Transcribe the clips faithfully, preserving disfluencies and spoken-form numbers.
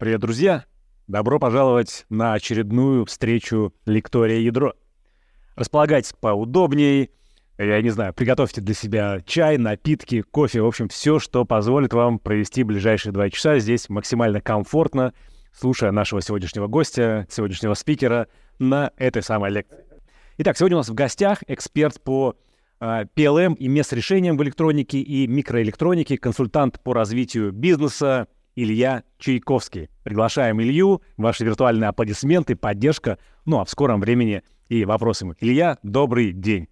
Привет, друзья! Добро пожаловать на очередную встречу «Лектория Ядро». Располагайтесь поудобнее, я не знаю, приготовьте для себя чай, напитки, кофе, в общем, все, что позволит вам провести ближайшие два часа здесь максимально комфортно, слушая нашего сегодняшнего гостя, сегодняшнего спикера на этой самой лекции. Итак, сегодня у нас в гостях эксперт по пи эл эм и эм и эс решениям в электронике и микроэлектронике, консультант по развитию бизнеса Илья Чайковский. Приглашаем Илью, ваши виртуальные аплодисменты, поддержка, ну а в скором времени и вопросы ему. Илья, добрый день.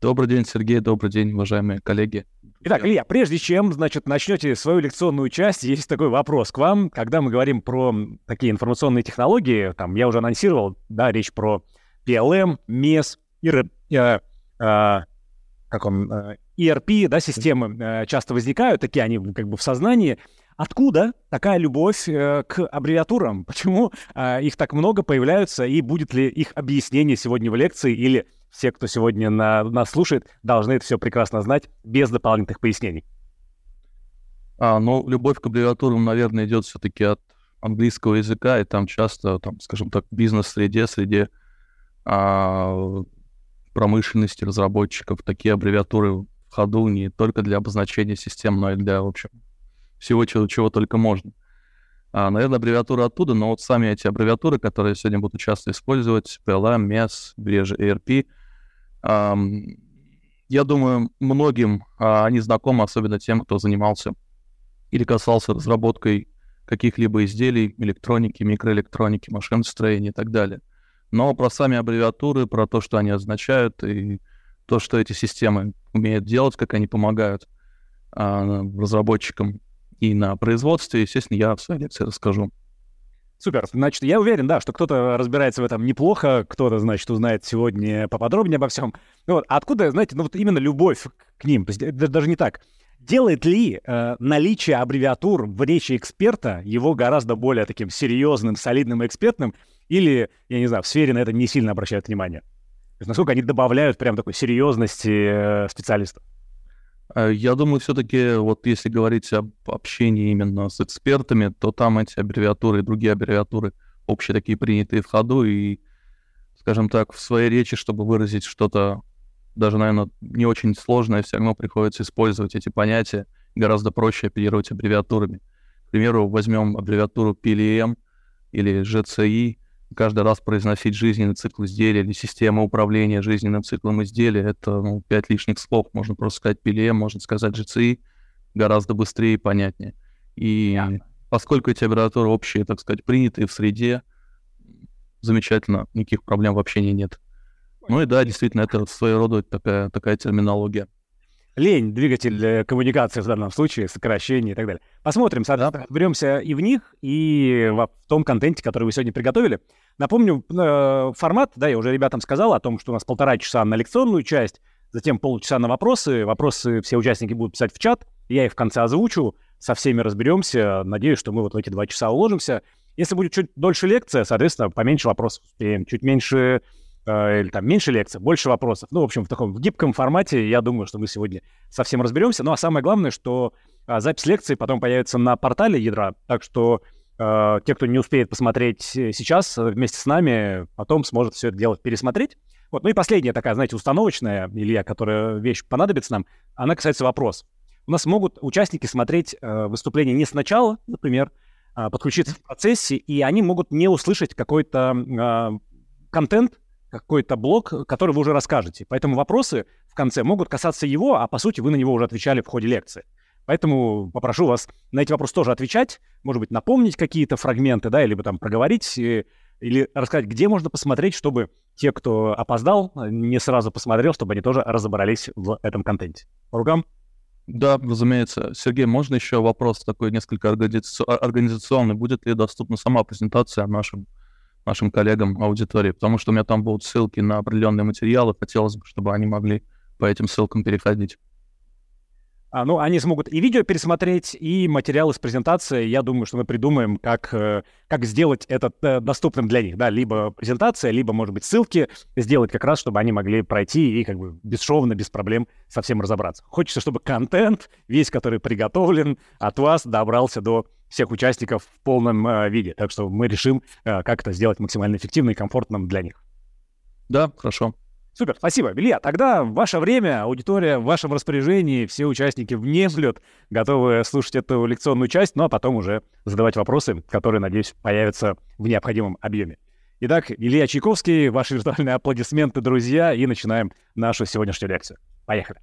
Добрый день, Сергей, добрый день, уважаемые коллеги. Итак, Илья, прежде чем, значит, начнете свою лекционную часть, есть такой вопрос к вам. Когда мы говорим про такие информационные технологии, там, я уже анонсировал, да, речь про пи эл эм, эм и эс, и эр пи, да, системы часто возникают, такие они как бы в сознании. Откуда такая любовь э, к аббревиатурам? Почему э, их так много появляются? И будет ли их объяснение сегодня в лекции? Или все, кто сегодня на, нас слушает, должны это все прекрасно знать без дополнительных пояснений? А, ну, любовь к аббревиатурам, наверное, идет все-таки от английского языка. И там часто, там, скажем так, бизнес-среде, среде а, промышленности, разработчиков, такие аббревиатуры в ходу не только для обозначения систем, но и для, в общем, всего, чего, чего только можно. А, наверное, аббревиатура оттуда, но вот сами эти аббревиатуры, которые сегодня будут часто использовать, пи эл эм, эм и эс, реже и эр пи, а, я думаю, многим а, они знакомы, особенно тем, кто занимался или касался разработкой каких-либо изделий, электроники, микроэлектроники, машиностроения и так далее. Но про сами аббревиатуры, про то, что они означают, и то, что эти системы умеют делать, как они помогают а, разработчикам, и на производстве, естественно, я в своей лекции расскажу. Супер. Значит, я уверен, да, что кто-то разбирается в этом неплохо, кто-то, значит, узнает сегодня поподробнее обо всем. Ну, вот, а откуда, знаете, ну вот именно любовь к ним? То есть это даже не так. Делает ли э, наличие аббревиатур в речи эксперта его гораздо более таким серьезным, солидным и экспертным? Или, я не знаю, в сфере на это не сильно обращают внимание? То есть насколько они добавляют прям такой серьезности э, специалистов? Я думаю, все-таки, вот если говорить об общении именно с экспертами, то там эти аббревиатуры и другие аббревиатуры общие такие принятые в ходу, и, скажем так, в своей речи, чтобы выразить что-то даже, наверное, не очень сложное, все равно приходится использовать эти понятия, гораздо проще оперировать аббревиатурами. К примеру, возьмем аббревиатуру пи эл эм или джи си и, каждый раз произносить жизненный цикл изделия или система управления жизненным циклом изделия, это, ну, пять лишних слов. Можно просто сказать пи эл эм, можно сказать джи си и, гораздо быстрее и понятнее. И yeah. поскольку эти аббревиатуры общие, так сказать, приняты в среде, замечательно, никаких проблем в общении нет. Ну и да, действительно, это своего рода такая, такая терминология. Лень, двигатель коммуникации в данном случае, сокращение и так далее. Посмотрим, соответственно, разберемся и в них, и в том контенте, который вы сегодня приготовили. Напомню, формат, да, я уже ребятам сказал о том, что у нас полтора часа на лекционную часть, затем полчаса на вопросы. Вопросы все участники будут писать в чат, я их в конце озвучу, со всеми разберемся. Надеюсь, что мы вот в эти два часа уложимся. Если будет чуть дольше лекция, соответственно, поменьше вопросов успеем, чуть меньше... или там меньше лекций, больше вопросов. Ну, в общем, в таком в гибком формате, я думаю, что мы сегодня совсем разберемся. Ну, а самое главное, что а, запись лекции потом появится на портале Ядра, так что а, те, кто не успеет посмотреть сейчас вместе с нами, потом сможет все это дело пересмотреть. Вот. Ну и последняя такая, знаете, установочная, Илья, которая вещь понадобится нам, она касается вопросов. У нас могут участники смотреть а, выступление не сначала, например, а, подключиться в процессе, и они могут не услышать какой-то а, контент, какой-то блок, который вы уже расскажете. Поэтому вопросы в конце могут касаться его, а по сути вы на него уже отвечали в ходе лекции. Поэтому попрошу вас на эти вопросы тоже отвечать, может быть, напомнить какие-то фрагменты, да, либо там проговорить, или рассказать, где можно посмотреть, чтобы те, кто опоздал, не сразу посмотрел, чтобы они тоже разобрались в этом контенте. По рукам? Да, разумеется. Сергей, можно еще вопрос такой несколько организационный? Будет ли доступна сама презентация нашим нашим коллегам аудитории, потому что у меня там будут ссылки на определенные материалы, хотелось бы, чтобы они могли по этим ссылкам переходить. А, ну, они смогут и видео пересмотреть, и материалы с презентацией. Я думаю, что мы придумаем, как, как сделать это доступным для них. Да, либо презентация, либо, может быть, ссылки сделать как раз, чтобы они могли пройти и как бы бесшовно, без проблем совсем разобраться. Хочется, чтобы контент, весь, который приготовлен от вас, добрался до всех участников в полном э, виде. Так что мы решим, э, как это сделать максимально эффективно и комфортным для них. Да, хорошо. Супер, спасибо. Илья, тогда ваше время, аудитория в вашем распоряжении, все участники внемлют, готовы слушать эту лекционную часть, ну а потом уже задавать вопросы, которые, надеюсь, появятся в необходимом объеме. Итак, Илья Чайковский, ваши виртуальные аплодисменты, друзья, и начинаем нашу сегодняшнюю лекцию. Поехали.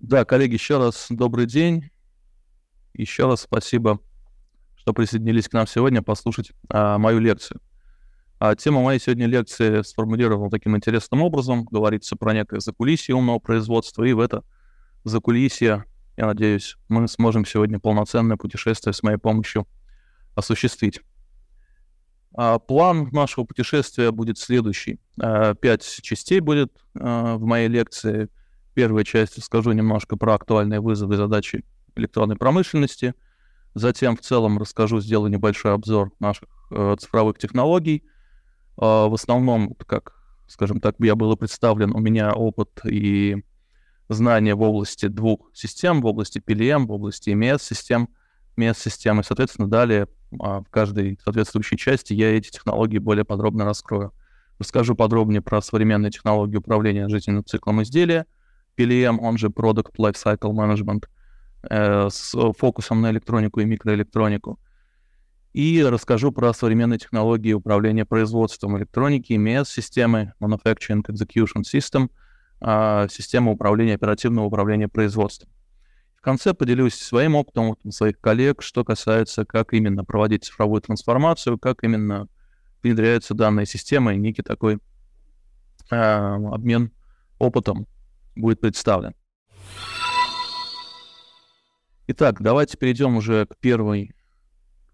Да, коллеги, еще раз добрый день. Еще раз спасибо, что присоединились к нам сегодня послушать а, мою лекцию. А тема моей сегодня лекции сформулирована таким интересным образом. Говорится про некое закулисье умного производства, и в это закулисье, я надеюсь, мы сможем сегодня полноценное путешествие с моей помощью осуществить. А план нашего путешествия будет следующий. А, пять частей будет а, в моей лекции. В первой части расскажу немножко про актуальные вызовы и задачи электронной промышленности. Затем в целом расскажу, сделаю небольшой обзор наших э, цифровых технологий. В основном, как, скажем так, я был представлен, у меня опыт и знания в области двух систем, в области пи эл эм, в области эм и эс-систем, эм и эс-системы. Соответственно, далее в каждой соответствующей части я эти технологии более подробно раскрою. Расскажу подробнее про современные технологии управления жизненным циклом изделия, пи эл эм, он же Product Lifecycle Management, э, с фокусом на электронику и микроэлектронику. И расскажу про современные технологии управления производством электроники, эм и эс-системы, Manufacturing Execution System, э, система управления, оперативного управления производством. В конце поделюсь своим опытом, опытом своих коллег, что касается, как именно проводить цифровую трансформацию, как именно внедряются данные системы, и некий такой э, обмен опытом будет представлен. Итак, давайте перейдем уже к первой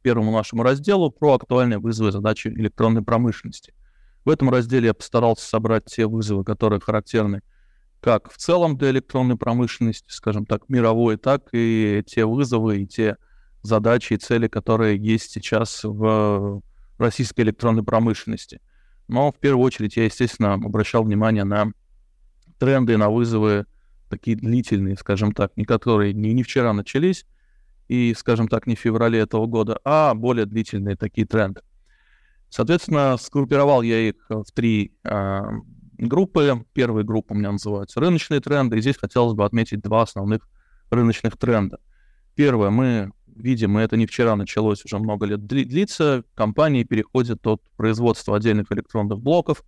первому нашему разделу про актуальные вызовы и задачи электронной промышленности. В этом разделе я постарался собрать те вызовы, которые характерны как в целом для электронной промышленности, скажем так, мировой, так и те вызовы, и те задачи и цели, которые есть сейчас в российской электронной промышленности. Но в первую очередь я, естественно, обращал внимание на тренды, на вызовы такие длительные, скажем так, которые не вчера начались, и, скажем так, не в феврале этого года, а более длительные такие тренды. Соответственно, сгруппировал я их в три э, группы. Первая группа у меня называется рыночные тренды, и здесь хотелось бы отметить два основных рыночных тренда. Первое, мы видим, и это не вчера началось, уже много лет длится, компании переходят от производства отдельных электронных блоков,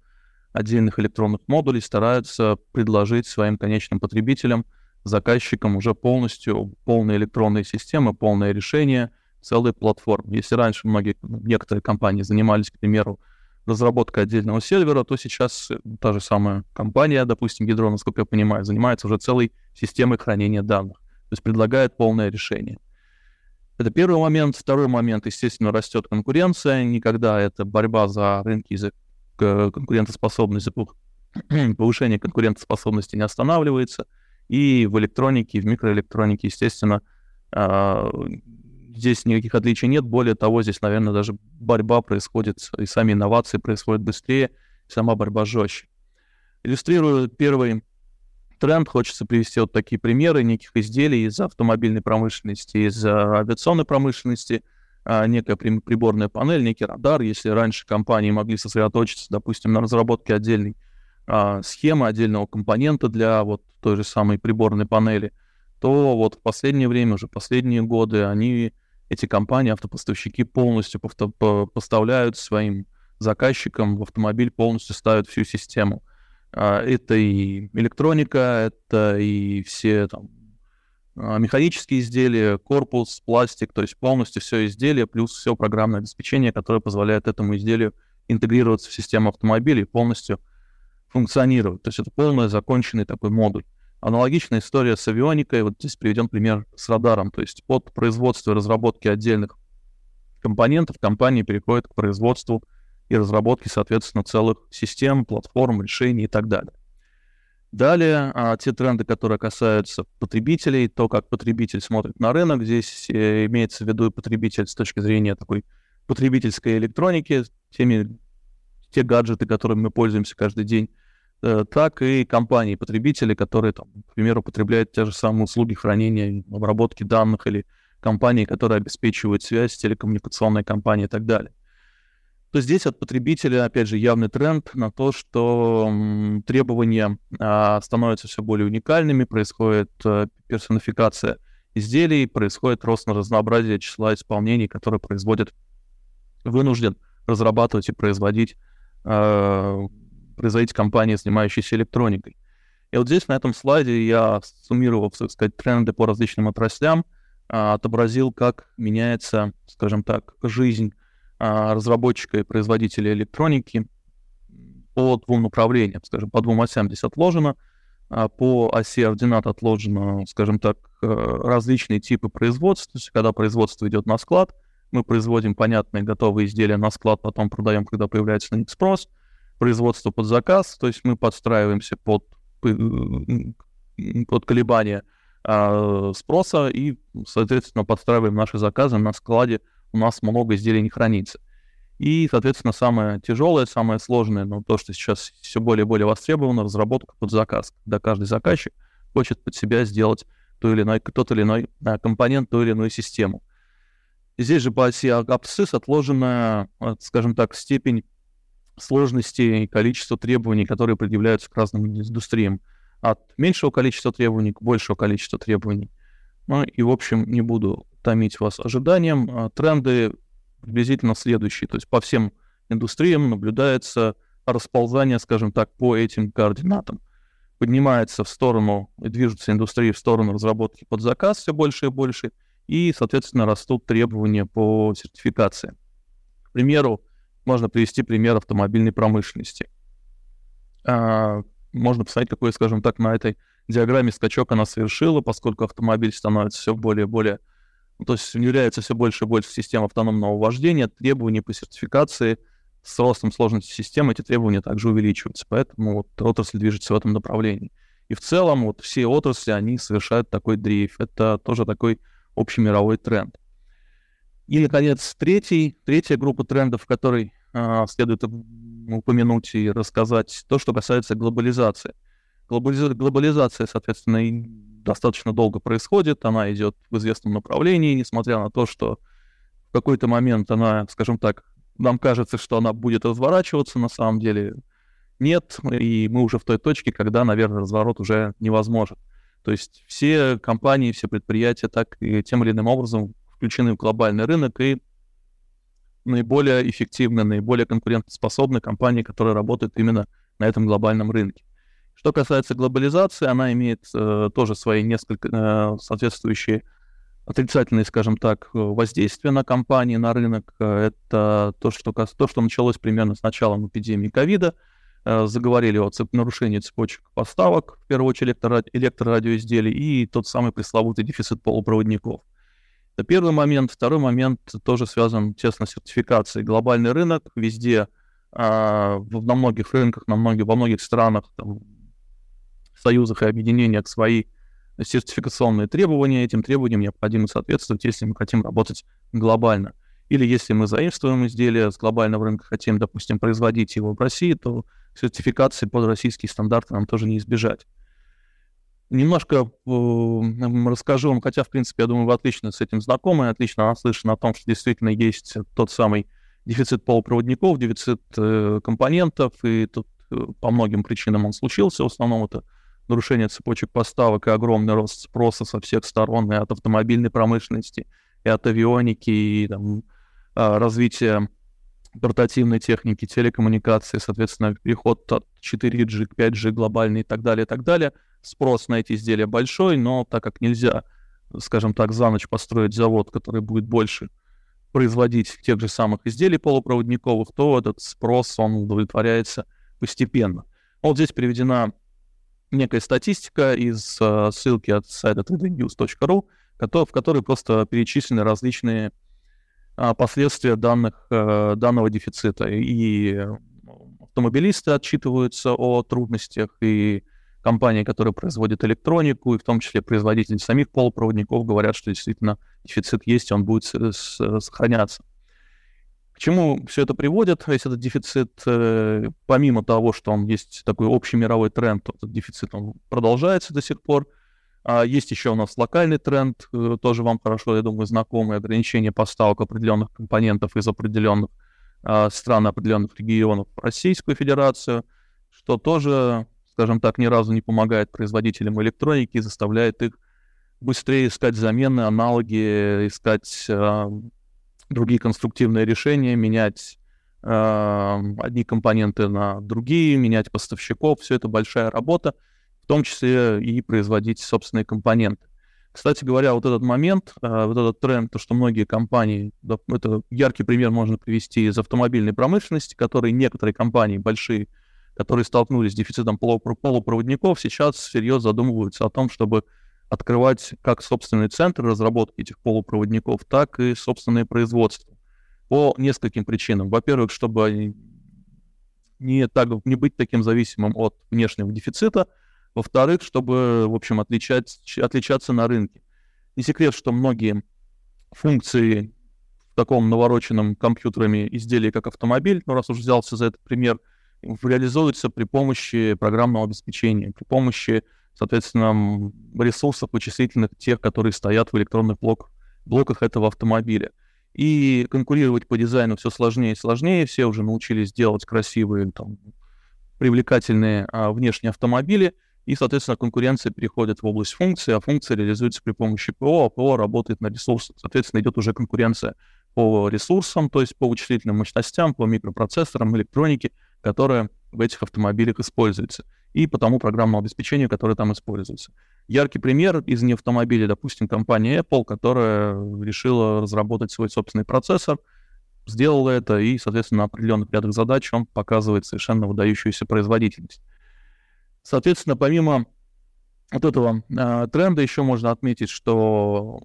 отдельных электронных модулей, стараются предложить своим конечным потребителям, заказчикам уже полностью полные электронные системы, полное решение, целые платформы. Если раньше многие, некоторые компании занимались, к примеру, разработкой отдельного сервера, то сейчас та же самая компания, допустим, Ядро, насколько я понимаю, занимается уже целой системой хранения данных, то есть предлагает полное решение. Это первый момент. Второй момент, естественно, растет конкуренция. Никогда это борьба за рынки, за конкурентоспособность, повышение конкурентоспособности не останавливается. И в электронике, и в микроэлектронике, естественно, здесь никаких отличий нет. Более того, здесь, наверное, даже борьба происходит, и сами инновации происходят быстрее, и сама борьба жестче. Иллюстрируя первый тренд, хочется привести вот такие примеры неких изделий из автомобильной промышленности, из авиационной промышленности, некая приборная панель, некий радар. Если раньше компании могли сосредоточиться, допустим, на разработке отдельной схемы, отдельного компонента для вот той же самой приборной панели, то вот в последнее время, уже последние годы, они, эти компании, автопоставщики полностью повто- поставляют своим заказчикам в автомобиль, полностью ставят всю систему. Это и электроника, это и все там механические изделия, корпус, пластик, то есть полностью все изделие, плюс все программное обеспечение, которое позволяет этому изделию интегрироваться в систему автомобиля и полностью функционировать. То есть это полный законченный такой модуль. Аналогичная история с авионикой. Вот здесь приведен пример с радаром. То есть от производства и разработки отдельных компонентов компании переходит к производству и разработке, соответственно, целых систем, платформ, решений и так далее. Далее, а, те тренды, которые касаются потребителей, то, как потребитель смотрит на рынок. Здесь э, имеется в виду потребитель с точки зрения такой потребительской электроники, теми те гаджеты, которыми мы пользуемся каждый день, э, так и компании-потребители, которые, там, к примеру, потребляют те же самые услуги хранения, обработки данных или компании, которые обеспечивают связь, телекоммуникационные компании и так далее. То здесь от потребителя, опять же, явный тренд на то, что требования а, становятся все более уникальными, происходит а, персонификация изделий, происходит рост на разнообразие числа исполнений, которые производит, вынужден разрабатывать и производить, а, производить компании, занимающиеся электроникой. И вот здесь, на этом слайде, я, суммировав, так сказать, тренды по различным отраслям, а, отобразил, как меняется, скажем так, жизнь разработчика и производителя электроники по двум направлениям, скажем, по двум осям здесь отложено, по оси ординат отложено, скажем так, различные типы производства, то есть когда производство идет на склад, мы производим понятные готовые изделия на склад, потом продаем, когда появляется на них спрос, производство под заказ, то есть мы подстраиваемся под, под колебания спроса и, соответственно, подстраиваем наши заказы на складе. У нас много изделий не хранится. И, соответственно, самое тяжелое, самое сложное, но то, что сейчас все более и более востребовано, разработка под заказ, когда каждый заказчик хочет под себя сделать ту или иной, тот или иной компонент, ту или иную систему. И здесь же по оси абсцисс отложена, скажем так, степень сложности и количество требований, которые предъявляются к разным индустриям. От меньшего количества требований к большему количеству требований. Ну и, в общем, не буду томить вас ожиданием. Тренды приблизительно следующие. То есть по всем индустриям наблюдается расползание, скажем так, по этим координатам. Поднимается в сторону, движутся индустрии в сторону разработки под заказ все больше и больше, и, соответственно, растут требования по сертификации. К примеру, можно привести пример автомобильной промышленности. Можно посмотреть, какой, скажем так, на этой диаграмме скачок она совершила, поскольку автомобиль становится все более и более, то есть является все больше и больше систем автономного вождения, требования по сертификации с ростом сложности системы, эти требования также увеличиваются, поэтому вот отрасль движется в этом направлении. И в целом вот все отрасли, они совершают такой дрейф, это тоже такой общемировой тренд. И, наконец, третий, третья группа трендов, которой э, следует упомянуть и рассказать, то, что касается глобализации. Глобализация, соответственно, и достаточно долго происходит, она идет в известном направлении, несмотря на то, что в какой-то момент она, скажем так, нам кажется, что она будет разворачиваться, на самом деле нет, и мы уже в той точке, когда, наверное, разворот уже невозможен. То есть все компании, все предприятия так и тем или иным образом включены в глобальный рынок, и наиболее эффективны, наиболее конкурентоспособны компании, которые работают именно на этом глобальном рынке. Что касается глобализации, она имеет э, тоже свои несколько э, соответствующие отрицательные, скажем так, воздействия на компании, на рынок. Это то, что, то, что началось примерно с началом эпидемии ковида. Э, заговорили о цеп- нарушении цепочек поставок, в первую очередь электро- электрорадиоизделий, и тот самый пресловутый дефицит полупроводников. Это первый момент. Второй момент тоже связан тесно с сертификацией. Глобальный рынок везде, э, на многих рынках, на многих, во многих странах, там, союзах и объединениях свои сертификационные требования. Этим требованиям необходимо соответствовать, если мы хотим работать глобально. Или если мы заимствуем изделие с глобального рынка, хотим, допустим, производить его в России, то сертификации под российские стандарты нам тоже не избежать. Немножко э, расскажу вам, хотя, в принципе, я думаю, вы отлично с этим знакомы, отлично наслышаны о том, что действительно есть тот самый дефицит полупроводников, дефицит э, компонентов, и тут э, по многим причинам он случился. В основном это нарушение цепочек поставок и огромный рост спроса со всех сторон, и от автомобильной промышленности, и от авионики, и там, развитие портативной техники, телекоммуникации, соответственно, переход от четыре джи к пять джи глобальный и так далее, и так далее. Спрос на эти изделия большой, но так как нельзя, скажем так, за ночь построить завод, который будет больше производить тех же самых изделий полупроводниковых, то этот спрос, он удовлетворяется постепенно. Вот здесь приведена некая статистика из э, ссылки от сайта три дэ ньюс точка ру, в которой просто перечислены различные э, последствия данных, э, данного дефицита. И автомобилисты отчитываются о трудностях, и компании, которые производят электронику, и в том числе производители самих полупроводников, говорят, что действительно дефицит есть, и он будет с- с- сохраняться. К чему все это приводит? Весь этот дефицит, э, помимо того, что он есть такой общий мировой тренд, этот дефицит он продолжается до сих пор, Есть еще у нас локальный тренд, тоже вам хорошо, я думаю, знакомый, ограничение поставок определенных компонентов из определенных стран, определенных регионов в Российскую Федерацию, что тоже, скажем так, ни разу не помогает производителям электроники и заставляет их быстрее искать замены, аналоги, искать э, другие конструктивные решения, менять э, одни компоненты на другие, менять поставщиков. Все это большая работа, в том числе и производить собственные компоненты. Кстати говоря, вот этот момент, э, вот этот тренд, то, что многие компании, да, это яркий пример можно привести из автомобильной промышленности, которые некоторые компании большие, которые столкнулись с дефицитом полупроводников, сейчас всерьез задумываются о том, чтобы открывать как собственные центры разработки этих полупроводников, так и собственные производства. По нескольким причинам. Во-первых, чтобы не, так, не быть таким зависимым от внешнего дефицита. Во-вторых, чтобы, в общем, отличать, отличаться на рынке. Не секрет, что многие функции в таком навороченном компьютерами изделии, как автомобиль, ну раз уж взялся за этот пример, реализуются при помощи программного обеспечения, при помощи соответственно, ресурсов вычислительных, тех, которые стоят в электронных блок, блоках этого автомобиля. И конкурировать по дизайну все сложнее и сложнее. Все уже научились делать красивые, там, привлекательные а, внешние автомобили. И, соответственно, конкуренция переходит в область функций, а функция реализуется при помощи ПО, а ПО работает на ресурсах. Соответственно, идет уже конкуренция по ресурсам, то есть по вычислительным мощностям, по микропроцессорам, электронике, которая в этих автомобилях используется, и по тому программному обеспечению, которое там используется. Яркий пример из неавтомобиля, допустим, компания Apple, которая решила разработать свой собственный процессор, сделала это, и, соответственно, на определенных рядах задач он показывает совершенно выдающуюся производительность. Соответственно, помимо вот этого э, тренда, еще можно отметить, что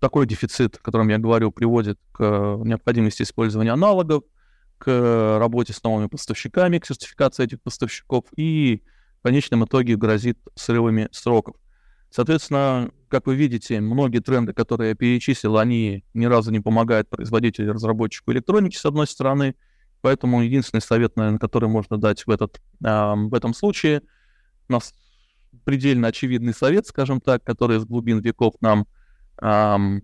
такой дефицит, о котором я говорю, приводит к необходимости использования аналогов, к работе с новыми поставщиками, к сертификации этих поставщиков и в конечном итоге грозит срывами сроков. Соответственно, как вы видите, многие тренды, которые я перечислил, они ни разу не помогают производителю и разработчику электроники, с одной стороны. Поэтому единственный совет, наверное, который можно дать в, этот, э, в этом случае, у нас предельно очевидный совет, скажем так, который с глубин веков нам э,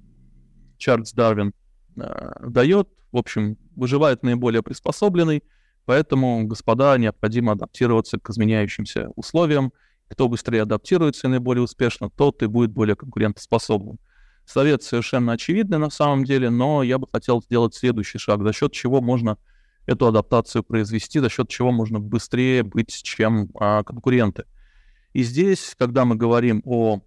Чарльз Дарвин э, дает. В общем, выживает наиболее приспособленный, поэтому, господа, необходимо адаптироваться к изменяющимся условиям. Кто быстрее адаптируется и наиболее успешно, тот и будет более конкурентоспособным. Совет совершенно очевидный на самом деле, но я бы хотел сделать следующий шаг, за счет чего можно эту адаптацию произвести, за счет чего можно быстрее быть, чем а, конкуренты. И здесь, когда мы говорим о...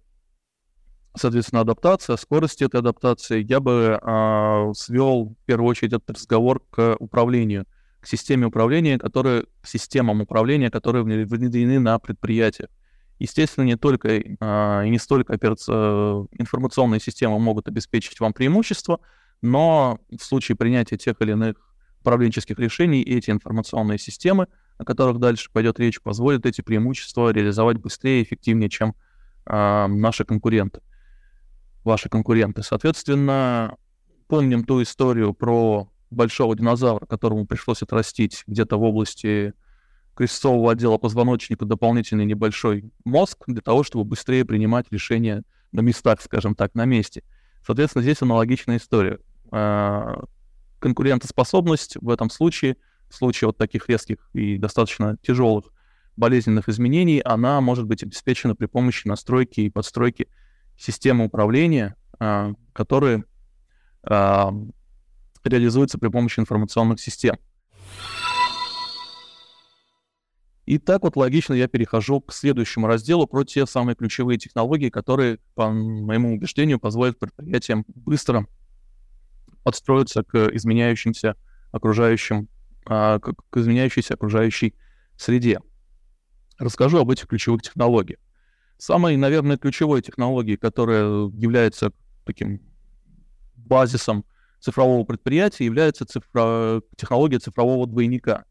соответственно, адаптация, скорость этой адаптации, я бы э, свел, в первую очередь, этот разговор к управлению, к системе управления, которые, к системам управления, которые внедрены на предприятиях. Естественно, не только э, и не столько операци... информационные системы могут обеспечить вам преимущество, но в случае принятия тех или иных управленческих решений эти информационные системы, о которых дальше пойдет речь, позволят эти преимущества реализовать быстрее и эффективнее, чем э, наши конкуренты. ваши конкуренты. Соответственно, помним ту историю про большого динозавра, которому пришлось отрастить где-то в области крестцового отдела позвоночника дополнительный небольшой мозг для того, чтобы быстрее принимать решения на местах, скажем так, на месте. Соответственно, здесь аналогичная история. Конкурентоспособность в этом случае, в случае вот таких резких и достаточно тяжелых болезненных изменений, она может быть обеспечена при помощи настройки и подстройки системы управления, которые реализуются при помощи информационных систем. И так вот логично я перехожу к следующему разделу про те самые ключевые технологии, которые, по моему убеждению, позволят предприятиям быстро подстроиться к изменяющимся окружающим, к изменяющейся окружающей среде. Расскажу об этих ключевых технологиях. Самой, наверное, ключевой технологией, которая является таким базисом цифрового предприятия, является цифро... технология цифрового двойника.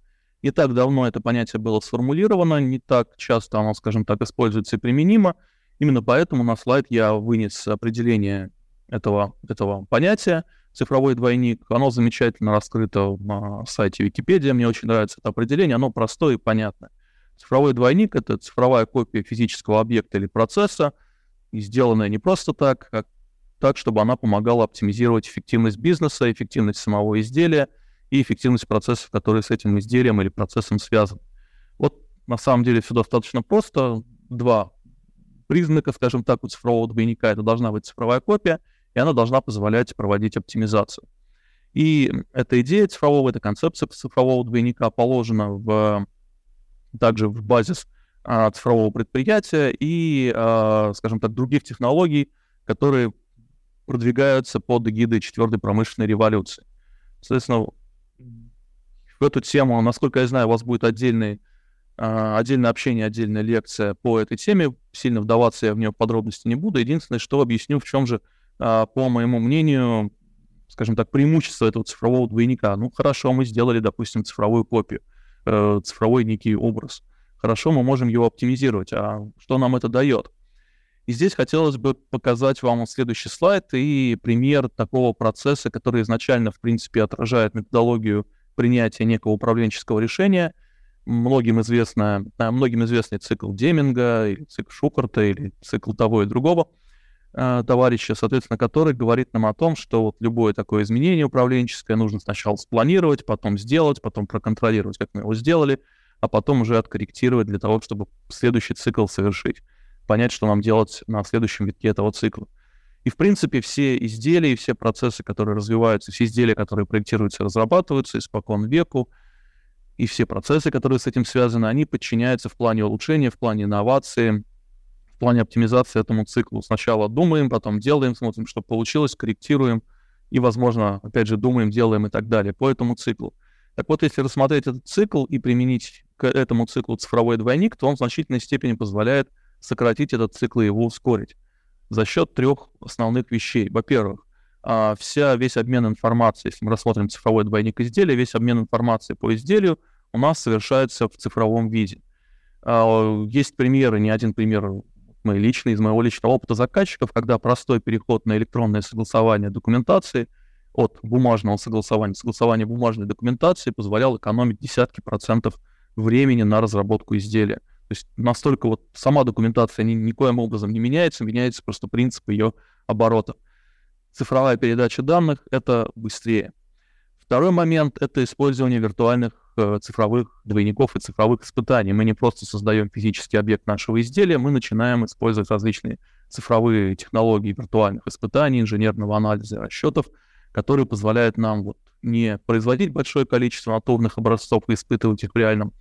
Не так давно это понятие было сформулировано, не так часто оно, скажем так, используется и применимо. Именно поэтому на слайд я вынес определение этого, этого понятия. Цифровой двойник, оно замечательно раскрыто на сайте Википедии. Мне очень нравится это определение, оно простое и понятное. Цифровой двойник — это цифровая копия физического объекта или процесса, и сделанная не просто так, а так, чтобы она помогала оптимизировать эффективность бизнеса, эффективность самого изделия и эффективность процессов, которые с этим изделием или процессом связаны. Вот на самом деле все достаточно просто. Два признака, скажем так, у цифрового двойника. Это должна быть цифровая копия, и она должна позволять проводить оптимизацию. И эта идея цифрового, эта концепция цифрового двойника положена в, также в базис а, цифрового предприятия и, а, скажем так, других технологий, которые продвигаются под эгидой четвертой промышленной революции. Соответственно, в эту тему, насколько я знаю, у вас будет отдельный Отдельное общение, отдельная лекция по этой теме. Сильно вдаваться я в нее в подробности не буду. Единственное, что объясню, в чем же, по моему мнению, скажем так, преимущество этого цифрового двойника. Ну, хорошо, мы сделали, допустим, цифровую копию, цифровой некий образ. Хорошо, мы можем его оптимизировать. А что нам это дает? И здесь хотелось бы показать вам следующий слайд и пример такого процесса, который изначально, в принципе, отражает методологию принятия некого управленческого решения. Многим, известно, многим известный цикл Деминга, или цикл Шухарта, или цикл того и другого э, товарища, соответственно, который говорит нам о том, что вот любое такое изменение управленческое нужно сначала спланировать, потом сделать, потом проконтролировать, как мы его сделали, а потом уже откорректировать для того, чтобы следующий цикл совершить, понять, что нам делать на следующем витке этого цикла. И, в принципе, все изделия и все процессы, которые развиваются, все изделия, которые проектируются и разрабатываются испокон веку, и все процессы, которые с этим связаны, они подчиняются в плане улучшения, в плане инновации, в плане оптимизации этому циклу. Сначала думаем, потом делаем, смотрим, что получилось, корректируем и, возможно, опять же, думаем, делаем и так далее по этому циклу. Так вот, если рассмотреть этот цикл и применить к этому циклу цифровой двойник, то он в значительной степени позволяет сократить этот цикл и его ускорить за счет трех основных вещей. Во-первых, вся, весь обмен информацией, если мы рассмотрим цифровой двойник изделия, весь обмен информацией по изделию у нас совершается в цифровом виде. Есть примеры, не один пример мой личный, из моего личного опыта заказчиков, когда простой переход на электронное согласование документации от бумажного согласования, согласования бумажной документации позволял экономить десятки процентов времени на разработку изделия. То есть настолько вот сама документация ни, никоим образом не меняется, меняется просто принцип ее оборота. Цифровая передача данных — это быстрее. Второй момент — это использование виртуальных э, цифровых двойников и цифровых испытаний. Мы не просто создаем физический объект нашего изделия, мы начинаем использовать различные цифровые технологии виртуальных испытаний, инженерного анализа и расчетов, которые позволяют нам вот, не производить большое количество натурных образцов и испытывать их в реальном,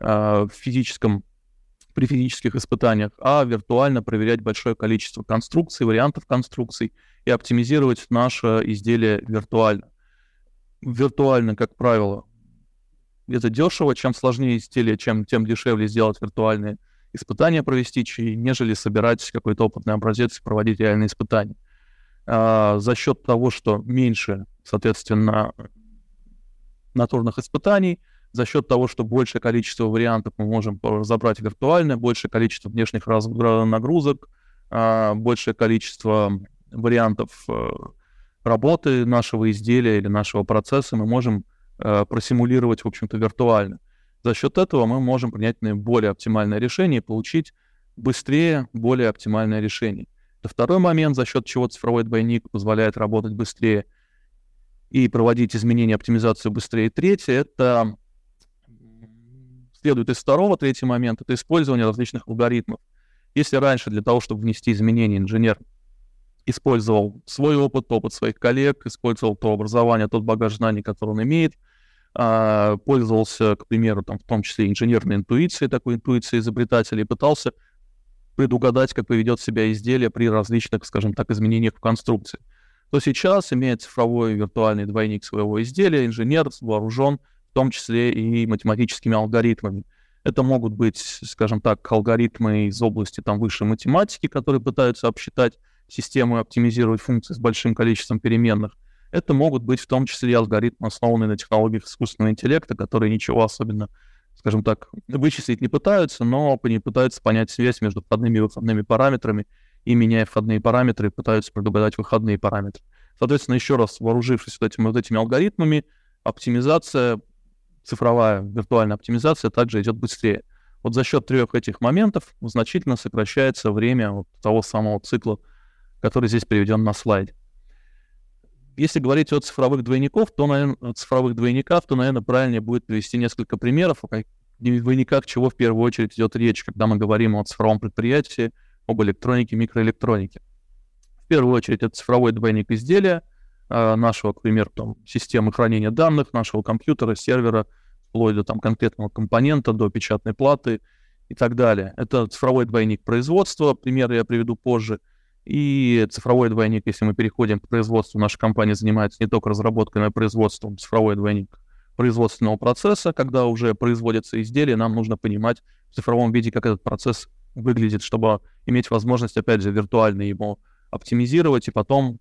э, физическом, при физических испытаниях, а виртуально проверять большое количество конструкций, вариантов конструкций и оптимизировать наше изделие виртуально. Виртуально, как правило, это дешево. Чем сложнее изделие, чем, тем дешевле сделать виртуальные испытания, провести, нежели собирать какой-то опытный образец и проводить реальные испытания. А, за счет того, что меньше, соответственно, натурных испытаний, за счет того, что большее количество вариантов мы можем разобрать виртуально, большее количество внешних раз... нагрузок, а, большее количество вариантов э, работы нашего изделия или нашего процесса мы можем э, просимулировать, в общем-то, виртуально. За счет этого мы можем принять более оптимальное решение и получить быстрее более оптимальное решение. Это второй момент, за счет чего цифровой двойник позволяет работать быстрее и проводить изменения, оптимизацию быстрее. Третье, это следует из второго, третий момент, это использование различных алгоритмов. Если раньше для того, чтобы внести изменения, инженер использовал свой опыт, опыт своих коллег, использовал то образование, тот багаж знаний, который он имеет, пользовался, к примеру, там, в том числе инженерной интуицией, такой интуицией изобретателей, пытался предугадать, как поведет себя изделие при различных, скажем так, изменениях в конструкции. То сейчас, имея цифровой виртуальный двойник своего изделия, инженер вооружен в том числе и математическими алгоритмами. Это могут быть, скажем так, алгоритмы из области там, высшей математики, которые пытаются обсчитать систему и оптимизировать функции с большим количеством переменных. Это могут быть в том числе и алгоритмы, основанные на технологиях искусственного интеллекта, которые ничего особенно, скажем так, вычислить не пытаются, но они пытаются понять связь между входными и выходными параметрами, и, меняя входные параметры, пытаются предугадать выходные параметры. Соответственно, еще раз, вооружившись вот этими, вот этими алгоритмами, оптимизация, цифровая виртуальная оптимизация также идет быстрее. Вот за счет трех этих моментов значительно сокращается время вот того самого цикла, который здесь приведен на слайде. Если говорить о цифровых двойниках, то, наверное, цифровых двойниках, то, наверное, правильнее будет привести несколько примеров, о двойниках чего в первую очередь идет речь, когда мы говорим о цифровом предприятии, об электронике, микроэлектронике. В первую очередь это цифровой двойник изделия, нашего, к примеру, там, системы хранения данных, нашего компьютера, сервера, вплоть до там, конкретного компонента, до печатной платы и так далее. Это цифровой двойник производства, примеры я приведу позже. И цифровой двойник, если мы переходим к производству, наша компания занимается не только разработкой, но и производством, цифровой двойник производственного процесса, когда уже производятся изделия, нам нужно понимать в цифровом виде, как этот процесс выглядит, чтобы иметь возможность, опять же, виртуально его оптимизировать и потом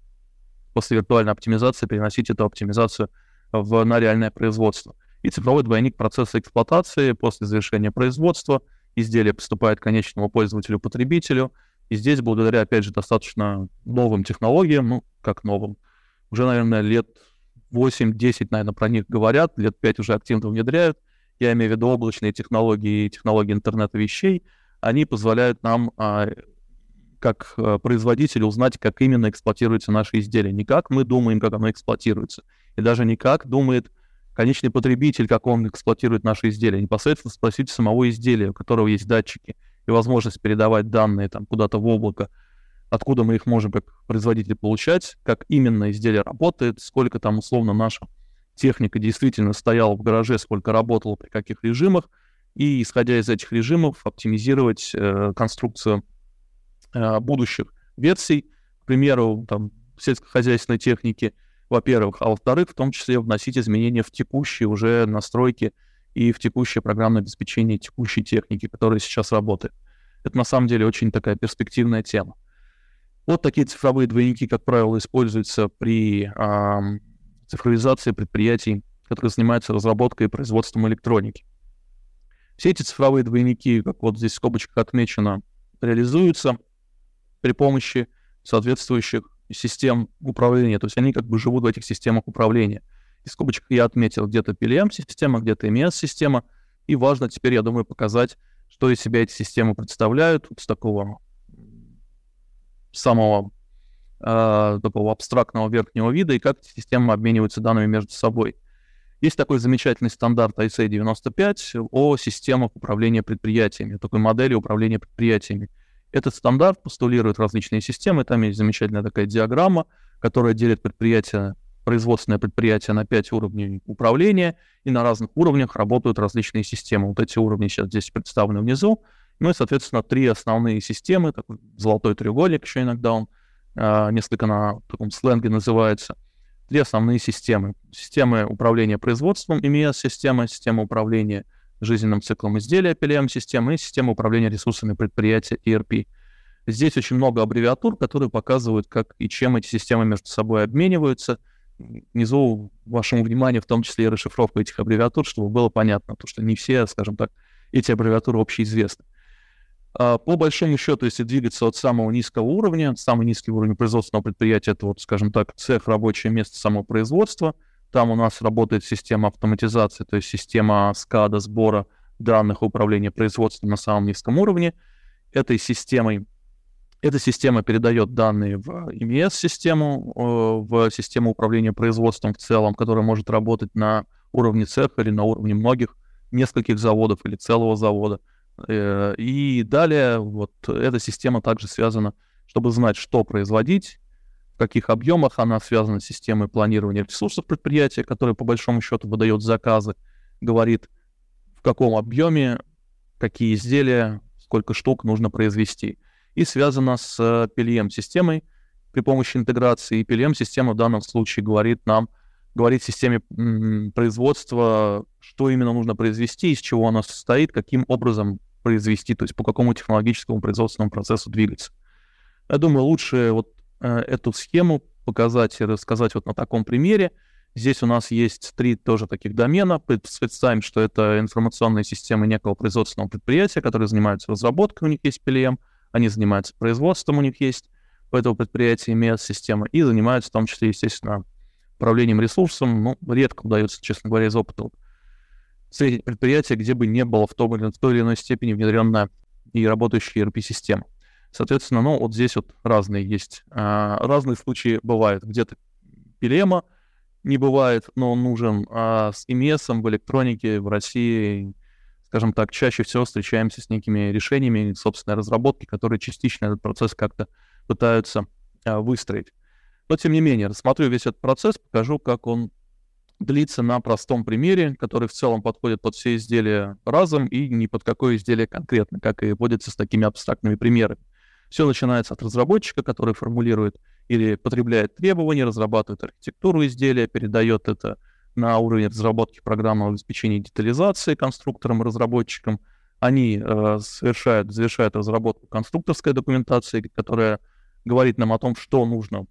после виртуальной оптимизации переносить эту оптимизацию в, на реальное производство. И цифровой двойник процесса эксплуатации после завершения производства. Изделие поступает к конечному пользователю-потребителю. И здесь, благодаря, опять же, достаточно новым технологиям, ну, как новым, уже, наверное, лет восемь-десять, наверное, про них говорят, лет пять уже активно внедряют. Я имею в виду облачные технологии и технологии интернета вещей. Они позволяют нам, как производителю, узнать, как именно эксплуатируются наши изделия. Не как мы думаем, как оно эксплуатируется. И даже не как думает конечный потребитель, как он эксплуатирует наши изделия. Непосредственно спросите самого изделия, у которого есть датчики и возможность передавать данные там, куда-то в облако, откуда мы их можем как производители получать, как именно изделие работает, сколько там условно наша техника действительно стояла в гараже, сколько работала, при каких режимах, и исходя из этих режимов оптимизировать э, конструкцию э, будущих версий, к примеру, там, сельскохозяйственной техники, во-первых, а во-вторых, в том числе вносить изменения в текущие уже настройки и в текущее программное обеспечение текущей техники, которая сейчас работает. Это на самом деле очень такая перспективная тема. Вот такие цифровые двойники, как правило, используются при э, цифровизации предприятий, которые занимаются разработкой и производством электроники. Все эти цифровые двойники, как вот здесь в скобочках отмечено, реализуются при помощи соответствующих систем управления. То есть они как бы живут в этих системах управления. Из скобочек я отметил где-то пи эл эм-система, где-то эм и эс-система. И важно теперь, я думаю, показать, что из себя эти системы представляют. Вот с такого самого э, такого абстрактного верхнего вида и как эти системы обмениваются данными между собой. Есть такой замечательный стандарт ай эс эй девяносто пять о системах управления предприятиями, такой модели управления предприятиями. Этот стандарт постулирует различные системы. Там есть замечательная такая диаграмма, которая делит предприятие, производственное предприятие на пять уровней управления, и на разных уровнях работают различные системы. Вот эти уровни сейчас здесь представлены внизу. Ну и, соответственно, три основные системы, такой золотой треугольник еще иногда он э, несколько на таком сленге называется. Три основные системы. Системы управления производством, эм и эс-система, система управления жизненным циклом изделия, пи эл эм-система, и система управления ресурсами предприятия, и эр пи. Здесь очень много аббревиатур, которые показывают, как и чем эти системы между собой обмениваются. Внизу вашему вниманию в том числе и расшифровка этих аббревиатур, чтобы было понятно, потому что не все, скажем так, эти аббревиатуры общеизвестны. По большому счету, если двигаться от самого низкого уровня, самый низкий уровень производственного предприятия, это, вот, скажем так, цех, рабочее место самопроизводства. Там у нас работает система автоматизации, то есть система скада, сбора данных управления производством на самом низком уровне. Этой системой Эта система передает данные в эм и эс-систему, в систему управления производством в целом, которая может работать на уровне цеха или на уровне многих, нескольких заводов или целого завода. И далее вот эта система также связана, чтобы знать, что производить, в каких объемах. Она связана с системой планирования ресурсов предприятия, которая по большому счету выдает заказы, говорит, в каком объеме, какие изделия, сколько штук нужно произвести. И связана с пи эл эм-системой при помощи интеграции. И пи эл эм-система в данном случае говорит нам, говорит системе м- производства, что именно нужно произвести, из чего она состоит, каким образом произвести, то есть по какому технологическому производственному процессу двигаться. Я думаю, лучше вот э, эту схему показать и рассказать вот на таком примере. Здесь у нас есть три тоже таких домена. Представим, что это информационные системы некого производственного предприятия, которые занимаются разработкой, у них есть пи эл эм. Они занимаются производством, у них есть у этого предприятия эм и эс-система, и занимаются в том числе, естественно, управлением ресурсом. Ну, редко удается, честно говоря, из опыта среднее предприятие, где бы не было в той или иной степени внедрена и работающая и эр пи-система. Соответственно, ну, вот здесь вот разные есть. А, разные случаи бывают. Где-то пи эл эм не бывает, но он нужен. А с эм и эс в электронике в России, скажем так, чаще всего встречаемся с некими решениями собственной разработки, которые частично этот процесс как-то пытаются а, выстроить. Но, тем не менее, рассмотрю весь этот процесс, покажу, как он длится на простом примере, который в целом подходит под все изделия разом и ни под какое изделие конкретно, как и водится с такими абстрактными примерами. Все начинается от разработчика, который формулирует или потребляет требования, разрабатывает архитектуру изделия, передает это на уровень разработки программного обеспечения и детализации конструкторам и разработчикам. Они э, совершают, завершают разработку конструкторской документации, которая говорит нам о том, что нужно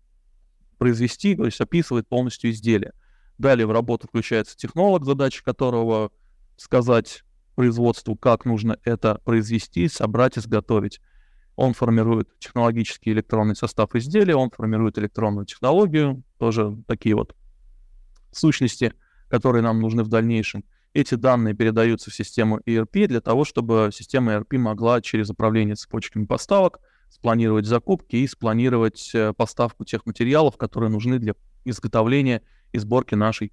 произвести, то есть описывает полностью изделие. Далее в работу включается технолог, задача которого сказать производству, как нужно это произвести, собрать, изготовить. Он формирует технологический электронный состав изделия, он формирует электронную технологию, тоже такие вот сущности, которые нам нужны в дальнейшем. Эти данные передаются в систему и эр пи для того, чтобы система и эр пи могла через управление цепочками поставок спланировать закупки и спланировать поставку тех материалов, которые нужны для изготовления и сборки нашей,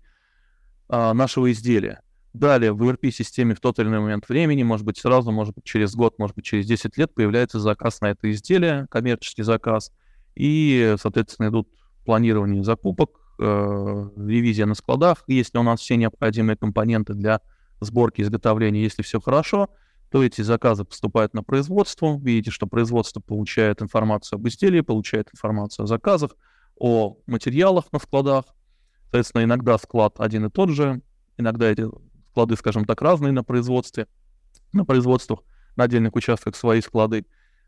нашего изделия. Далее в и эр пи-системе в тот или иной момент времени, может быть, сразу, может быть, через год, может быть, через десять лет появляется заказ на это изделие, коммерческий заказ, и, соответственно, идут планирование закупок, э, ревизия на складах. Если у нас все необходимые компоненты для сборки, изготовления, если все хорошо, то эти заказы поступают на производство. Видите, что производство получает информацию об изделии, получает информацию о заказах, о материалах на складах. Соответственно, иногда склад один и тот же, иногда эти склады, скажем так, разные на производстве, на производствах, на отдельных участках свои склады.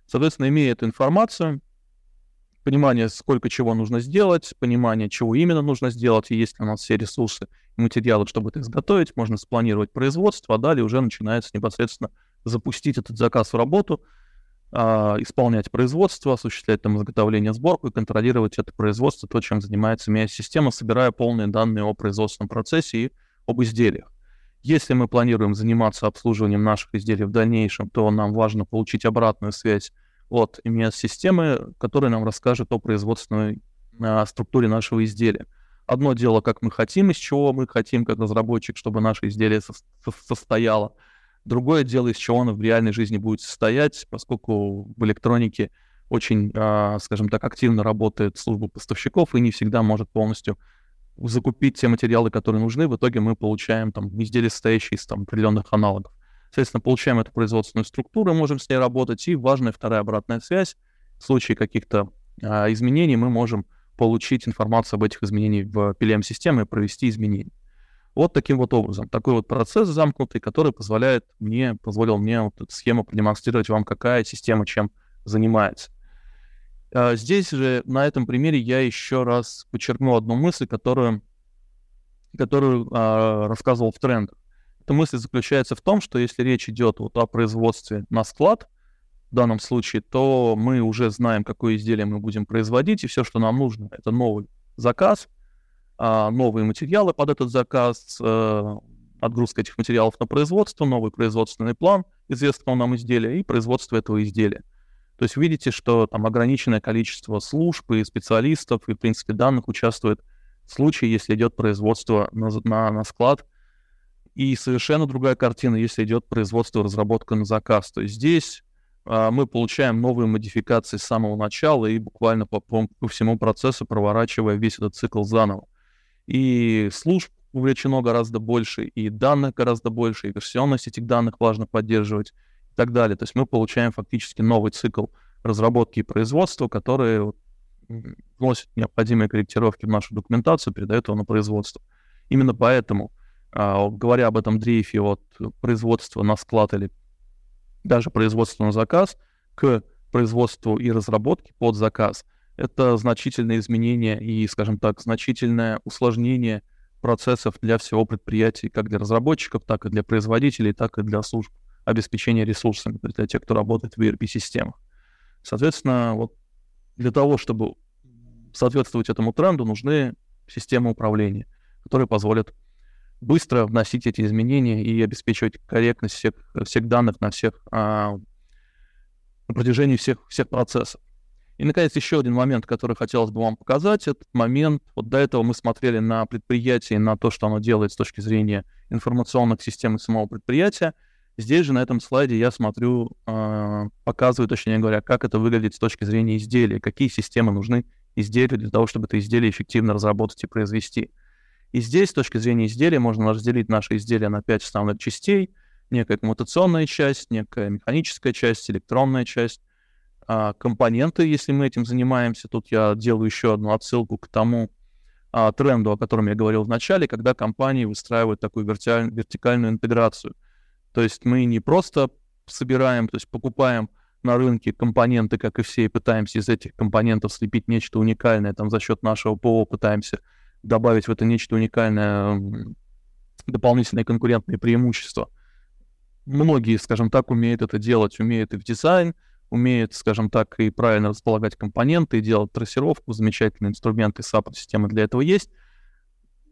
Соответственно, имея эту информацию, понимание, сколько чего нужно сделать, понимание, чего именно нужно сделать, и есть ли у нас все ресурсы и материалы, чтобы это изготовить, можно спланировать производство, а далее уже начинается непосредственно запустить этот заказ в работу, э, исполнять производство, осуществлять там изготовление, сборку и контролировать это производство, то, чем занимается эм и эс-система, собирая полные данные о производственном процессе и об изделиях. Если мы планируем заниматься обслуживанием наших изделий в дальнейшем, то нам важно получить обратную связь от эм и эс-системы, которая нам расскажет о производственной э, структуре нашего изделия. Одно дело, как мы хотим, из чего мы хотим, как разработчик, чтобы наше изделие со- со- состояло. Другое дело, из чего оно в реальной жизни будет состоять, поскольку в электронике очень, э, скажем так, активно работает служба поставщиков и не всегда может полностью закупить те материалы, которые нужны, в итоге мы получаем там изделия, состоящие из там определенных аналогов. Соответственно, получаем эту производственную структуру, можем с ней работать, и важная вторая обратная связь. В случае каких-то а, изменений мы можем получить информацию об этих изменениях в пи эл эм-системе и провести изменения. Вот таким вот образом. Такой вот процесс замкнутый, который позволяет мне, позволил мне вот эту схему продемонстрировать вам, какая система чем занимается. Здесь же, на этом примере, я еще раз подчеркну одну мысль, которую, которую а, рассказывал в трендах. Эта мысль заключается в том, что если речь идет вот о производстве на склад, в данном случае, то мы уже знаем, какое изделие мы будем производить, и все, что нам нужно, это новый заказ, а, новые материалы под этот заказ, а, отгрузка этих материалов на производство, новый производственный план известного нам изделия и производство этого изделия. То есть видите, что там ограниченное количество служб и специалистов, и, в принципе, данных участвует в случае, если идет производство на, на, на склад. И совершенно другая картина, если идет производство, разработка на заказ. То есть здесь а, мы получаем новые модификации с самого начала и буквально по, по, по всему процессу проворачивая весь этот цикл заново. И служб увлечено гораздо больше, и данных гораздо больше, и версионность этих данных важно поддерживать. И так далее. То есть мы получаем фактически новый цикл разработки и производства, который вносит необходимые корректировки в нашу документацию, передает его на производство. Именно поэтому, говоря об этом дрейфе от производства на склад или даже производства на заказ к производству и разработке под заказ, это значительное изменение и, скажем так, значительное усложнение процессов для всего предприятия, как для разработчиков, так и для производителей, так и для служб обеспечения ресурсами для тех, кто работает в и эр пи-системах. Соответственно, вот для того, чтобы соответствовать этому тренду, нужны системы управления, которые позволят быстро вносить эти изменения и обеспечивать корректность всех, всех данных на всех а, на протяжении всех, всех процессов. И, наконец, еще один момент, который хотелось бы вам показать. Этот момент, вот до этого мы смотрели на предприятие, на то, что оно делает с точки зрения информационных систем и самого предприятия. Здесь же, на этом слайде, я смотрю, э, показываю, точнее говоря, как это выглядит с точки зрения изделия, какие системы нужны изделию для того, чтобы это изделие эффективно разработать и произвести. И здесь, с точки зрения изделия, можно разделить наши изделия на пять основных частей. Некая коммутационная часть, некая механическая часть, электронная часть. Компоненты, если мы этим занимаемся, тут я делаю еще одну отсылку к тому а, тренду, о котором я говорил в начале, когда компании выстраивают такую вертикаль... вертикальную интеграцию. То есть мы не просто собираем, то есть покупаем на рынке компоненты, как и все, и пытаемся из этих компонентов слепить нечто уникальное, там за счет нашего ПО пытаемся добавить в это нечто уникальное дополнительные конкурентные преимущества. Многие, скажем так, умеют это делать, умеют и в дизайн, умеет, скажем так, и правильно располагать компоненты, и делать трассировку, замечательные инструменты сап-системы для этого есть.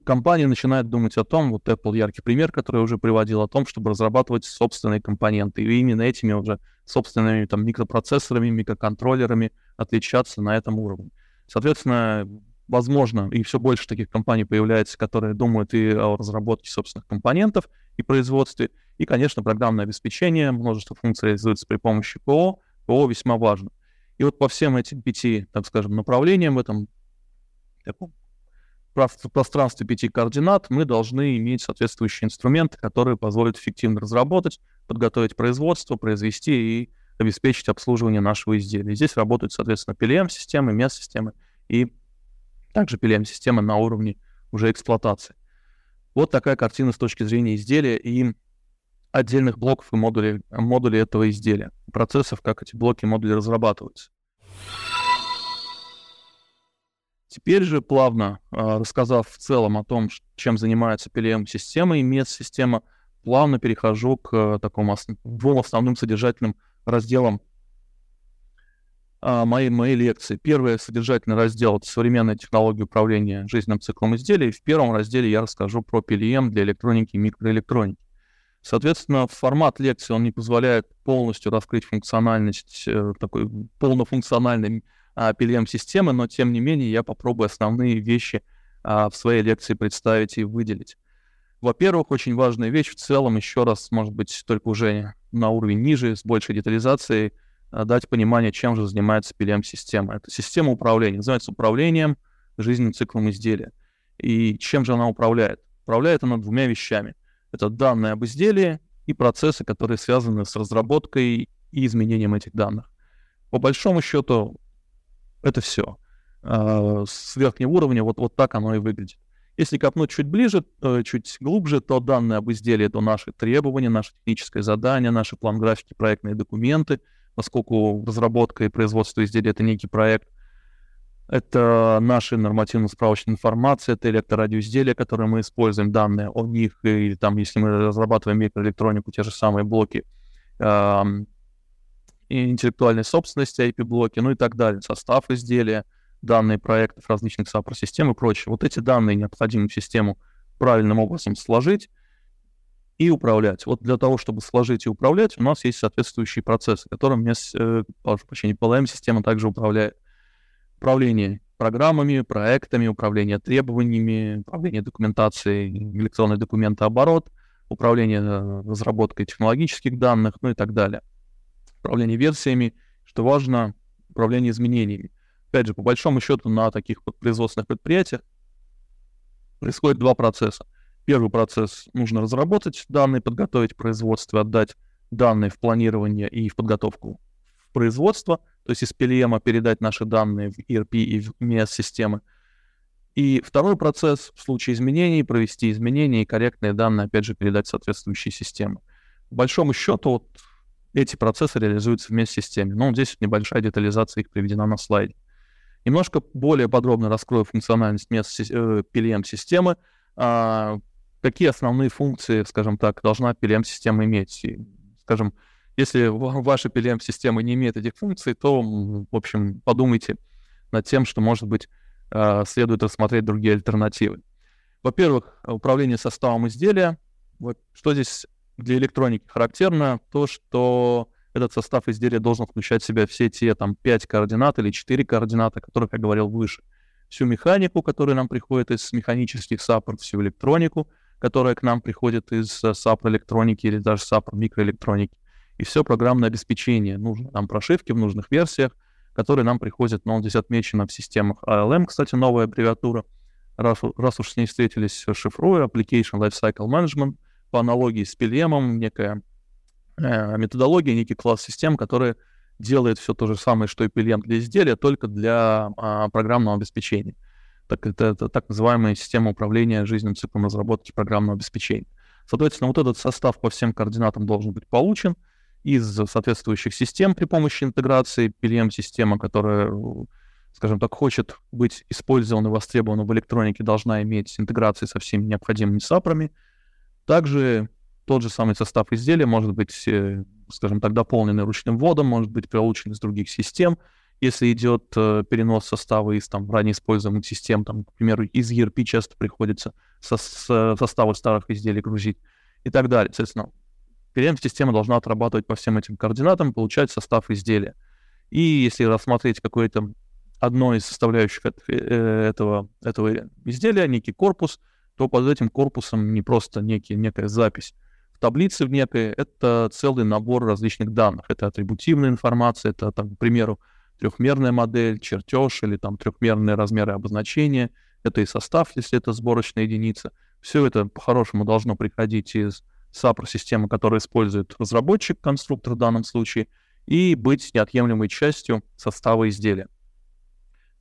Компания начинает думать о том, вот Apple яркий пример, который я уже приводил, о том, чтобы разрабатывать собственные компоненты, и именно этими уже собственными там, микропроцессорами, микроконтроллерами отличаться на этом уровне. Соответственно, возможно, и все больше таких компаний появляется, которые думают и о разработке собственных компонентов и производстве, и, конечно, программное обеспечение, множество функций реализуется при помощи ПО, ПО весьма важно. И вот по всем этим пяти, так скажем, направлениям в этом пространстве пяти координат мы должны иметь соответствующие инструменты, которые позволят эффективно разработать, подготовить производство, произвести и обеспечить обслуживание нашего изделия. Здесь работают, соответственно, пи эл эм-системы, эм и эс-системы и также пи эл эм-системы на уровне уже эксплуатации. Вот такая картина с точки зрения изделия и отдельных блоков и модулей, модулей этого изделия, процессов, как эти блоки и модули разрабатываются. Теперь же, плавно э, рассказав в целом о том, чем занимается пи эл эм-система и эм и эс-система, плавно перехожу к э, такому основ... двум основным содержательным разделам э, моей, моей лекции. Первый содержательный раздел — это современная технология управления жизненным циклом изделий. В первом разделе я расскажу про пи эл эм для электроники и микроэлектроники. Соответственно, формат лекции, он не позволяет полностью раскрыть функциональность э, такой полнофункциональной э, пи эл эм-системы, но, тем не менее, я попробую основные вещи э, в своей лекции представить и выделить. Во-первых, очень важная вещь в целом, еще раз, может быть, только уже на уровень ниже, с большей детализацией, э, дать понимание, чем же занимается пи эл эм-система. Это система управления, называется управлением жизненным циклом изделия. И чем же она управляет? Управляет она двумя вещами. Это данные об изделии и процессы, которые связаны с разработкой и изменением этих данных. По большому счету, это все. С верхнего уровня вот, вот так оно и выглядит. Если копнуть чуть ближе, чуть глубже, то данные об изделии — это наши требования, наше техническое задание, наши план графики, проектные документы, поскольку разработка и производство изделия — это некий проект. Это наши нормативно-справочная информация, это электрорадиоизделия, которые мы используем, данные о них, или там, если мы разрабатываем микроэлектронику, те же самые блоки э, интеллектуальной собственности, ай пи-блоки, ну и так далее, состав изделия, данные проектов различных сап-систем и прочее. Вот эти данные необходимо в систему правильным образом сложить и управлять. Вот для того, чтобы сложить и управлять, у нас есть соответствующие процессы, которым пи эл эм-система также управляет. Управление программами, проектами, управление требованиями, управление документацией, электронный документооборот, управление разработкой технологических данных, ну и так далее. Управление версиями, что важно, управление изменениями. Опять же, по большому счету, на таких производственных предприятиях происходит два процесса. Первый процесс — нужно разработать данные, подготовить производство, отдать данные в планирование и в подготовку в производство. То есть из пи эл эм передать наши данные в и эр пи и в эм и эс-системы. И второй процесс — в случае изменений провести изменения и корректные данные, опять же, передать в соответствующие системы. По большому счету, вот эти процессы реализуются в эм и эс-системе. Но здесь вот небольшая детализация их приведена на слайде. Немножко более подробно раскрою функциональность пи эл эм-системы. А, какие основные функции, скажем так, должна пи эл эм-система иметь? И, скажем, если ваша пи эл эм-система не имеет этих функций, то, в общем, подумайте над тем, что, может быть, следует рассмотреть другие альтернативы. Во-первых, управление составом изделия. Вот что здесь для электроники характерно, то, что этот состав изделия должен включать в себя все те там, пять координат или четыре координаты, о которых я говорил выше. Всю механику, которая нам приходит из механических САПР, всю электронику, которая к нам приходит из САПР электроники или даже САПР микроэлектроники. И все программное обеспечение. Нужны нам прошивки в нужных версиях, которые нам приходят, но ну, здесь отмечено в системах эй эл эм, кстати, новая аббревиатура, раз, раз уж с ней встретились, шифрую, Application Lifecycle Management, по аналогии с пи эл эм, некая э, методология, некий класс систем, который делает все то же самое, что и пи эл эм для изделия, только для э, программного обеспечения. Так, это, это так называемая система управления жизненным циклом разработки программного обеспечения. Соответственно, вот этот состав по всем координатам должен быть получен из соответствующих систем при помощи интеграции. пи эл эм-система, которая, скажем так, хочет быть использована и востребована в электронике, должна иметь интеграции со всеми необходимыми САПРами. Также тот же самый состав изделия может быть, скажем так, дополненный ручным вводом, может быть получен из других систем. Если идет перенос состава из там, ранее используемых систем, там, к примеру, из и эр пи часто приходится со- со- составы старых изделий грузить и так далее. Соответственно, пи эл эм-система должна отрабатывать по всем этим координатам, получать состав изделия. И если рассмотреть какое-то одно из составляющих от, э, этого, этого изделия, некий корпус, то под этим корпусом не просто некий, некая запись в таблице в некой, это целый набор различных данных. Это атрибутивная информация, это, там, к примеру, трехмерная модель, чертеж или там, трехмерные размеры обозначения. Это и состав, если это сборочная единица. Все это по-хорошему должно приходить из САПР-система, которую использует разработчик, конструктор в данном случае, и быть неотъемлемой частью состава изделия.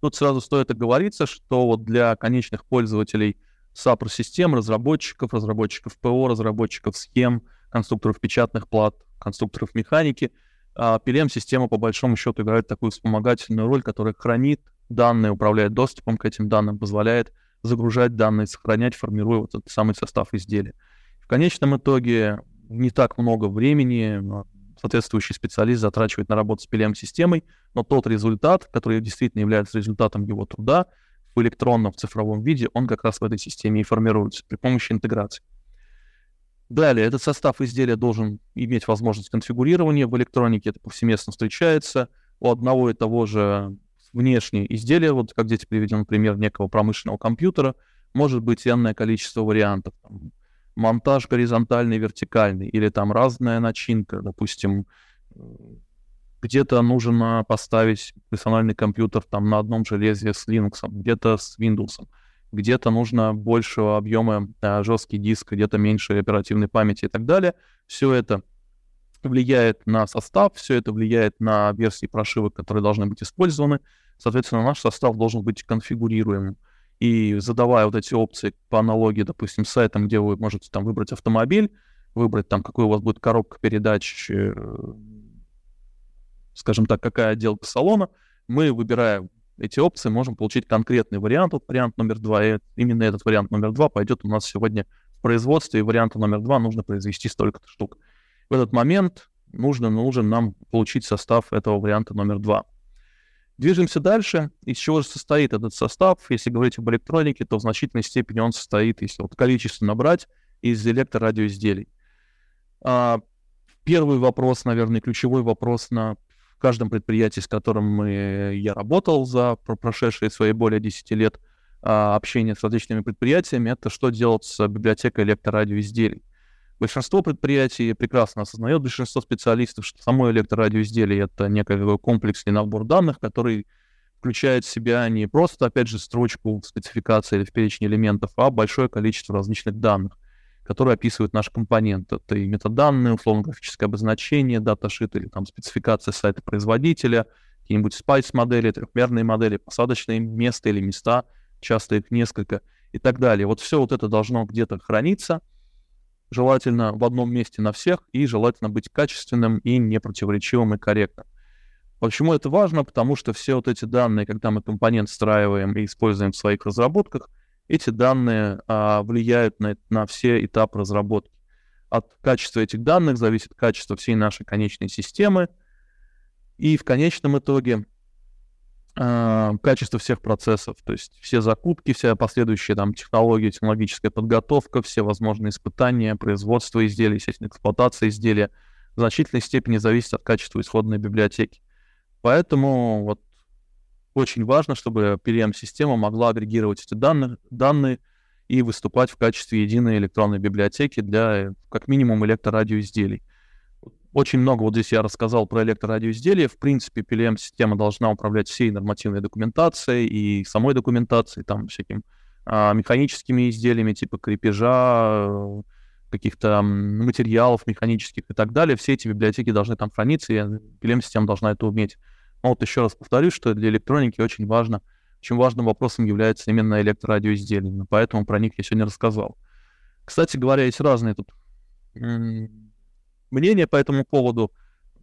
Тут сразу стоит оговориться, что вот для конечных пользователей САПР-систем, разработчиков, разработчиков ПО, разработчиков схем, конструкторов печатных плат, конструкторов механики, пи эл эм-система по большому счету играет такую вспомогательную роль, которая хранит данные, управляет доступом к этим данным, позволяет загружать данные, сохранять, формируя вот этот самый состав изделия. В конечном итоге не так много времени соответствующий специалист затрачивает на работу с пи эл эм-системой, но тот результат, который действительно является результатом его труда в электронном, в цифровом виде, он как раз в этой системе и формируется при помощи интеграции. Далее, этот состав изделия должен иметь возможность конфигурирования. В электронике это повсеместно встречается. У одного и того же внешнее изделие, вот как здесь приведен пример некого промышленного компьютера, может быть энное количество вариантов. Монтаж горизонтальный, вертикальный, или там разная начинка, допустим, где-то нужно поставить персональный компьютер там на одном железе с Linux, где-то с Windows, где-то нужно большего объема а, жесткий диск, где-то меньше оперативной памяти и так далее. Все это влияет на состав, все это влияет на версии прошивок, которые должны быть использованы. Соответственно, наш состав должен быть конфигурируемым. И задавая вот эти опции по аналогии, допустим, с сайтом, где вы можете там выбрать автомобиль, выбрать там, какой у вас будет коробка передач, скажем так, какая отделка салона, мы, выбирая эти опции, можем получить конкретный вариант. Вот вариант номер два, и именно этот вариант номер два пойдет у нас сегодня в производстве, и варианта номер два нужно произвести столько-то штук. В этот момент нужно, нужен нам получить состав этого варианта номер два. Движемся дальше. Из чего же состоит этот состав? Если говорить об электронике, то в значительной степени он состоит, если вот количественно брать, из электрорадиоизделий. А, первый вопрос, наверное, ключевой вопрос на каждом предприятии, с которым мы, я работал за прошедшие свои более десять лет а, общения с различными предприятиями, это что делать с библиотекой электрорадиоизделий. Большинство предприятий прекрасно осознает, большинство специалистов, что само электрорадиоизделие — это некий комплексный набор данных, который включает в себя не просто, опять же, строчку в спецификации или в перечне элементов, а большое количество различных данных, которые описывают наш компонент. Это и метаданные, условно-графическое обозначение, даташит или там спецификация сайта производителя, какие-нибудь спайс-модели, трехмерные модели, посадочные места или места, часто их несколько и так далее. Вот все вот это должно где-то храниться, желательно в одном месте на всех, и желательно быть качественным и непротиворечивым и корректным. Почему это важно? Потому что все вот эти данные, когда мы компонент встраиваем и используем в своих разработках, эти данные а, влияют на, на все этапы разработки. От качества этих данных зависит качество всей нашей конечной системы. И в конечном итоге качество всех процессов, то есть все закупки, вся последующая там технология, технологическая подготовка, все возможные испытания, производство изделий, естественно, эксплуатация изделия в значительной степени зависит от качества исходной библиотеки. Поэтому вот очень важно, чтобы пи эл эм-система могла агрегировать эти данные, данные и выступать в качестве единой электронной библиотеки для, как минимум, электрорадиоизделий. Очень много вот здесь я рассказал про электрорадиоизделия. В принципе, пи эл эм-система должна управлять всей нормативной документацией и самой документацией, там, всякими а, механическими изделиями типа крепежа, каких-то материалов механических и так далее. Все эти библиотеки должны там храниться, и пи эл эм-система должна это уметь. Но вот еще раз повторюсь, что для электроники очень важно, очень важным вопросом является именно электрорадиоизделия. Поэтому про них я сегодня рассказал. Кстати говоря, есть разные тут... мнение по этому поводу.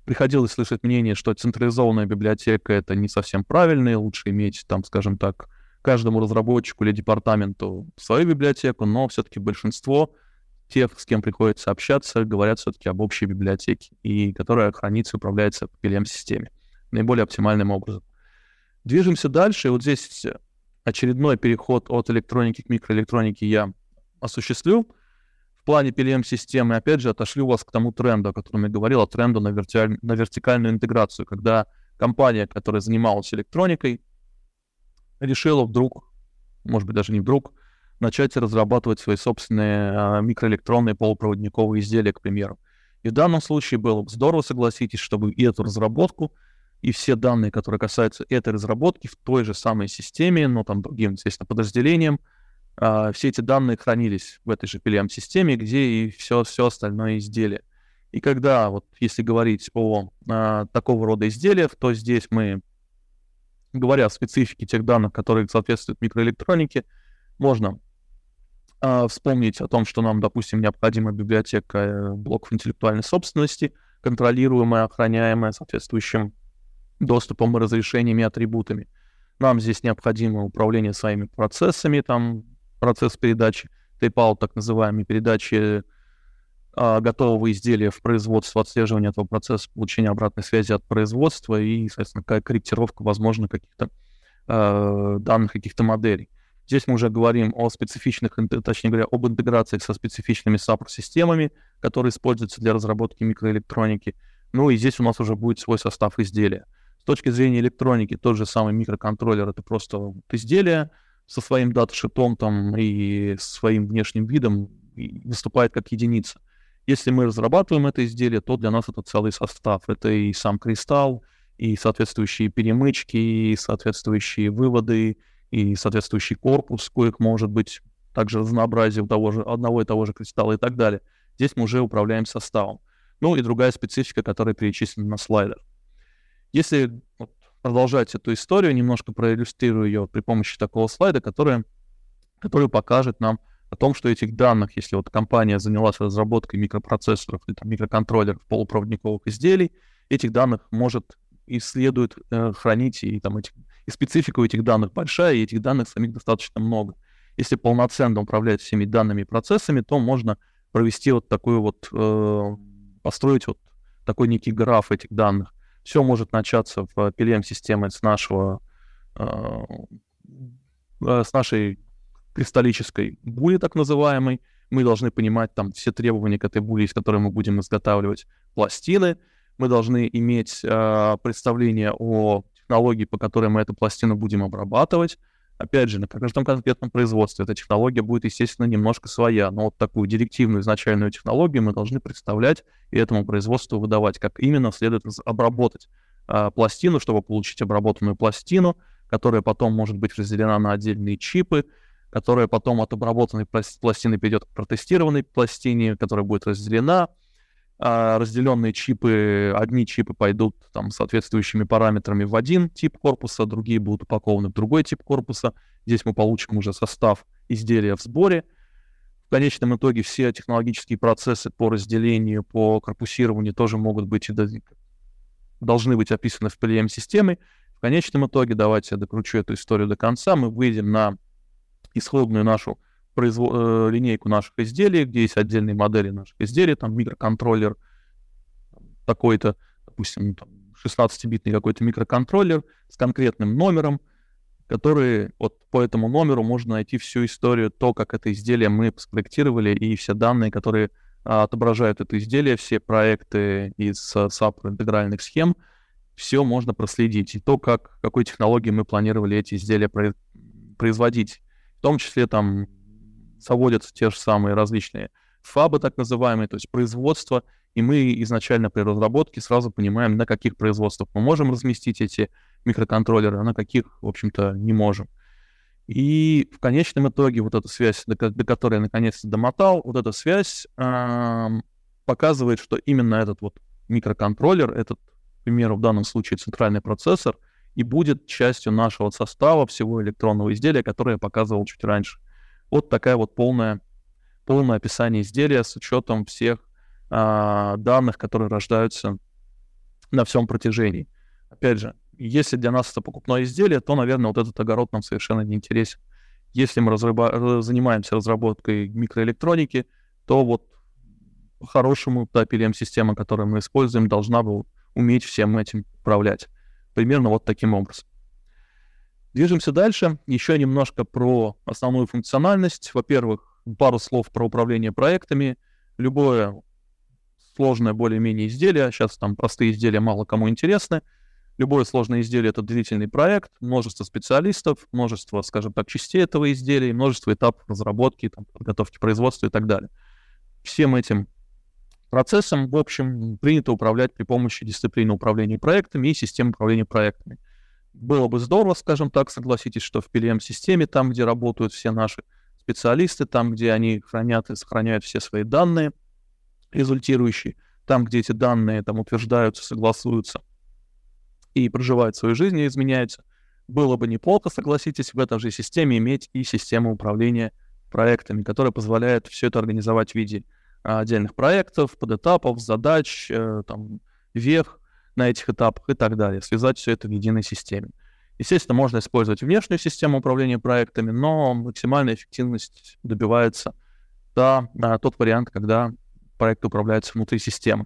Приходилось слышать мнение, что централизованная библиотека — это не совсем правильно, и лучше иметь, там, скажем так, каждому разработчику или департаменту свою библиотеку, но все-таки большинство тех, с кем приходится общаться, говорят все-таки об общей библиотеке, и которая хранится и управляется по пи эл эм-системе наиболее оптимальным образом. Движемся дальше, и вот здесь очередной переход от электроники к микроэлектронике я осуществлю. В плане пи эл эм-системы, опять же, отошлю вас к тому тренду, о котором я говорил, о тренду на, верти... на вертикальную интеграцию, когда компания, которая занималась электроникой, решила вдруг, может быть, даже не вдруг, начать разрабатывать свои собственные микроэлектронные полупроводниковые изделия, к примеру. И в данном случае было бы здорово, согласитесь, чтобы и эту разработку, и все данные, которые касаются этой разработки в той же самой системе, но там другим, естественно, подразделением, Uh, все эти данные хранились в этой же пи эл эм-системе, где и все, все остальное изделие. И когда, вот, если говорить о uh, такого рода изделиях, то здесь мы, говоря о специфике тех данных, которые соответствуют микроэлектронике, можно uh, вспомнить о том, что нам, допустим, необходима библиотека блоков интеллектуальной собственности, контролируемая, охраняемая соответствующим доступом и разрешениями, атрибутами. Нам здесь необходимо управление своими процессами, там, процесс передачи, тейп-аут, так называемые передачи а, готового изделия в производство, отслеживание этого процесса, получение обратной связи от производства и, соответственно, корректировка, возможно, каких-то а, данных, каких-то моделей. Здесь мы уже говорим о специфичных, точнее говоря, об интеграциях со специфичными сапр-системами, которые используются для разработки микроэлектроники. Ну и здесь у нас уже будет свой состав изделия. С точки зрения электроники, тот же самый микроконтроллер — это просто изделие, со своим даташитом там и своим внешним видом выступает как единица. Если мы разрабатываем это изделие, то для нас это целый состав. Это и сам кристалл, и соответствующие перемычки, и соответствующие выводы, и соответствующий корпус, коих может быть также разнообразие у того же, одного и того же кристалла и так далее. Здесь мы уже управляем составом. Ну и другая специфика, которая перечислена на слайдах. Если... продолжать эту историю, немножко проиллюстрирую ее при помощи такого слайда, который, который покажет нам о том, что этих данных, если вот компания занялась разработкой микропроцессоров или там, микроконтроллеров, полупроводниковых изделий, этих данных может и следует э, хранить, и, там, эти, и специфика у этих данных большая, и этих данных самих достаточно много. Если полноценно управлять всеми данными и процессами, то можно провести вот такую вот, э, построить вот такой некий граф этих данных. Все может начаться в пи эл эм-системе с нашего, э, с нашей кристаллической були, так называемой. Мы должны понимать там все требования к этой буле, из которой мы будем изготавливать пластины. Мы должны иметь э, представление о технологии, по которой мы эту пластину будем обрабатывать. Опять же, на каждом конкретном производстве эта технология будет, естественно, немножко своя, но вот такую директивную изначальную технологию мы должны представлять и этому производству выдавать, как именно следует обработать э, пластину, чтобы получить обработанную пластину, которая потом может быть разделена на отдельные чипы, которая потом от обработанной пластины перейдет к протестированной пластине, которая будет разделена. Э, разделенные чипы, одни чипы пойдут там, соответствующими параметрами в один тип корпуса, другие будут упакованы в другой тип корпуса. Здесь мы получим уже состав изделия в сборе. В конечном итоге все технологические процессы по разделению, по корпусированию тоже могут быть и должны быть описаны в пи эл эм-системе. В конечном итоге, давайте я докручу эту историю до конца, мы выйдем на исходную нашу Произво- линейку наших изделий, где есть отдельные модели наших изделий, там микроконтроллер такой-то, допустим, там, шестнадцатибитный какой-то микроконтроллер с конкретным номером, который вот по этому номеру можно найти всю историю, то, как это изделие мы спроектировали, и все данные, которые а, отображают это изделие, все проекты из САПР интегральных схем, все можно проследить. И то, как, какой технологией мы планировали эти изделия про- производить. В том числе там соводятся те же самые различные фабы, так называемые, то есть производство, и мы изначально при разработке сразу понимаем, на каких производствах мы можем разместить эти микроконтроллеры, а на каких, в общем-то, не можем. И в конечном итоге вот эта связь, до, до которой я наконец-то домотал, вот эта связь э-м, показывает, что именно этот вот микроконтроллер, этот, к примеру, в данном случае центральный процессор, и будет частью нашего состава всего электронного изделия, которое я показывал чуть раньше. Вот такая вот полная полное описание изделия с учетом всех а, данных, которые рождаются на всем протяжении. Опять же, если для нас это покупное изделие, то, наверное, вот этот огород нам совершенно не интересен. Если мы разрыба... занимаемся разработкой микроэлектроники, то вот по-хорошему та пи эл эм-система, которую мы используем, должна была уметь всем этим управлять. Примерно вот таким образом. Движемся дальше. Еще немножко про основную функциональность. Во-первых, пару слов про управление проектами. Любое сложное более-менее изделие, сейчас там простые изделия мало кому интересны, любое сложное изделие — это длительный проект, множество специалистов, множество, скажем так, частей этого изделия, множество этапов разработки, там, подготовки производства и так далее. Всем этим процессом, в общем, принято управлять при помощи дисциплины управления проектами и систем управления проектами. Было бы здорово, скажем так, согласитесь, что в пи эл эм-системе, там, где работают все наши специалисты, там, где они хранят и сохраняют все свои данные результирующие, там, где эти данные там утверждаются, согласуются и проживают свою жизнь и изменяются, было бы неплохо, согласитесь, в этой же системе иметь и систему управления проектами, которая позволяет все это организовать в виде отдельных проектов, подэтапов, задач, э, там, вех на этих этапах и так далее, связать все это в единой системе. Естественно, можно использовать внешнюю систему управления проектами, но максимальная эффективность добивается та, тот вариант, когда проект управляется внутри системы.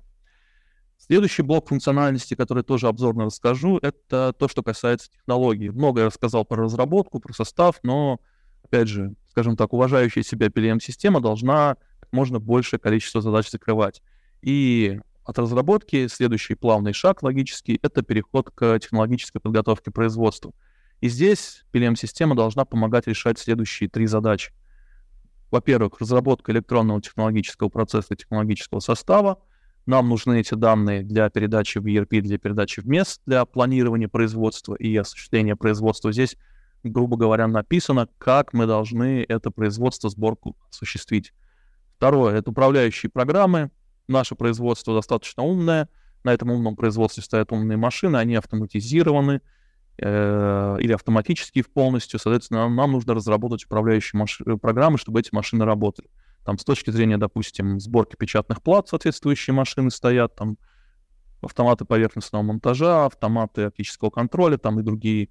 Следующий блок функциональности, который тоже обзорно расскажу, это то, что касается технологий. Много я рассказал про разработку, про состав, но, опять же, скажем так, уважающая себя пи эл эм-система должна как можно большее количество задач закрывать. И от разработки следующий плавный шаг логический — это переход к технологической подготовке производства. И здесь пи эл эм-система должна помогать решать следующие три задачи. Во-первых, разработка электронного технологического процесса и технологического состава. Нам нужны эти данные для передачи в и эр пи, для передачи в эм и эс, для планирования производства и осуществления производства. Здесь, грубо говоря, написано, как мы должны это производство, сборку осуществить. Второе — это управляющие программы. Наше производство достаточно умное, на этом умном производстве стоят умные машины, они автоматизированы э, или автоматически полностью, соответственно, нам, нам нужно разработать управляющие маш... программы, чтобы эти машины работали. Там с точки зрения, допустим, сборки печатных плат соответствующие машины стоят, там автоматы поверхностного монтажа, автоматы оптического контроля, там и другие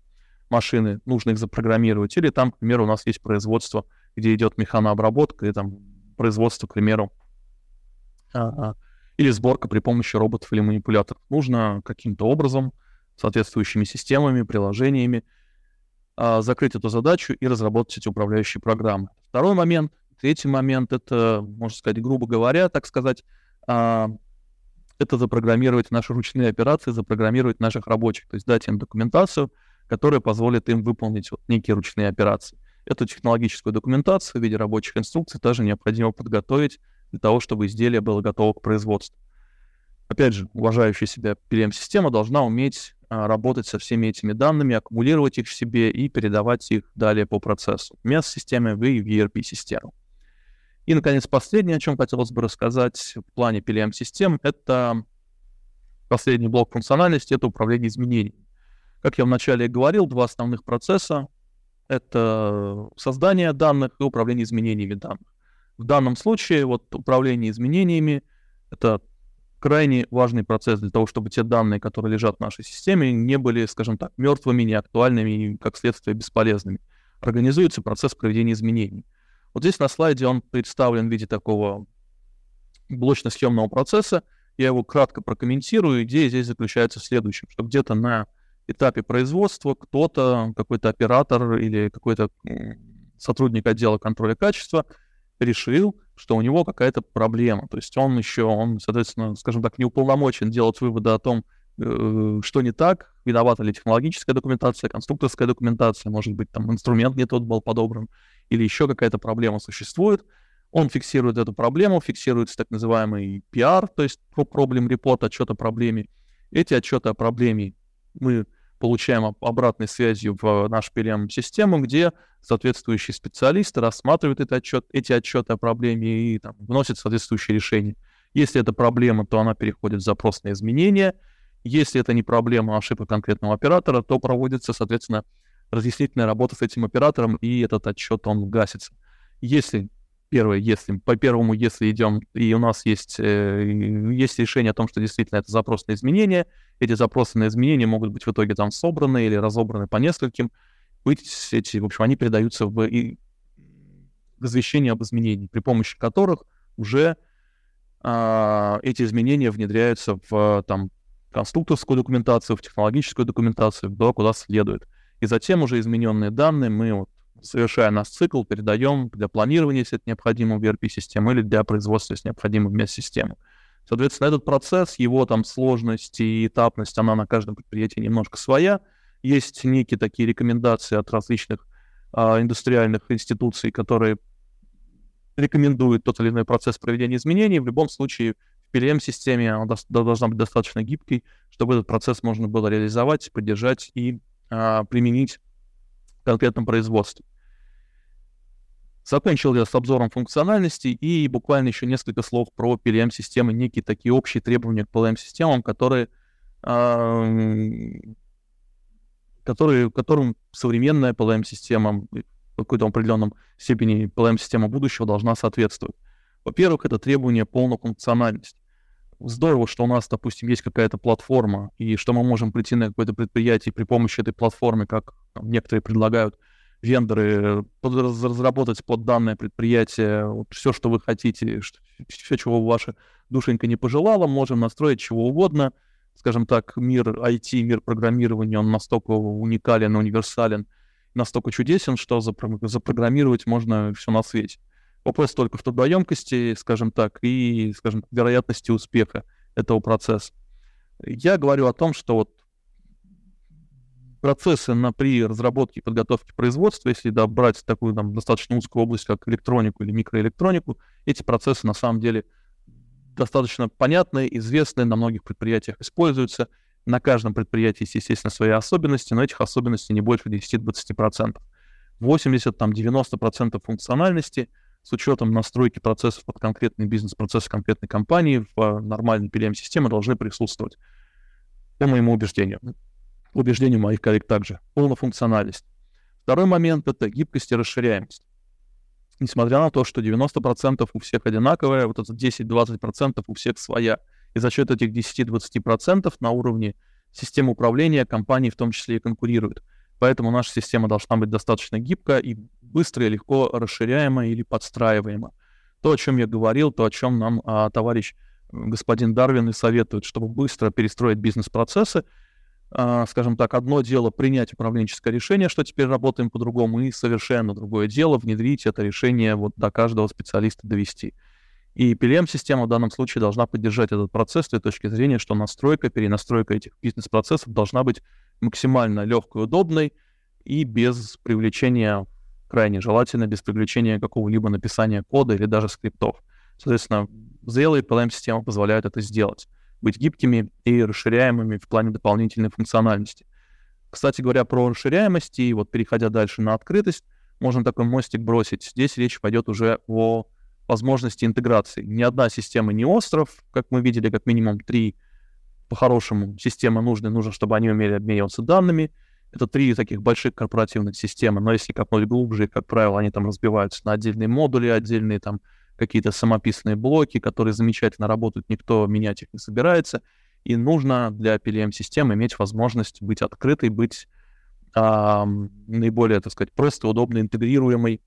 машины, нужно их запрограммировать. Или там, к примеру, у нас есть производство, где идет механообработка, и там производство, к примеру, или сборка при помощи роботов или манипуляторов. Нужно каким-то образом, соответствующими системами, приложениями закрыть эту задачу и разработать эти управляющие программы. Второй момент, третий момент — это, можно сказать, грубо говоря, так сказать, это запрограммировать наши ручные операции, запрограммировать наших рабочих, то есть дать им документацию, которая позволит им выполнить вот некие ручные операции. Эту технологическую документацию в виде рабочих инструкций также необходимо подготовить для того, чтобы изделие было готово к производству. Опять же, уважающая себя пи эл эм-система должна уметь а, работать со всеми этими данными, аккумулировать их в себе и передавать их далее по процессу. В эм и эс-системе, в и эр пи-систему. И, наконец, последнее, о чем хотелось бы рассказать в плане пи эл эм-систем, это последний блок функциональности, это управление изменениями. Как я вначале говорил, два основных процесса — это создание данных и управление изменениями данных. В данном случае вот управление изменениями — это крайне важный процесс для того, чтобы те данные, которые лежат в нашей системе, не были, скажем так, мертвыми, неактуальными и, как следствие, бесполезными. Организуется процесс проведения изменений. Вот здесь на слайде он представлен в виде такого блочно-схемного процесса, Я его кратко прокомментирую. Идея здесь заключается в следующем, что где-то на этапе производства кто-то, какой-то оператор или какой-то сотрудник отдела контроля качества решил, что у него какая-то проблема. То есть он еще, он, соответственно, скажем так, не уполномочен делать выводы о том, что не так, виновата ли технологическая документация, конструкторская документация, может быть, там инструмент не тот был подобран, или еще какая-то проблема существует. Он фиксирует эту проблему, фиксируется так называемый пи ар, то есть problem report, отчет о проблеме. Эти отчеты о проблеме мы получаем обратной связью в нашу пи эл эм-систему, где соответствующие специалисты рассматривают этот отчет, эти отчеты о проблеме и там, вносят соответствующие решения. Если это проблема, то она переходит в запрос на изменения. Если это не проблема, а ошибка конкретного оператора, то проводится, соответственно, разъяснительная работа с этим оператором, и этот отчет, он гасится. Если... Первое, если по первому, если идем, и у нас есть, есть решение о том, что действительно это запрос на изменения, эти запросы на изменения могут быть в итоге там собраны или разобраны по нескольким, эти, в общем, они передаются в извещение об изменении, при помощи которых уже а, эти изменения внедряются в там, конструкторскую документацию, в технологическую документацию, куда, куда следует. И затем уже измененные данные мы вот, совершая наш цикл, передаем для планирования, если это необходимо, в и эр пи-систему или для производства, если необходимо, в эм и эс-систему. Соответственно, этот процесс, его там сложность и этапность, она на каждом предприятии немножко своя. Есть некие такие рекомендации от различных а, индустриальных институций, которые рекомендуют тот или иной процесс проведения изменений. В любом случае, в пи эл эм-системе она до- должна быть достаточно гибкой, чтобы этот процесс можно было реализовать, поддержать и а, применить в конкретном производстве. Закончил я с обзором функциональности и буквально еще несколько слов про пи эл эм-системы, некие такие общие требования к пи эл эм-системам, которые, э, которые, которым современная пи эл эм-система в какой-то определенном степени пи эл эм-система будущего должна соответствовать. Во-первых, это требование полной функциональности. Здорово, что у нас, допустим, есть какая-то платформа, и что мы можем прийти на какое-то предприятие при помощи этой платформы, как там, некоторые предлагают, вендоры, разработать под данное предприятие вот, все, что вы хотите, что, все, чего ваша душенька не пожелала, можем настроить чего угодно. Скажем так, мир ай ти, мир программирования, он настолько уникален, универсален, настолько чудесен, что запро- запрограммировать можно все на свете. Вопрос только в трудоемкости, скажем так, и, скажем так, вероятности успеха этого процесса. Я говорю о том, что вот процессы на, при разработке и подготовке производства, если да, брать такую там, достаточно узкую область, как электронику или микроэлектронику, эти процессы на самом деле достаточно понятные, известные, на многих предприятиях используются. На каждом предприятии есть, естественно, свои особенности, но этих особенностей не больше десять-двадцать процентов. восемьдесят-девяносто процентов функциональности с учетом настройки процессов под конкретный бизнес-процесс конкретной компании в нормальной пи эл эм-системе должны присутствовать, по моему убеждению. Убеждению моих коллег также. Полнофункциональность. Второй момент — это гибкость и расширяемость. Несмотря на то, что девяносто процентов у всех одинаковое, вот это десять-двадцать процентов у всех своя. И за счет этих десять-двадцать процентов на уровне системы управления компании в том числе и конкурируют. Поэтому наша система должна быть достаточно гибкая и быстро и легко расширяема или подстраиваема. То, о чем я говорил, то, о чем нам а, товарищ господин Дарвин и советует, чтобы быстро перестроить бизнес-процессы. Скажем так, одно дело принять управленческое решение, что теперь работаем по-другому, и совершенно другое дело внедрить это решение вот до каждого специалиста довести. И пи эл эм-система в данном случае должна поддержать этот процесс с той точки зрения, что настройка, перенастройка этих бизнес-процессов должна быть максимально легкой, удобной и без привлечения, крайне желательно, без привлечения какого-либо написания кода или даже скриптов. Соответственно, зрелые пи эл эм-системы позволяют это сделать. Быть гибкими и расширяемыми в плане дополнительной функциональности. Кстати говоря, про расширяемость, и вот переходя дальше на открытость, можно такой мостик бросить. Здесь речь пойдет уже о возможности интеграции. Ни одна система не остров, как мы видели, как минимум три, по-хорошему, системы нужны, нужно, чтобы они умели обмениваться данными. Это три таких больших корпоративных системы, но если копнуть глубже, как правило, они там разбиваются на отдельные модули, отдельные там какие-то самописные блоки, которые замечательно работают, никто менять их не собирается. И нужно для пи эл эм-системы иметь возможность быть открытой, быть э, наиболее, так сказать, просто, удобно интегрируемой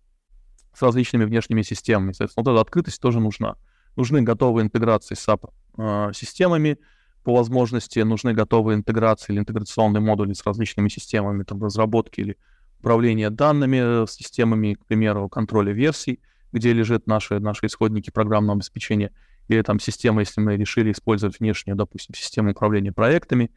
с различными внешними системами. Соответственно, вот эта открытость тоже нужна. Нужны готовые интеграции сап э, системами. По возможности нужны готовые интеграции или интеграционные модули с различными системами там, разработки или управления данными, с системами, к примеру, контроля версий, где лежат наши, наши исходники программного обеспечения, или там система, если мы решили использовать внешнюю, допустим, систему управления проектами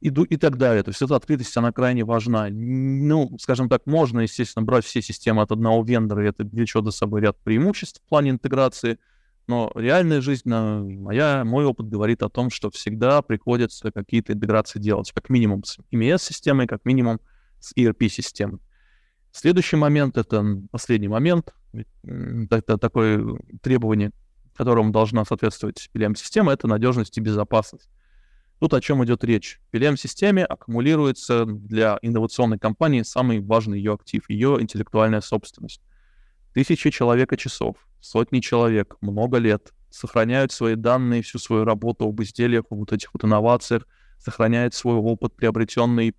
и, и так далее. То есть эта открытость, она крайне важна. Ну, скажем так, можно, естественно, брать все системы от одного вендора, и это влечет за собой ряд преимуществ в плане интеграции. Но реальная жизнь, моя, мой опыт говорит о том, что всегда приходится какие-то интеграции делать, как минимум с эм и эс-системой, как минимум с и эр пи-системой. Следующий момент, это последний момент, это такое требование, которому должна соответствовать пи эл эм-система, это надежность и безопасность. Тут о чем идет речь. В пи эл эм-системе аккумулируется для инновационной компании самый важный ее актив, ее интеллектуальная собственность. Тысячи человека-часов, сотни человек, много лет сохраняют свои данные, всю свою работу об изделиях, вот этих вот инновациях, сохраняют свой опыт, приобретенный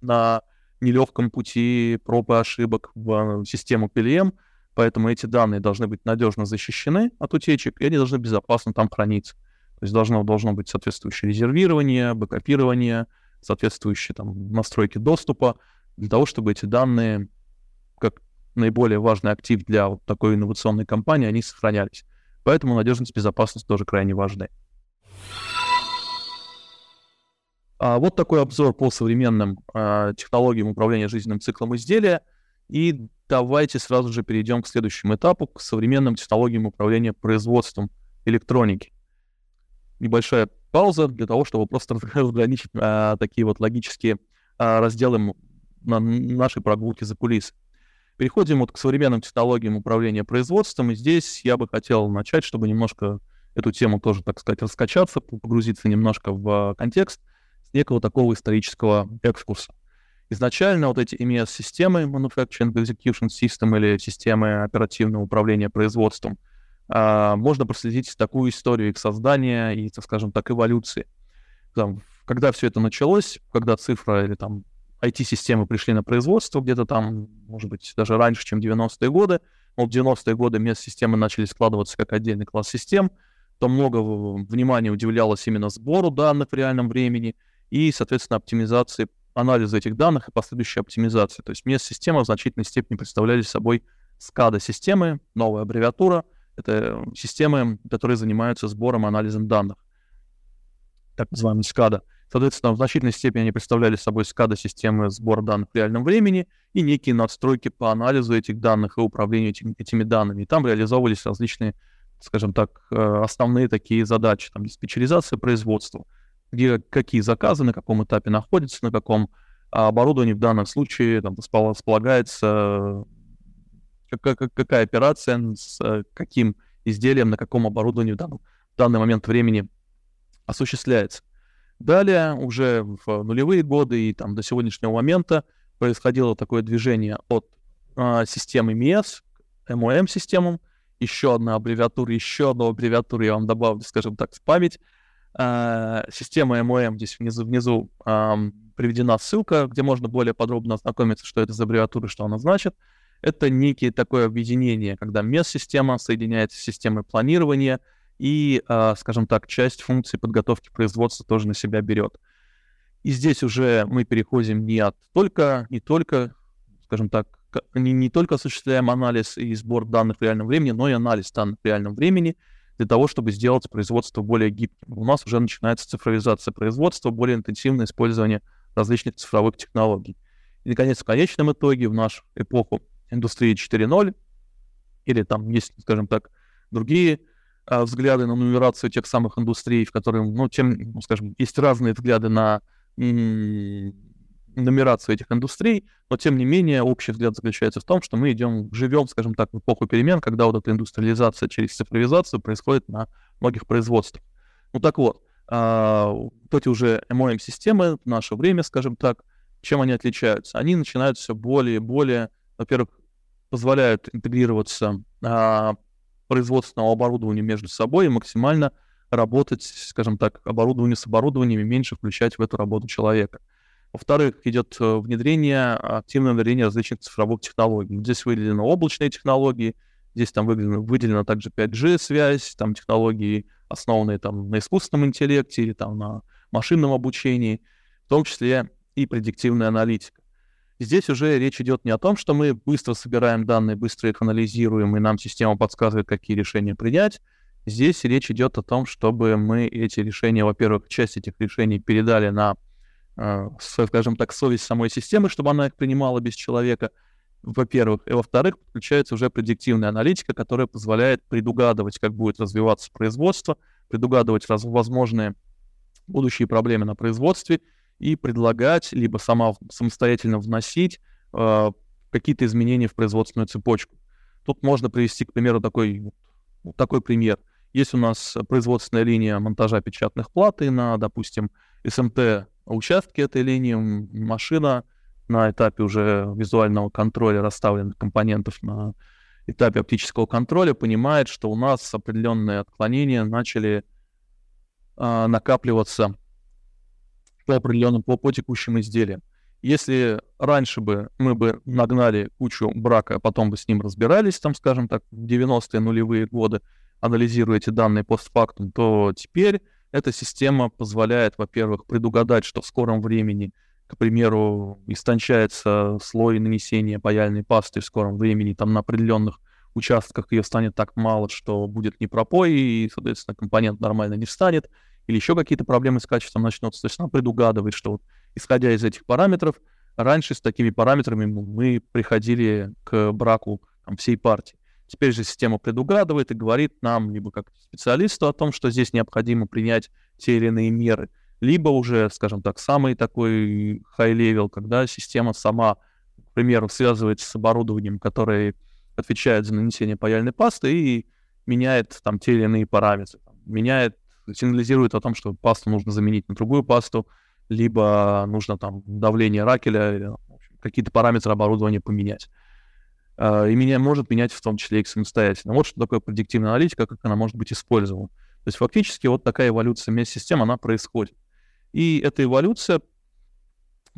на нелегком пути проб и ошибок в систему пи эл эм, поэтому эти данные должны быть надежно защищены от утечек, и они должны безопасно там храниться. То есть должно, должно быть соответствующее резервирование, бэкапирование, соответствующие там, настройки доступа, для того, чтобы эти данные, как наиболее важный актив для вот такой инновационной компании, они сохранялись. Поэтому надежность и безопасность тоже крайне важны. А вот такой обзор по современным э, технологиям управления жизненным циклом изделия. И давайте сразу же перейдем к следующему этапу, к современным технологиям управления производством электроники. Небольшая пауза для того, чтобы просто разграничить э, такие вот логические э, разделы на нашей прогулки за кулисы. Переходим вот к современным технологиям управления производством, и здесь я бы хотел начать, чтобы немножко эту тему тоже, так сказать, раскачаться, погрузиться немножко в контекст с некого такого исторического экскурса. Изначально вот эти эм и эс-системы, Manufacturing Execution System, или системы оперативного управления производством, можно проследить такую историю их создания и, так скажем так, эволюции. Там, когда все это началось, когда цифра или там ай ти-системы пришли на производство где-то там, может быть, даже раньше, чем девяностые годы. Но в девяностые годы эм и эс-системы начали складываться как отдельный класс систем. То много внимания уделялось именно сбору данных в реальном времени и, соответственно, оптимизации, анализу этих данных и последующей оптимизации. То есть эм и эс-системы в значительной степени представляли собой скада-системы, новая аббревиатура. Это системы, которые занимаются сбором и анализом данных. Так называемый скада. Соответственно, в значительной степени они представляли собой скада-системы сбора данных в реальном времени и некие настройки по анализу этих данных и управлению этим, этими данными. И там реализовывались различные, скажем так, основные такие задачи. Там диспетчеризация производства, где какие заказы, на каком этапе находятся, на каком оборудовании в данном случае там располагается, какая, какая операция, с каким изделием, на каком оборудовании в данный, в данный момент времени осуществляется. Далее, уже в нулевые годы и там, до сегодняшнего момента происходило такое движение от э, системы эм и эс к эм о эм-системам. Еще одна аббревиатура, еще одна аббревиатура, я вам добавлю, скажем так, в память. Э, система эм о эм, здесь внизу, внизу э, приведена ссылка, где можно более подробно ознакомиться, что это за аббревиатура, что она значит. Это некое такое объединение, когда эм и эс-система соединяется с системой планирования, и, скажем так, часть функций подготовки производства тоже на себя берет. И здесь уже мы переходим не от только, не только, скажем так, не, не только осуществляем анализ и сбор данных в реальном времени, но и анализ данных в реальном времени для того, чтобы сделать производство более гибким. У нас уже начинается цифровизация производства, более интенсивное использование различных цифровых технологий. И, наконец, в конечном итоге, в нашу эпоху индустрии четыре ноль, или там есть, скажем так, другие взгляды на нумерацию тех самых индустрий, в которых, ну, тем, ну, скажем, есть разные взгляды на м- нумерацию этих индустрий, но, тем не менее, общий взгляд заключается в том, что мы идем, живем, скажем так, в эпоху перемен, когда вот эта индустриализация через цифровизацию происходит на многих производствах. Ну, так вот, а, вот эти уже эм о эм-системы в наше время, скажем так, чем они отличаются? Они начинают все более и более, во-первых, позволяют интегрироваться а, производственного оборудования между собой и максимально работать, скажем так, оборудование с оборудованием и меньше включать в эту работу человека. Во-вторых, идет внедрение, активное внедрение различных цифровых технологий. Здесь выделены облачные технологии, здесь там выделена, выделена также пять джи-связь, там технологии основанные там на искусственном интеллекте или там на машинном обучении, в том числе и предиктивная аналитика. Здесь уже речь идет не о том, что мы быстро собираем данные, быстро их анализируем, и нам система подсказывает, какие решения принять. Здесь речь идет о том, чтобы мы эти решения, во-первых, часть этих решений передали на, э, скажем так, совесть самой системы, чтобы она их принимала без человека, во-первых. И, во-вторых, подключается уже предиктивная аналитика, которая позволяет предугадывать, как будет развиваться производство, предугадывать раз- возможные будущие проблемы на производстве и предлагать, либо сама, самостоятельно вносить э, какие-то изменения в производственную цепочку. Тут можно привести, к примеру, такой, такой пример. Есть у нас производственная линия монтажа печатных плат, и на, допустим, эс эм тэ участке этой линии машина на этапе уже визуального контроля расставленных компонентов, на этапе оптического контроля понимает, что у нас определенные отклонения начали э, накапливаться по определенным, по, по текущим изделиям. Если раньше бы мы бы нагнали кучу брака, а потом бы с ним разбирались, там, скажем так, в девяностые нулевые годы, анализируя эти данные постфактум, то теперь эта система позволяет, во-первых, предугадать, что в скором времени, к примеру, истончается слой нанесения паяльной пасты, в скором времени там на определенных участках ее станет так мало, что будет непропой, и, соответственно, компонент нормально не встанет, или еще какие-то проблемы с качеством начнутся. То есть она предугадывает, что вот, исходя из этих параметров, раньше с такими параметрами мы приходили к браку там, всей партии. Теперь же система предугадывает и говорит нам, либо как специалисту, о том, что здесь необходимо принять те или иные меры, либо уже, скажем так, самый такой high-level, когда система сама, к примеру, связывается с оборудованием, которое отвечает за нанесение паяльной пасты и меняет там те или иные параметры, там, меняет сигнализирует о том, что пасту нужно заменить на другую пасту, либо нужно там давление ракеля, или, в общем, какие-то параметры оборудования поменять. И меня может менять в том числе и самостоятельно. Вот что такое предиктивная аналитика, как она может быть использована. То есть фактически вот такая эволюция эм и эс-систем, она происходит. И эта эволюция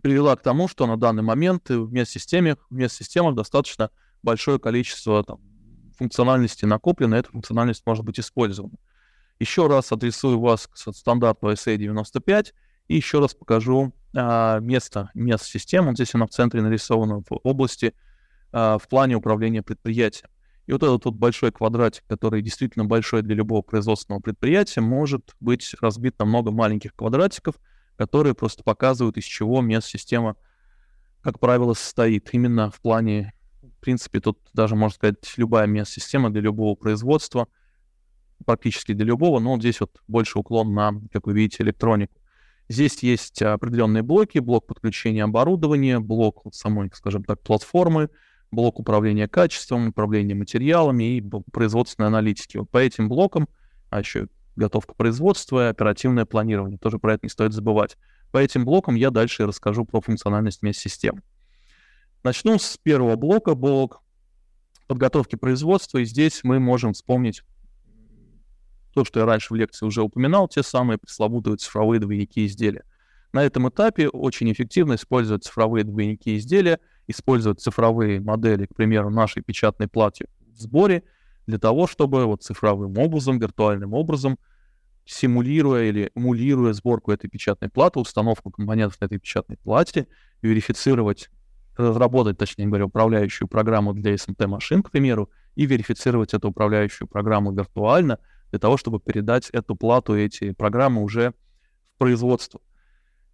привела к тому, что на данный момент в эм и эс-системах, в эм и эс-системах достаточно большое количество там, функциональности накоплено, и эта функциональность может быть использована. Еще раз адресую вас к стандарту ай эс эй девяносто пять и еще раз покажу а, место эм и эс-систем. Вот здесь она в центре нарисована в области а, в плане управления предприятием. И вот этот вот большой квадратик, который действительно большой для любого производственного предприятия, может быть разбит на много маленьких квадратиков, которые просто показывают, из чего эм и эс-система, как правило, состоит. Именно в плане, в принципе, тут даже, можно сказать, любая эм и эс-система для любого производства, практически для любого, но здесь вот больше уклон на, как вы видите, электронику. Здесь есть определенные блоки, блок подключения оборудования, блок самой, скажем так, платформы, блок управления качеством, управления материалами и производственной аналитики. Вот по этим блокам, а еще готовка производства и оперативное планирование, тоже про это не стоит забывать. По этим блокам я дальше расскажу про функциональность эм и эс-систем. Начну с первого блока, блок подготовки производства, и здесь мы можем вспомнить то, что я раньше в лекции уже упоминал, те самые пресловутые цифровые двойники изделия. На этом этапе очень эффективно использовать цифровые двойники изделия, использовать цифровые модели, к примеру, нашей печатной платы в сборе, для того, чтобы вот цифровым образом, виртуальным образом, симулируя или эмулируя сборку этой печатной платы, установку компонентов на этой печатной плате, верифицировать, разработать, точнее говоря, управляющую программу для эс эм тэ-машин, к примеру, и верифицировать эту управляющую программу виртуально, для того, чтобы передать эту плату, эти программы уже в производство.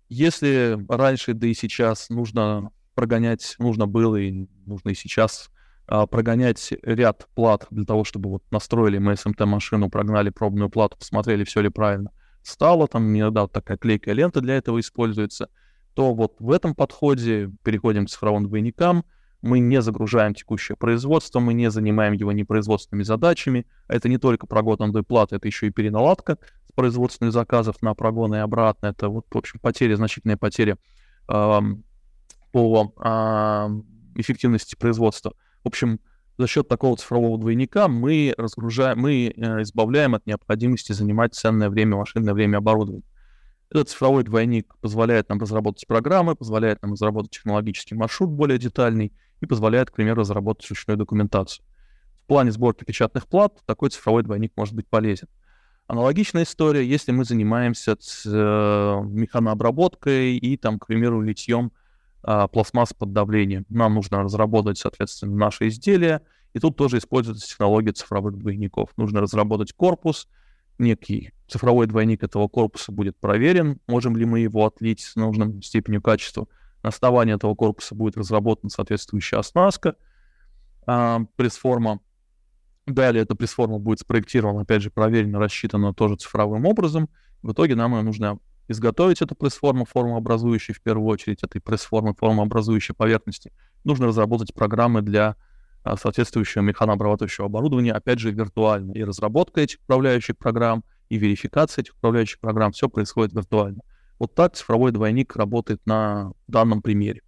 Если раньше, да и сейчас нужно прогонять, нужно было и нужно и сейчас а, прогонять ряд плат для того, чтобы вот настроили мы эс эм тэ-машину, прогнали пробную плату, посмотрели, все ли правильно стало, там иногда вот такая клейкая лента для этого используется, то вот в этом подходе переходим к цифровым двойникам. Мы не загружаем текущее производство, мы не занимаем его непроизводственными задачами. Это не только прогон одной платы, это еще и переналадка с производственных заказов на прогоны и обратно. Это, вот, в общем, потери, значительные потери э, по э, эффективности производства. В общем, за счет такого цифрового двойника мы разгружаем, мы э, избавляем от необходимости занимать ценное время, машинное время оборудования. Этот цифровой двойник позволяет нам разработать программы, позволяет нам разработать технологический маршрут более детальный, и позволяет, к примеру, разработать ручную документацию. В плане сборки печатных плат такой цифровой двойник может быть полезен. Аналогичная история, если мы занимаемся ц, э, механообработкой и, там, к примеру, литьем э, пластмасс под давлением. Нам нужно разработать, соответственно, наши изделия. И тут тоже используется технология цифровых двойников. Нужно разработать корпус. Некий цифровой двойник этого корпуса будет проверен. Можем ли мы его отлить с нужной степенью качества. На основании этого корпуса будет разработана соответствующая оснастка, э, пресс-форма. Далее эта пресс-форма будет спроектирована, опять же, проверена, рассчитана тоже цифровым образом. В итоге нам ее нужно изготовить, эту пресс-форму, формообразующей в первую очередь, этой пресс-формы, формообразующей поверхности. Нужно разработать программы для а, соответствующего механообрабатывающего оборудования, опять же, виртуально. И разработка этих управляющих программ, и верификация этих управляющих программ, все происходит виртуально. Вот так цифровой двойник работает на данном примере.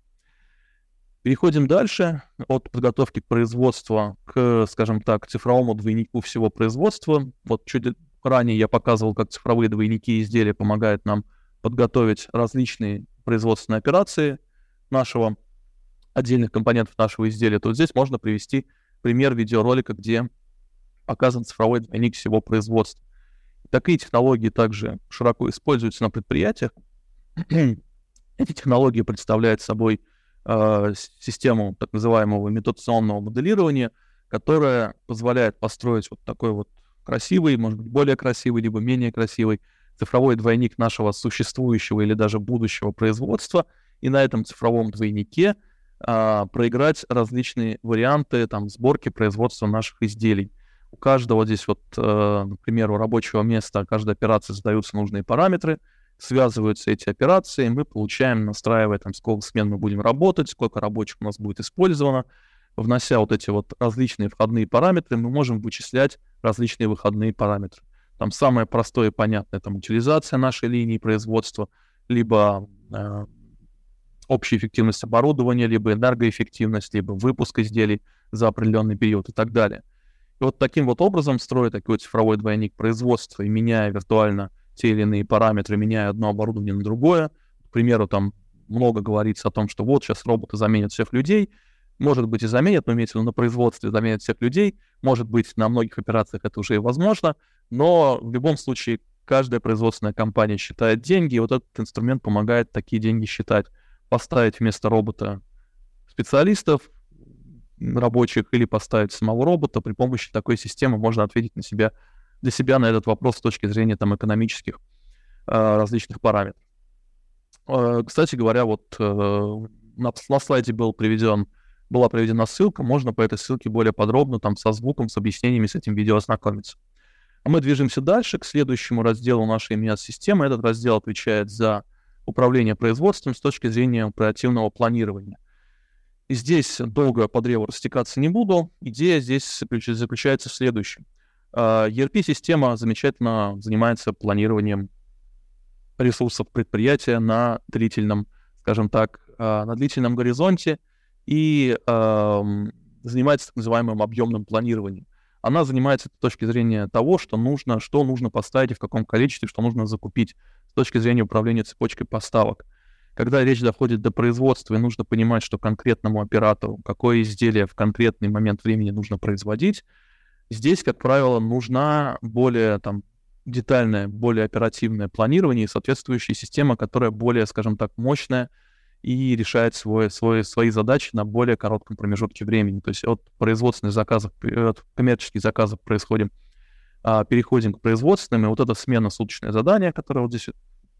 Переходим дальше от подготовки к производству к, скажем так, цифровому двойнику всего производства. Вот чуть ранее я показывал, как цифровые двойники изделия помогают нам подготовить различные производственные операции нашего отдельных компонентов нашего изделия. То здесь можно привести пример видеоролика, где показан цифровой двойник всего производства. Такие технологии также широко используются на предприятиях. Эти технологии представляют собой систему так называемого имитационного моделирования, которая позволяет построить вот такой вот красивый, может быть, более красивый, либо менее красивый цифровой двойник нашего существующего или даже будущего производства, и на этом цифровом двойнике а, проиграть различные варианты там, сборки производства наших изделий. У каждого здесь вот, а, например, у рабочего места каждой операции задаются нужные параметры, связываются эти операции, мы получаем, настраивая, там, сколько смен мы будем работать, сколько рабочих у нас будет использовано. Внося вот эти вот различные входные параметры, мы можем вычислять различные выходные параметры. Там самое простое и понятное, там, утилизация нашей линии производства, либо э, общая эффективность оборудования, либо энергоэффективность, либо выпуск изделий за определенный период и так далее. И вот таким вот образом, строя такой цифровой двойник производства и меняя виртуально те или иные параметры, меняя одно оборудование на другое. К примеру, там много говорится о том, что вот сейчас роботы заменят всех людей. Может быть, и заменят, но имеется в виду на производстве заменят всех людей. Может быть, на многих операциях это уже и возможно. Но в любом случае, каждая производственная компания считает деньги, и вот этот инструмент помогает такие деньги считать. Поставить вместо робота специалистов, рабочих, или поставить самого робота. При помощи такой системы можно ответить на себя для себя на этот вопрос с точки зрения там, экономических э, различных параметров. Э, кстати говоря, вот э, на, на слайде был приведен, была приведена ссылка, можно по этой ссылке более подробно там, со звуком, с объяснениями с этим видео ознакомиться. А мы движемся дальше к следующему разделу нашей эм и эс-системы. Этот раздел отвечает за управление производством с точки зрения оперативного планирования. И здесь долго по древу растекаться не буду. Идея здесь заключается в следующем. и эр пи-система замечательно занимается планированием ресурсов предприятия на длительном, скажем так, на длительном горизонте и э, занимается так называемым объемным планированием. Она занимается с точки зрения того, что нужно, что нужно поставить и в каком количестве, что нужно закупить с точки зрения управления цепочкой поставок. Когда речь доходит до производства, и нужно понимать, что конкретному оператору какое изделие в конкретный момент времени нужно производить, здесь, как правило, нужна более там, детальное, более оперативное планирование и соответствующая система, которая более, скажем так, мощная и решает свой, свой, свои задачи на более коротком промежутке времени. То есть от производственных заказов, от коммерческих заказов происходим, а, переходим к производственным. И вот эта смена суточное задание, которое вот здесь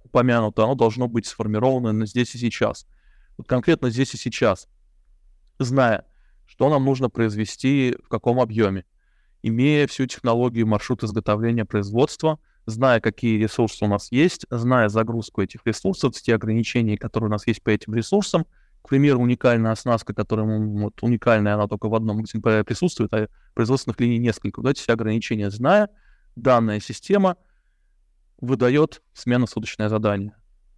упомянуто, оно должно быть сформировано на здесь и сейчас. Вот конкретно здесь и сейчас, зная, что нам нужно произвести, в каком объеме, имея всю технологию, маршрут изготовления производства, зная, какие ресурсы у нас есть, зная загрузку этих ресурсов, те ограничения, которые у нас есть по этим ресурсам. К примеру, уникальная оснастка, которая вот, уникальная, она только в одном экземпляре присутствует, а производственных линий несколько. Вот эти все ограничения зная, данная система выдает сменно-суточное задание.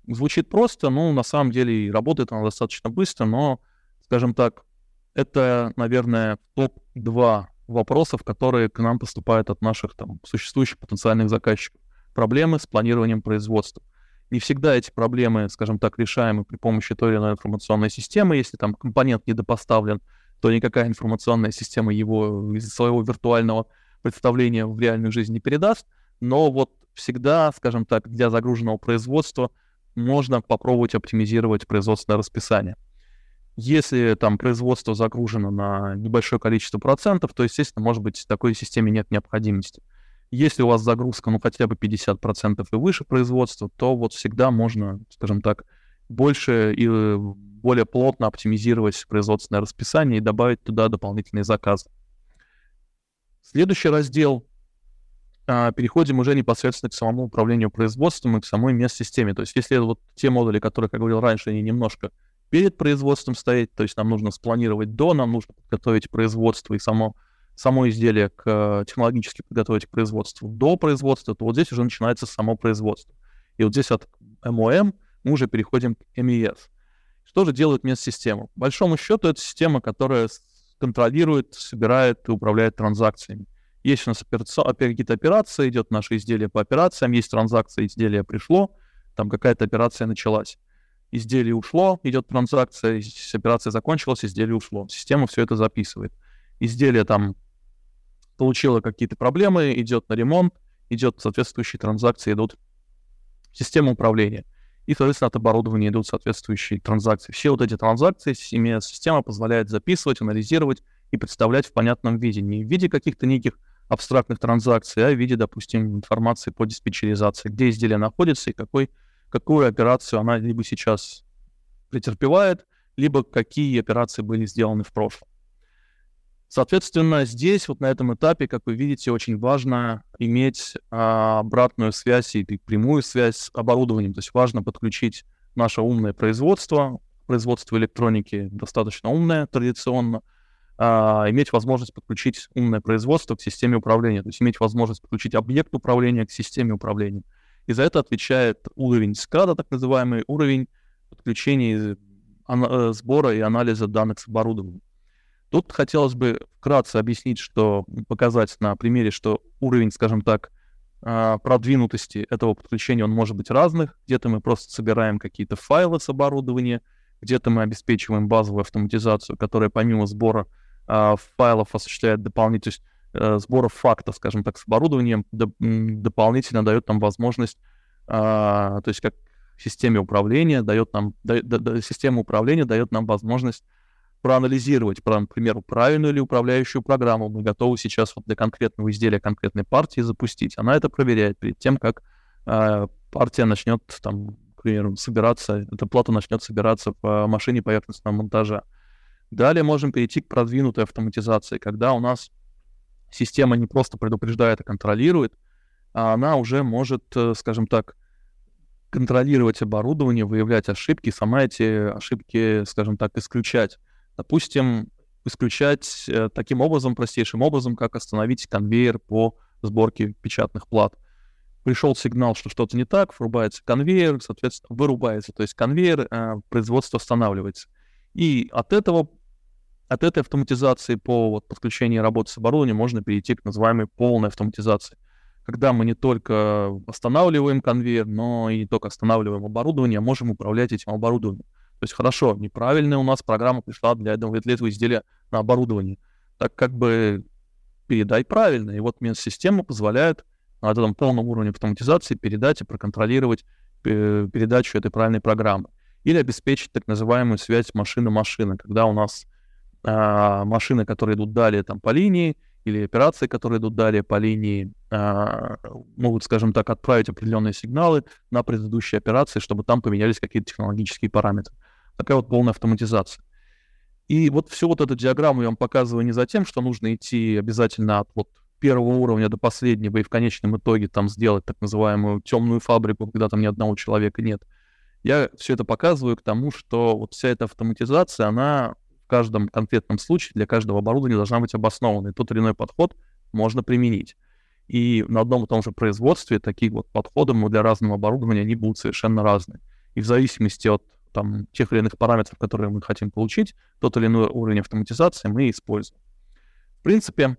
Звучит просто, но на самом деле работает она достаточно быстро, но, скажем так, это, наверное, топ-два вопросов, которые к нам поступают от наших там, существующих потенциальных заказчиков. Проблемы с планированием производства. Не всегда эти проблемы, скажем так, решаемы при помощи той или иной информационной системы. Если там компонент недопоставлен, то никакая информационная система его из своего виртуального представления в реальную жизнь не передаст. но вот всегда, скажем так, для загруженного производства можно попробовать оптимизировать производственное расписание. Если там производство загружено на небольшое количество процентов, то, естественно, может быть, в такой системе нет необходимости. Если у вас загрузка, ну, хотя бы пятьдесят процентов и выше производства, то вот всегда можно, скажем так, больше и более плотно оптимизировать производственное расписание и добавить туда дополнительные заказы. Следующий раздел. Переходим уже непосредственно к самому управлению производством и к самой эм и эс-системе. То есть если вот те модули, которые, как я говорил раньше, они немножко перед производством стоять, то есть нам нужно спланировать до, нам нужно подготовить производство и само, само изделие к, технологически подготовить к производству до производства, то вот здесь уже начинается само производство. И вот здесь от эм о эм мы уже переходим к эм и эс. Что же делает эм и эс-система? По большому счету это система, которая контролирует, собирает и управляет транзакциями. Есть у нас какие-то операции, идет наше изделие по операциям, есть транзакция, изделие пришло, там какая-то операция началась. Изделие ушло, идет транзакция, операция закончилась, изделие ушло. Система все это записывает. Изделие там получило какие-то проблемы, идет на ремонт, идет соответствующие транзакции, идут в систему управления. И, соответственно, от оборудования идут соответствующие транзакции. Все вот эти транзакции эм и эс-система позволяет записывать, анализировать и представлять в понятном виде. Не в виде каких-то неких абстрактных транзакций, а в виде, допустим, информации по диспетчеризации, где изделие находится и какой какую операцию она либо сейчас претерпевает, либо какие операции были сделаны в прошлом. Соответственно, здесь, вот на этом этапе, как вы видите, очень важно иметь а, обратную связь и прямую связь с оборудованием. То есть важно подключить наше умное производство, производство электроники достаточно умное традиционно, а, иметь возможность подключить умное производство к системе управления, то есть иметь возможность подключить объект управления к системе управления. И за это отвечает уровень скада, так называемый уровень подключения, сбора и анализа данных с оборудованием. Тут хотелось бы вкратце объяснить, что показать на примере, что уровень, скажем так, продвинутости этого подключения, он может быть разных. Где-то мы просто собираем какие-то файлы с оборудования, где-то мы обеспечиваем базовую автоматизацию, которая помимо сбора файлов осуществляет дополнительность, сбора фактов, скажем так, с оборудованием, доп- дополнительно дает нам возможность, а, то есть как системе управления дает нам, да, да, система управления дает нам возможность проанализировать, про, например, правильную ли управляющую программу мы готовы сейчас вот для конкретного изделия, конкретной партии запустить. Она это проверяет перед тем, как а, партия начнет, там, к примеру, собираться, эта плата начнет собираться в машине поверхностного монтажа. Далее можем перейти к продвинутой автоматизации, когда у нас система не просто предупреждает, а контролирует, а она уже может, скажем так, контролировать оборудование, выявлять ошибки, сама эти ошибки, скажем так, исключать. Допустим, исключать таким образом, простейшим образом, как остановить конвейер по сборке печатных плат. Пришел сигнал, что что-то не так, врубается конвейер, соответственно, вырубается, то есть конвейер, производство останавливается. И от этого От этой автоматизации по вот, подключению работы с оборудованием можно перейти к называемой полной автоматизации, когда мы не только останавливаем конвейер, но и не только останавливаем оборудование, а можем управлять этим оборудованием. То есть хорошо, неправильная у нас программа пришла для этого, для этого изделия на оборудование. Так как бы передай правильно. И вот эм и эс-система позволяет на этом полном уровне автоматизации передать и проконтролировать передачу этой правильной программы. Или обеспечить так называемую связь машина-машина, когда у нас машины, которые идут далее там, по линии, или операции, которые идут далее по линии, а, могут, скажем так, отправить определенные сигналы на предыдущие операции, чтобы там поменялись какие-то технологические параметры. Такая вот полная автоматизация. И вот всю вот эту диаграмму я вам показываю не за тем, что нужно идти обязательно от вот, первого уровня до последнего и в конечном итоге там сделать так называемую темную фабрику, когда там ни одного человека нет. Я все это показываю к тому, что вот вся эта автоматизация, она в каждом конкретном случае для каждого оборудования должна быть обоснована. И тот или иной подход можно применить. И на одном и том же производстве такие вот подходы для разного оборудования, они будут совершенно разные. И в зависимости от там, тех или иных параметров, которые мы хотим получить, тот или иной уровень автоматизации мы используем. В принципе,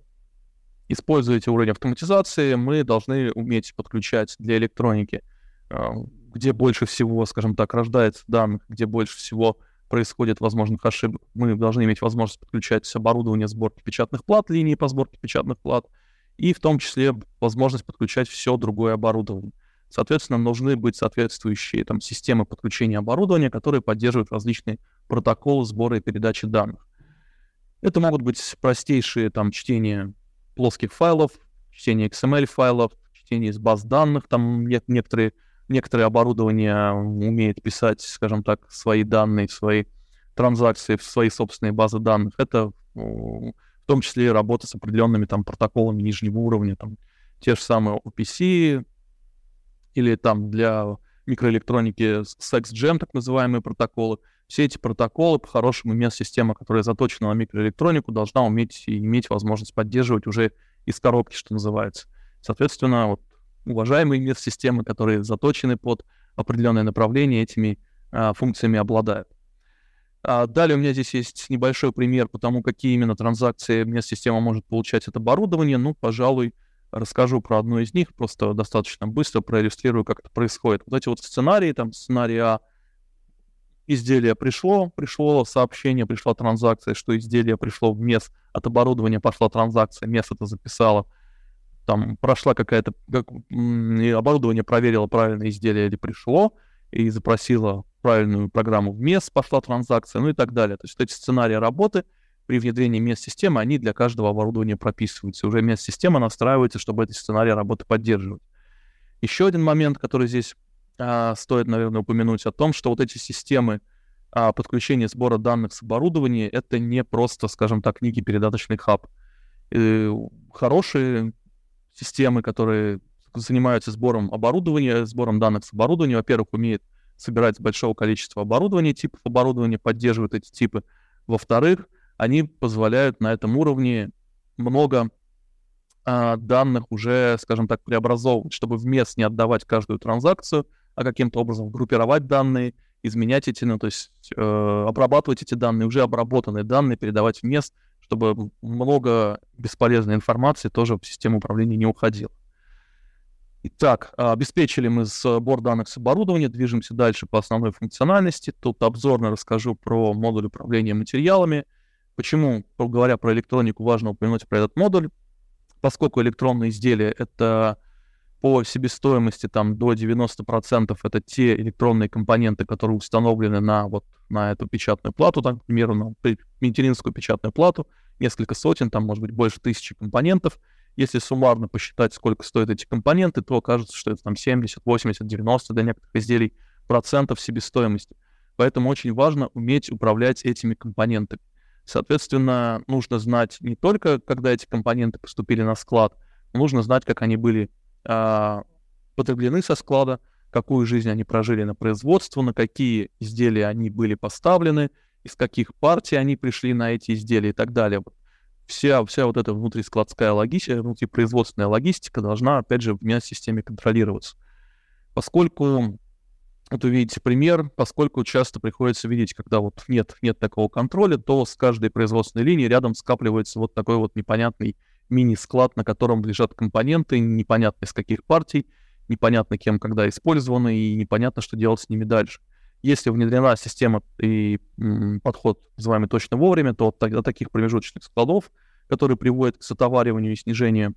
используя эти уровни автоматизации, мы должны уметь подключать для электроники, где больше всего, скажем так, рождается данных, где больше всего происходит возможных ошибок. Мы должны иметь возможность подключать оборудование сборки печатных плат, линии по сборке печатных плат, и в том числе возможность подключать все другое оборудование. Соответственно, нужны быть соответствующие там, системы подключения оборудования, которые поддерживают различные протоколы сбора и передачи данных. Это могут быть простейшие там, чтение плоских файлов, чтение икс эм эль-файлов, чтение из баз данных. Там некоторые, некоторые оборудования умеют писать, скажем так, свои данные, свои транзакции в свои собственные базы данных. Это в том числе работа с определенными там, протоколами нижнего уровня. Там, те же самые о пи си, или там для микроэлектроники сэкс джем, так называемые протоколы. Все эти протоколы, по-хорошему, эм и эс-система, которая заточена на микроэлектронику, должна уметь и иметь возможность поддерживать уже из коробки, что называется. Соответственно, вот, уважаемые эм и эс-системы, которые заточены под определенное направление, этими а, функциями обладают. А далее у меня здесь есть небольшой пример по тому, какие именно транзакции эм и эс-система может получать от оборудования. Ну, пожалуй, расскажу про одну из них, просто достаточно быстро проиллюстрирую, как это происходит. Вот эти вот сценарии, там сценарий А, изделие пришло, пришло сообщение, пришла транзакция, что изделие пришло в эм и эс, от оборудования пошла транзакция, эм и эс это записало, там прошла какая-то, как, и оборудование проверило, правильное изделие или пришло, и запросило правильную программу в эм и эс, пошла транзакция, ну и так далее. То есть эти сценарии работы при внедрении эм и эс-системы, они для каждого оборудования прописываются. Уже эм и эс-система настраивается, чтобы эти сценарии работы поддерживать. Еще один момент, который здесь а, стоит, наверное, упомянуть, о том, что вот эти системы а, подключения сбора данных с оборудования, это не просто, скажем так, некий передаточный хаб. И хорошие системы, которые занимаются сбором оборудования, сбором данных с оборудования, во-первых, умеют собирать большое количество оборудования, типов оборудования, поддерживают эти типы. Во-вторых, они позволяют на этом уровне много а, данных уже, скажем так, преобразовывать, чтобы в эм и эс не отдавать каждую транзакцию, а каким-то образом группировать данные, изменять эти, ну, то есть э, обрабатывать эти данные, уже обработанные данные передавать в эм и эс, чтобы много бесполезной информации тоже в систему управления не уходило. Итак, обеспечили мы сбор данных с оборудования, движемся дальше по основной функциональности. Тут обзорно расскажу про модуль управления материалами. Почему, говоря про электронику, важно упомянуть про этот модуль? Поскольку электронные изделия — это по себестоимости там, до девяносто процентов это те электронные компоненты, которые установлены на, вот, на эту печатную плату, там, к примеру, на материнскую печатную плату, несколько сотен, там, может быть, больше тысячи компонентов. Если суммарно посчитать, сколько стоят эти компоненты, то окажется, что это там, семьдесят, восемьдесят, девяносто для некоторых изделий процентов себестоимости. Поэтому очень важно уметь управлять этими компонентами. Соответственно, нужно знать не только, когда эти компоненты поступили на склад, но нужно знать, как они были э, потреблены со склада, какую жизнь они прожили на производство, на какие изделия они были поставлены, из каких партий они пришли на эти изделия и так далее. Вся, вся вот эта внутрискладская логистика, внутрипроизводственная логистика должна, опять же, в эм и эс-системе контролироваться. Поскольку... Вот вы видите пример, поскольку часто приходится видеть, когда вот нет, нет такого контроля, то с каждой производственной линии рядом скапливается вот такой вот непонятный мини-склад, на котором лежат компоненты, непонятно из каких партий, непонятно кем когда использованы и непонятно, что делать с ними дальше. Если внедрена система и м, подход, называемый точно вовремя, то до таких промежуточных складов, которые приводят к сотовариванию и снижению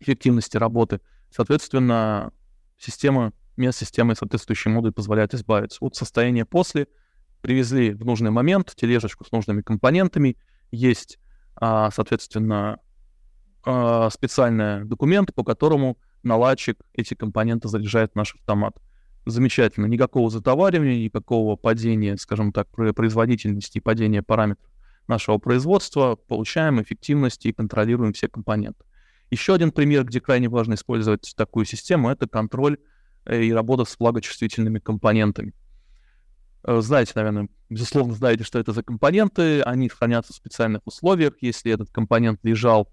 эффективности работы, соответственно, система... эм и эс-системы и соответствующий модуль позволяют избавиться от состояния после. Привезли в нужный момент тележечку с нужными компонентами. Есть, а, соответственно, а, специальный документ, по которому наладчик эти компоненты заряжает в наш автомат. Замечательно. Никакого затоваривания, никакого падения, скажем так, производительности и падения параметров нашего производства. Получаем эффективность и контролируем все компоненты. Еще один пример, где крайне важно использовать такую систему, это контроль и работа с влагочувствительными компонентами. Знаете, наверное, безусловно, знаете, что это за компоненты. Они хранятся в специальных условиях. Если этот компонент лежал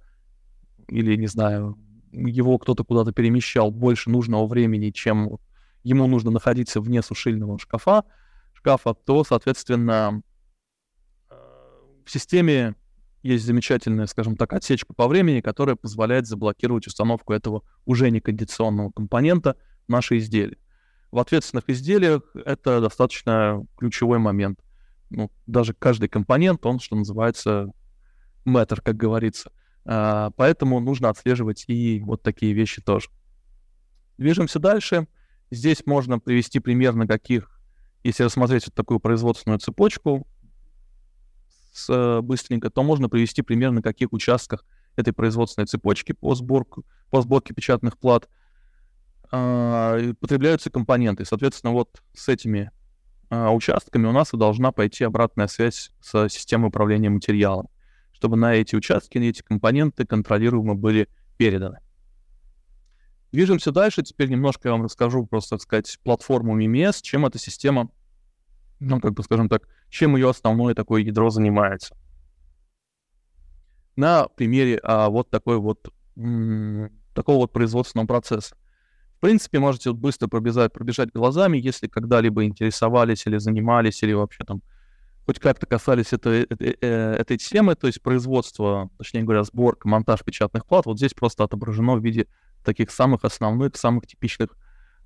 или, не знаю, его кто-то куда-то перемещал больше нужного времени, чем ему нужно находиться вне сушильного шкафа, шкафа, то, соответственно, в системе есть замечательная, скажем так, отсечка по времени, которая позволяет заблокировать установку этого уже некондиционного компонента, наши изделия. В ответственных изделиях это достаточно ключевой момент. Ну, даже каждый компонент, он, что называется, matter, как говорится. Поэтому нужно отслеживать и вот такие вещи тоже. Движемся дальше. Здесь можно привести примерно каких, если рассмотреть вот такую производственную цепочку с, быстренько, то можно привести примерно каких участках этой производственной цепочки по сборку, по сборке печатных плат э, потребляются компоненты. Соответственно, вот с этими э, участками у нас и должна пойти обратная связь с системой управления материалом, чтобы на эти участки, на эти компоненты контролируемо были переданы. Движемся дальше. Теперь немножко я вам расскажу просто, так сказать, платформу эм и эс, чем эта система, ну, как бы, скажем так, чем ее основное такое ядро занимается. На примере а, вот такой вот, м- такого вот производственного процесса. В принципе, можете вот быстро пробежать, пробежать глазами, если когда-либо интересовались или занимались, или вообще там хоть как-то касались этой, этой, этой темы, то есть производство, точнее говоря, сборка, монтаж печатных плат, вот здесь просто отображено в виде таких самых основных, самых типичных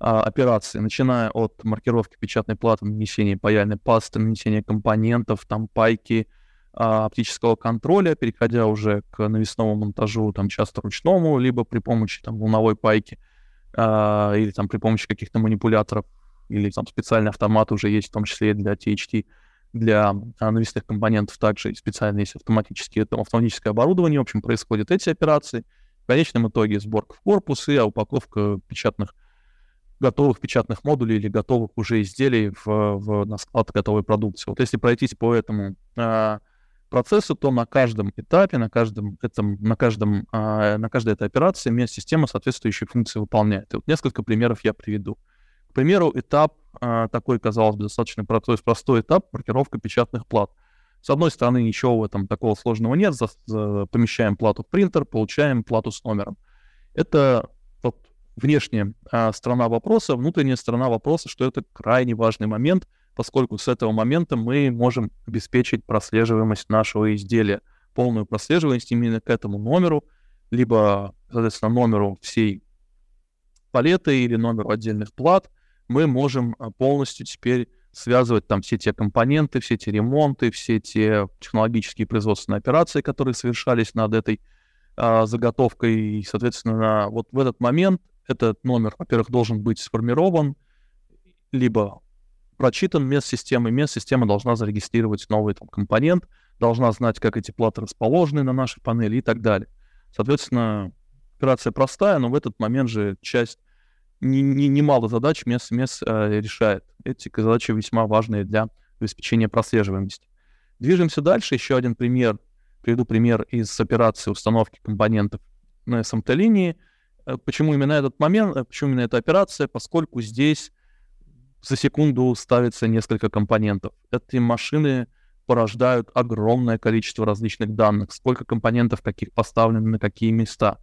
а, операций, начиная от маркировки печатной платы, нанесения паяльной пасты, нанесения компонентов, там, пайки, оптического контроля, переходя уже к навесному монтажу, там, часто ручному, либо при помощи там, волновой пайки, э, или там, при помощи каких-то манипуляторов, или там специальный автомат уже есть, в том числе и для ти эйч ти, для э, навесных компонентов также специально есть автоматические, там, автоматическое оборудование. В общем, происходят эти операции. В конечном итоге сборка в корпус и упаковка печатных, готовых печатных модулей или готовых уже изделий в, в, на склад готовой продукции. Вот если пройтись по этому э, процессу, то на каждом этапе, на, каждом этом, на, каждом, э, на каждой этой операции эм и эс-система соответствующие функции выполняет. И вот несколько примеров я приведу. К примеру, этап, э, такой, казалось бы, достаточно простой, простой этап, маркировка печатных плат. С одной стороны, ничего в этом такого сложного нет. За, за, помещаем плату в принтер, получаем плату с номером. Это вот, внешняя э, сторона вопроса, внутренняя сторона вопроса, что это крайне важный момент, поскольку с этого момента мы можем обеспечить прослеживаемость нашего изделия, полную прослеживаемость именно к этому номеру, либо, соответственно, номеру всей палеты или номеру отдельных плат. Мы можем полностью теперь связывать там все те компоненты, все те ремонты, все те технологические производственные операции, которые совершались над этой а, заготовкой. И, соответственно, вот в этот момент этот номер, во-первых, должен быть сформирован, либо прочитан эм и эс-системой, эм и эс-система должна зарегистрировать новый там, компонент, должна знать, как эти платы расположены на нашей панели и так далее. Соответственно, операция простая, но в этот момент же часть, не, не, немало задач эм и эс э, решает. Эти задачи весьма важные для обеспечения прослеживаемости. Движемся дальше. Еще один пример. Приведу пример из операции установки компонентов на эс эм ти-линии. Почему именно этот момент, почему именно эта операция? Поскольку здесь за секунду ставится несколько компонентов. Эти машины порождают огромное количество различных данных. Сколько компонентов, каких поставлено, на какие места.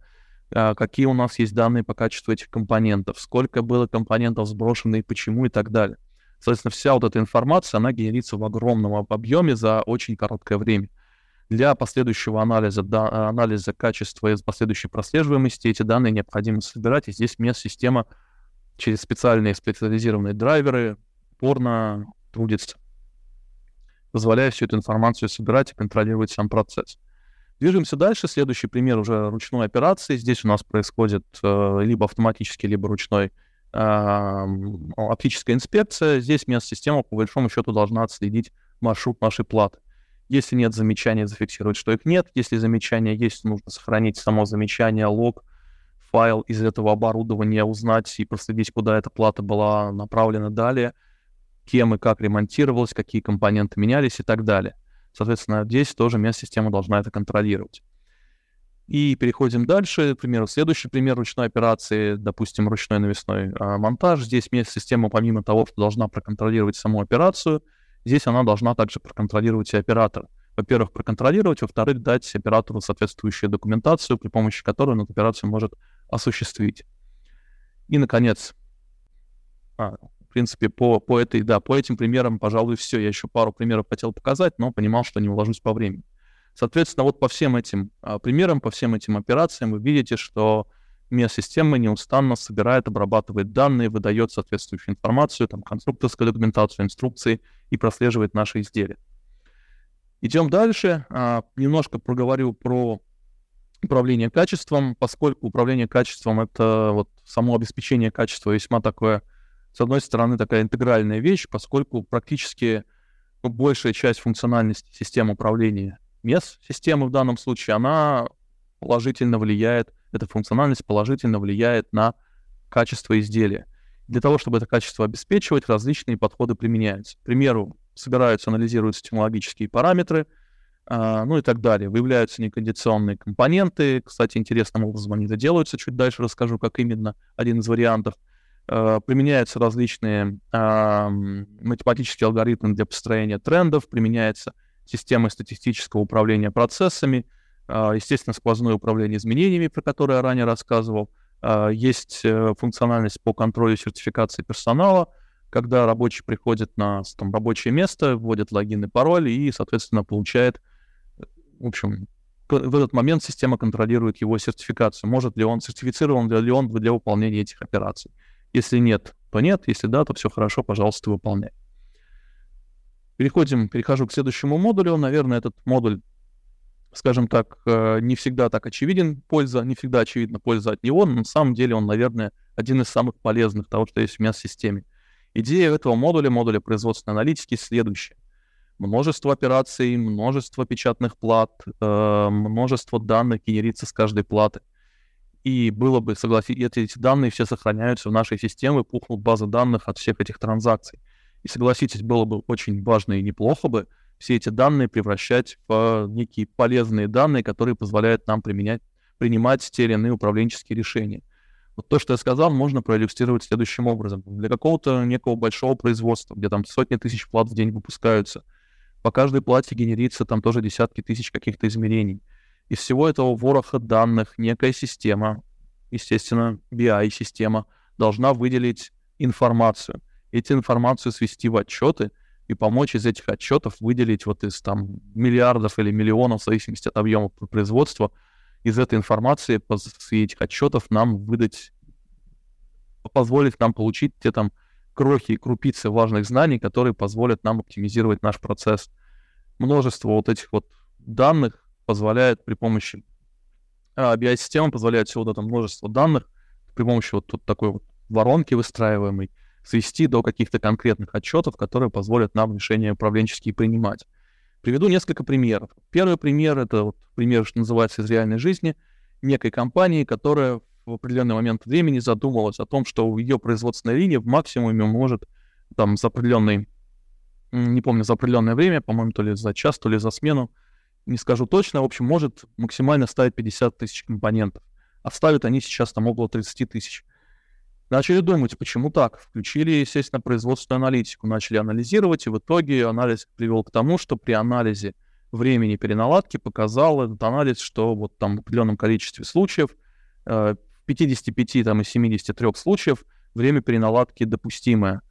Какие у нас есть данные по качеству этих компонентов. Сколько было компонентов сброшено и почему и так далее. Соответственно, вся вот эта информация, она генерится в огромном объеме за очень короткое время. Для последующего анализа, да, анализа качества и последующей прослеживаемости эти данные необходимо собирать. И здесь эм и эс-система через специальные специализированные драйверы упорно трудится, позволяя всю эту информацию собирать и контролировать сам процесс. Движемся дальше. Следующий пример уже ручной операции. Здесь у нас происходит э, либо автоматический, либо ручной э, оптическая инспекция. Здесь эм и эс-система, по большому счету, должна отследить маршрут нашей платы. Если нет замечаний, зафиксировать, что их нет. Если замечания есть, нужно сохранить само замечание, лог, файл из этого оборудования, узнать и проследить, куда эта плата была направлена далее, кем и как ремонтировалась, какие компоненты менялись и так далее. Соответственно, здесь тоже эм и эс-система должна это контролировать. И переходим дальше. К примеру, следующий пример ручной операции, допустим, ручной навесной а, монтаж. Здесь эм и эс-система, помимо того, что должна проконтролировать саму операцию, здесь она должна также проконтролировать и оператора. Во-первых, проконтролировать, во-вторых, дать оператору соответствующую документацию, при помощи которой он эту операцию может осуществить. И, наконец, а, в принципе, по, по, этой, да, по этим примерам, пожалуй, все. Я еще пару примеров хотел показать, но понимал, что не уложусь по времени. Соответственно, вот по всем этим а, примерам, по всем этим операциям вы видите, что эм и эс-система неустанно собирает, обрабатывает данные, выдает соответствующую информацию, там, конструкторскую документацию, инструкции и прослеживает наши изделия. Идем дальше. А, немножко проговорю про управление качеством, поскольку управление качеством — это вот само обеспечение качества весьма такое, с одной стороны, такая интегральная вещь, поскольку практически ну, большая часть функциональности систем управления эм и эс-системы в данном случае, она положительно влияет, эта функциональность положительно влияет на качество изделия. Для того, чтобы это качество обеспечивать, различные подходы применяются. К примеру, собираются, анализируются технологические параметры, Uh, ну и так далее. Выявляются некондиционные компоненты. Кстати, интересным образом они это делаются. Чуть дальше расскажу, как именно, один из вариантов. Uh, применяются различные uh, математические алгоритмы для построения трендов, применяется система статистического управления процессами, uh, естественно, сквозное управление изменениями, про которые я ранее рассказывал. Uh, есть uh, функциональность по контролю и сертификации персонала, когда рабочий приходит на там, рабочее место, вводит логин и пароль и, соответственно, получает. В общем, в этот момент система контролирует его сертификацию. Может ли он, сертифицирован ли он для выполнения этих операций. Если нет, то нет. Если да, то все хорошо, пожалуйста, выполняй. Переходим, перехожу к следующему модулю. Наверное, этот модуль, скажем так, не всегда так очевиден польза, не всегда очевидна польза от него, но на самом деле он, наверное, один из самых полезных того, что есть в эм и эс-системе. Идея этого модуля, модуля производственной аналитики, следующая. Множество операций, множество печатных плат, э, множество данных генерится с каждой платы. И было бы, согласитесь, эти, эти данные все сохраняются в нашей системе, пухнут базы данных от всех этих транзакций. И, согласитесь, было бы очень важно и неплохо бы все эти данные превращать в некие полезные данные, которые позволяют нам применять, принимать те или иные управленческие решения. Вот то, что я сказал, можно проиллюстрировать следующим образом. Для какого-то некого большого производства, где там сотни тысяч плат в день выпускаются, по каждой плате генерится там тоже десятки тысяч каких-то измерений. Из всего этого вороха данных некая система, естественно, би ай-система, должна выделить информацию. Эти информацию свести в отчеты и помочь из этих отчетов выделить вот из там миллиардов или миллионов, в зависимости от объема производства, из этой информации, из этих отчетов нам выдать, позволить нам получить те там крохи и крупицы важных знаний, которые позволят нам оптимизировать наш процесс. Множество вот этих вот данных позволяет при помощи... А, би ай-система позволяет всего этого множества данных при помощи вот тут такой вот воронки выстраиваемой свести до каких-то конкретных отчетов, которые позволят нам решения управленческие принимать. Приведу несколько примеров. Первый пример — это вот пример, что называется, из реальной жизни, некой компании, которая в определенный момент времени задумалась о том, что ее производственная линия в максимуме может там за определенный, не помню, за определенное время, по-моему, то ли за час, то ли за смену, не скажу точно, в общем, может максимально ставить пятьдесят тысяч компонентов. А ставят они сейчас там около тридцать тысяч. Начали думать, почему так? Включили, естественно, производственную аналитику, начали анализировать, и в итоге анализ привел к тому, что при анализе времени переналадки показал этот анализ, что вот там в определенном количестве случаев, пятьдесят пять там, из семьдесят три случаев время переналадки допустимое.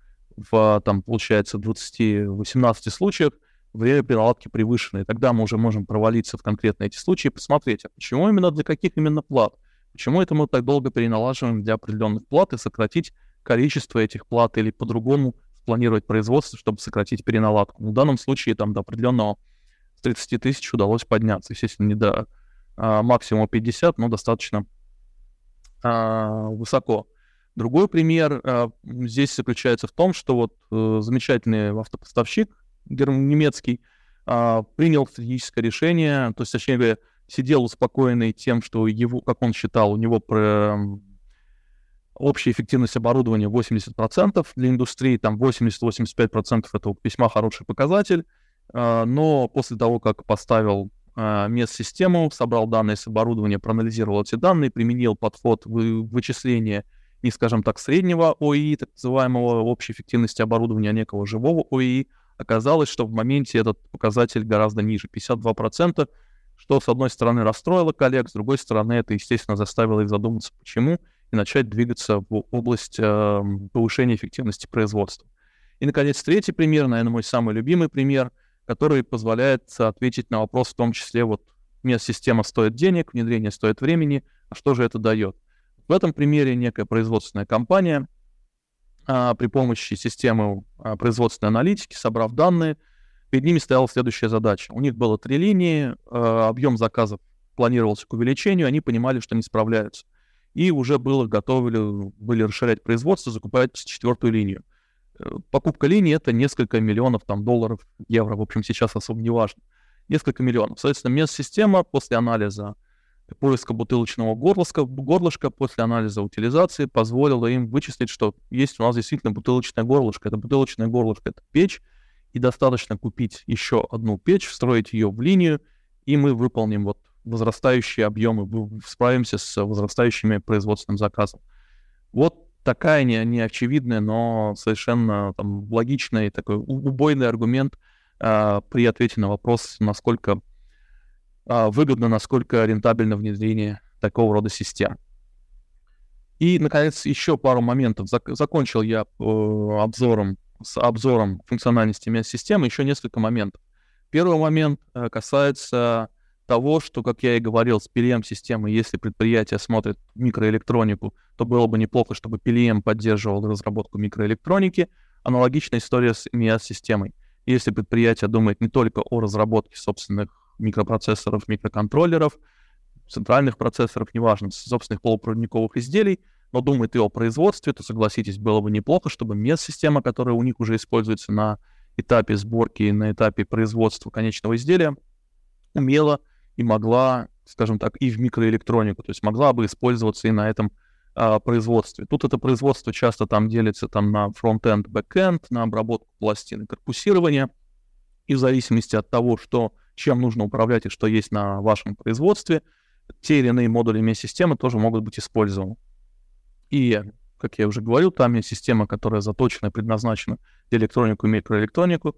В, там, получается, двадцать восемнадцать случаях время переналадки превышено. И тогда мы уже можем провалиться в конкретно эти случаи и посмотреть, а почему именно, для каких именно плат? Почему это мы так долго переналаживаем для определенных плат, и сократить количество этих плат или по-другому спланировать производство, чтобы сократить переналадку? Ну, в данном случае там до определенного тридцать тысяч удалось подняться. Естественно, не до а, максимума пятьдесят, но достаточно высоко. Другой пример а, здесь заключается в том, что вот э, замечательный автопоставщик немецкий а, принял стратегическое решение, то есть, точнее говоря, сидел успокоенный тем, что его, как он считал, у него про, общая эффективность оборудования восемьдесят процентов, для индустрии там восемьдесят-восемьдесят пять процентов это весьма хороший показатель, а, но после того, как поставил эм и эс-систему, собрал данные с оборудования, проанализировал эти данные, применил подход вычисления не, скажем так, среднего о и и, так называемого общей эффективности оборудования, а некого живого о и и, оказалось, что в моменте этот показатель гораздо ниже, пятьдесят два процента, что, с одной стороны, расстроило коллег, с другой стороны, это, естественно, заставило их задуматься, почему, и начать двигаться в область э, повышения эффективности производства. И, наконец, третий пример, наверное, мой самый любимый пример, который позволяет ответить на вопрос, в том числе, вот, эм и эс-система стоит денег, внедрение стоит времени, а что же это дает? В этом примере некая производственная компания а, при помощи системы а, производственной аналитики, собрав данные, перед ними стояла следующая задача. У них было три линии, а, объем заказов планировался к увеличению, они понимали, что не справляются. И уже было, готовили, были расширять производство, закупать четвертую линию. Покупка линии — это несколько миллионов там, долларов, евро, в общем, сейчас особо не важно. Несколько миллионов. Соответственно, мес-система после анализа поиска бутылочного горлышка, горлышка, после анализа утилизации позволила им вычислить, что есть у нас действительно бутылочное горлышко. Это бутылочное горлышко — это печь, и достаточно купить еще одну печь, встроить ее в линию, и мы выполним вот возрастающие объемы, справимся с возрастающими производственным заказом. Вот такая неочевидная, но совершенно там, логичный, такой убойный аргумент э, при ответе на вопрос, насколько э, выгодно, насколько рентабельно внедрение такого рода систем. И, наконец, еще пару моментов. Зак- закончил я э, обзором, с обзором функциональности эм и эс-системы. Еще несколько моментов. Первый момент э, касается того, что, как я и говорил, с пи эл эм-системой, если предприятие смотрит микроэлектронику, то было бы неплохо, чтобы пи эл эм поддерживал разработку микроэлектроники. Аналогичная история с эм и эс-системой. Если предприятие думает не только о разработке собственных микропроцессоров, микроконтроллеров, центральных процессоров, неважно, собственных полупроводниковых изделий, но думает и о производстве, то, согласитесь, было бы неплохо, чтобы эм и эс-система, которая у них уже используется на этапе сборки, на этапе производства конечного изделия, умела и могла, скажем так, и в микроэлектронику, то есть могла бы использоваться и на этом а, производстве. Тут это производство часто там делится там, на фронт-энд, бэк-энд, на обработку пластин и корпусирование, и в зависимости от того, что, чем нужно управлять и что есть на вашем производстве, те или иные модули эм и эс-системы тоже могут быть использованы. И, как я уже говорил, там есть система, которая заточена, предназначена для электронику и микроэлектронику,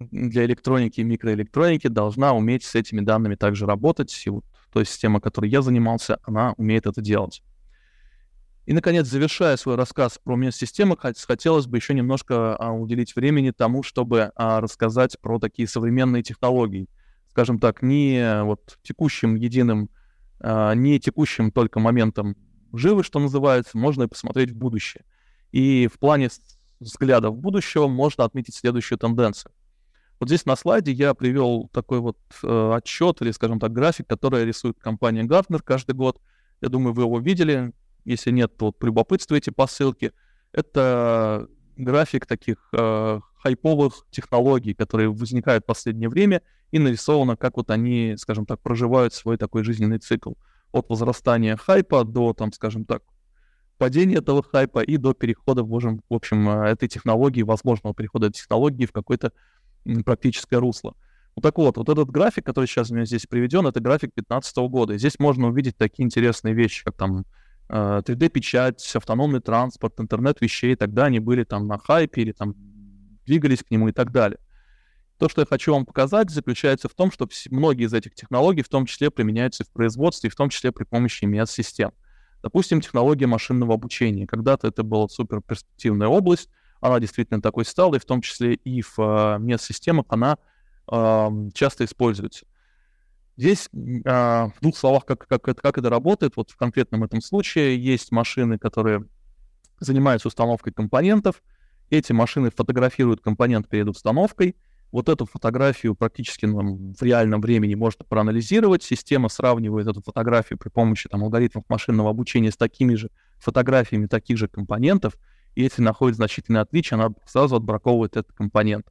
для электроники и микроэлектроники должна уметь с этими данными также работать. И вот той система, которой я занимался, она умеет это делать. И, наконец, завершая свой рассказ про эм и эс-системы, хотелось бы еще немножко а, уделить времени тому, чтобы а, рассказать про такие современные технологии. Скажем так, не вот текущим единым, а, не текущим только моментом живы, что называется, можно и посмотреть в будущее. И в плане взгляда в будущее можно отметить следующую тенденцию. Вот здесь на слайде я привел такой вот э, отчет или, скажем так, график, который рисует компания Gartner каждый год. Я думаю, вы его видели. Если нет, то вот прелюбопытствуйте по ссылке. Это график таких э, хайповых технологий, которые возникают в последнее время, и нарисовано, как вот они, скажем так, проживают свой такой жизненный цикл. От возрастания хайпа до, там, скажем так, падения этого хайпа и до перехода, в общем, этой технологии, возможного перехода этой технологии в какой-то практическое русло. Вот так вот, вот этот график, который сейчас у меня здесь приведен, это график две тысячи пятнадцатого года. И здесь можно увидеть такие интересные вещи, как там три дэ-печать, автономный транспорт, интернет вещей. Тогда они были там на хайпе или там двигались к нему и так далее. То, что я хочу вам показать, заключается в том, что многие из этих технологий в том числе применяются в производстве, в том числе при помощи эм и эс-систем. Допустим, технология машинного обучения. Когда-то это была суперперспективная область, она действительно такой стала, и в том числе и в эм и эс-системах она э, часто используется. Здесь э, в двух словах, как, как, как это работает. Вот в конкретном этом случае есть машины, которые занимаются установкой компонентов. Эти машины фотографируют компонент перед установкой. Вот эту фотографию практически ну, в реальном времени можно проанализировать. Система сравнивает эту фотографию при помощи там, алгоритмов машинного обучения с такими же фотографиями таких же компонентов. И если находит значительные отличия, она сразу отбраковывает этот компонент.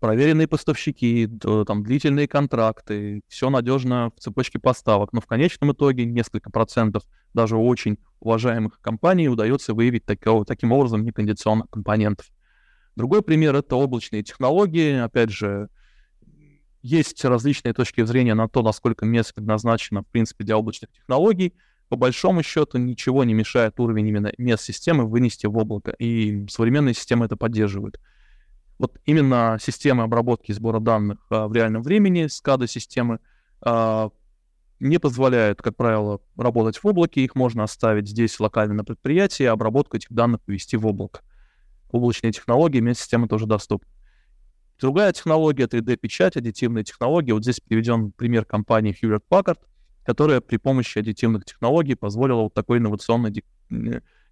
Проверенные поставщики, там, длительные контракты, все надежно в цепочке поставок. Но в конечном итоге несколько процентов даже очень уважаемых компаний удается выявить такого, таким образом некондиционных компонентов. Другой пример — это облачные технологии. Опять же, есть различные точки зрения на то, насколько эм и эс предназначено, в принципе, для облачных технологий. По большому счету ничего не мешает уровень именно эм и эс-системы вынести в облако, и современные системы это поддерживают. Вот именно системы обработки и сбора данных а, в реальном времени, скада-системы, а, не позволяют, как правило, работать в облаке, их можно оставить здесь локально на предприятии, а обработку этих данных повести в облако. Облачные технологии, эм и эс-системы тоже доступны. Другая технология — три дэ-печать, аддитивные технологии. Вот здесь приведен пример компании Hewlett Packard, которая при помощи аддитивных технологий позволила вот такой инновационный ди-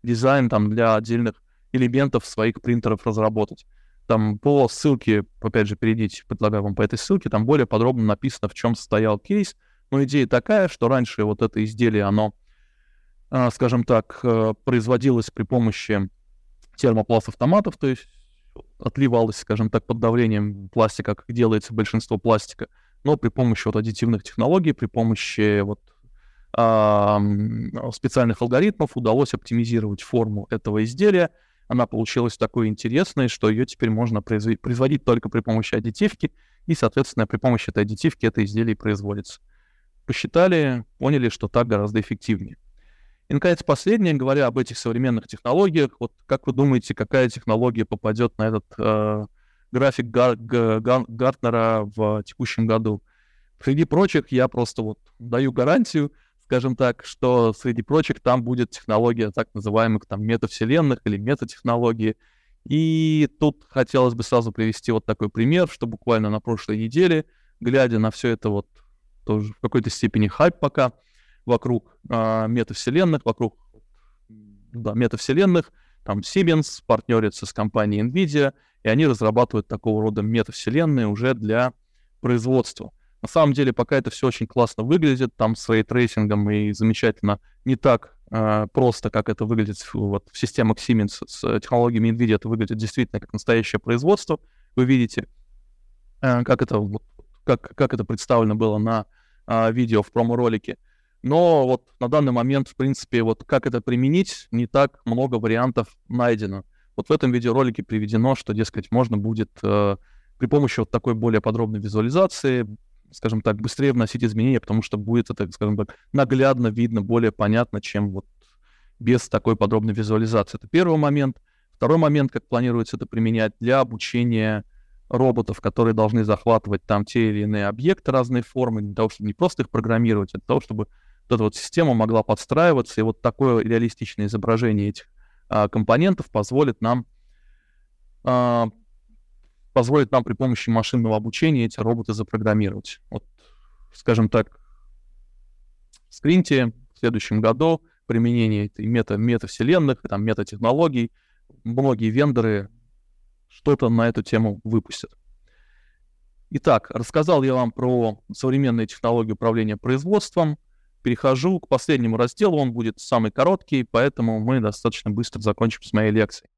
дизайн там, для отдельных элементов своих принтеров разработать. Там по ссылке, опять же, перейдите, предлагаю вам по этой ссылке, там более подробно написано, в чем состоял кейс, Но идея такая, что раньше вот это изделие, оно, скажем так, производилось при помощи термопласт-автоматов, то есть отливалось, скажем так, под давлением пластика, как делается большинство пластика, но при помощи вот аддитивных технологий, при помощи вот специальных алгоритмов удалось оптимизировать форму этого изделия. Она получилась такой интересной, что ее теперь можно производить, производить только при помощи аддитивки, и, соответственно, при помощи этой аддитивки это изделие производится. Посчитали, поняли, что так гораздо эффективнее. И, наконец, последнее, говоря об этих современных технологиях, вот как вы думаете, какая технология попадет на этот э, график Гар- Гар- Гартнера в текущем году? Среди прочих я просто вот даю гарантию, скажем так, что среди прочих там будет технология так называемых там метавселенных или метатехнологии. И тут хотелось бы сразу привести вот такой пример, что буквально на прошлой неделе, глядя на все это вот тоже в какой-то степени хайп пока вокруг а, метавселенных, вокруг да, метавселенных, там Siemens партнерится с компанией NVIDIA, и они разрабатывают такого рода метавселенные уже для производства. На самом деле, пока это все очень классно выглядит, там с рейтрейсингом и замечательно, не так э, просто, как это выглядит вот, в системах Siemens с технологиями NVIDIA, это выглядит действительно как настоящее производство. Вы видите, э, как, это, вот, как, как это представлено было на э, видео в промо-ролике. Но вот на данный момент, в принципе, вот как это применить, не так много вариантов найдено. Вот в этом видеоролике приведено, что, дескать, можно будет э, при помощи вот такой более подробной визуализации, скажем так, быстрее вносить изменения, потому что будет это, скажем так, наглядно видно, более понятно, чем вот без такой подробной визуализации. Это первый момент. Второй момент, как планируется это применять для обучения роботов, которые должны захватывать там те или иные объекты разной формы, для того, чтобы не просто их программировать, а для того, чтобы вот эта вот система могла подстраиваться, и вот такое реалистичное изображение этих а, компонентов позволит нам а, позволит нам при помощи машинного обучения эти роботы запрограммировать. Вот, скажем так, в спринте в следующем году применение этой мета, метавселенных, там, метатехнологий, многие вендоры что-то на эту тему выпустят. Итак, рассказал я вам про современные технологии управления производством. Перехожу к последнему разделу, он будет самый короткий, поэтому мы достаточно быстро закончим с моей лекцией.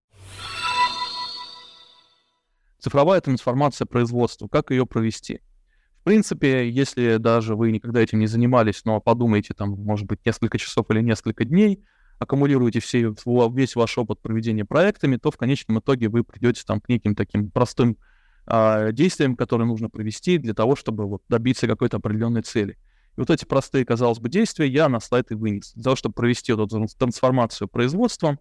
Цифровая трансформация производства, как ее провести? В принципе, если даже вы никогда этим не занимались, но подумайте, там, может быть, несколько часов или несколько дней, аккумулируете все, весь ваш опыт проведения проектами, то в конечном итоге вы придете там, к неким таким простым а, действиям, которые нужно провести для того, чтобы вот, добиться какой-то определенной цели. И вот эти простые, казалось бы, действия я на слайд и вынес. Для того, чтобы провести вот эту трансформацию производства,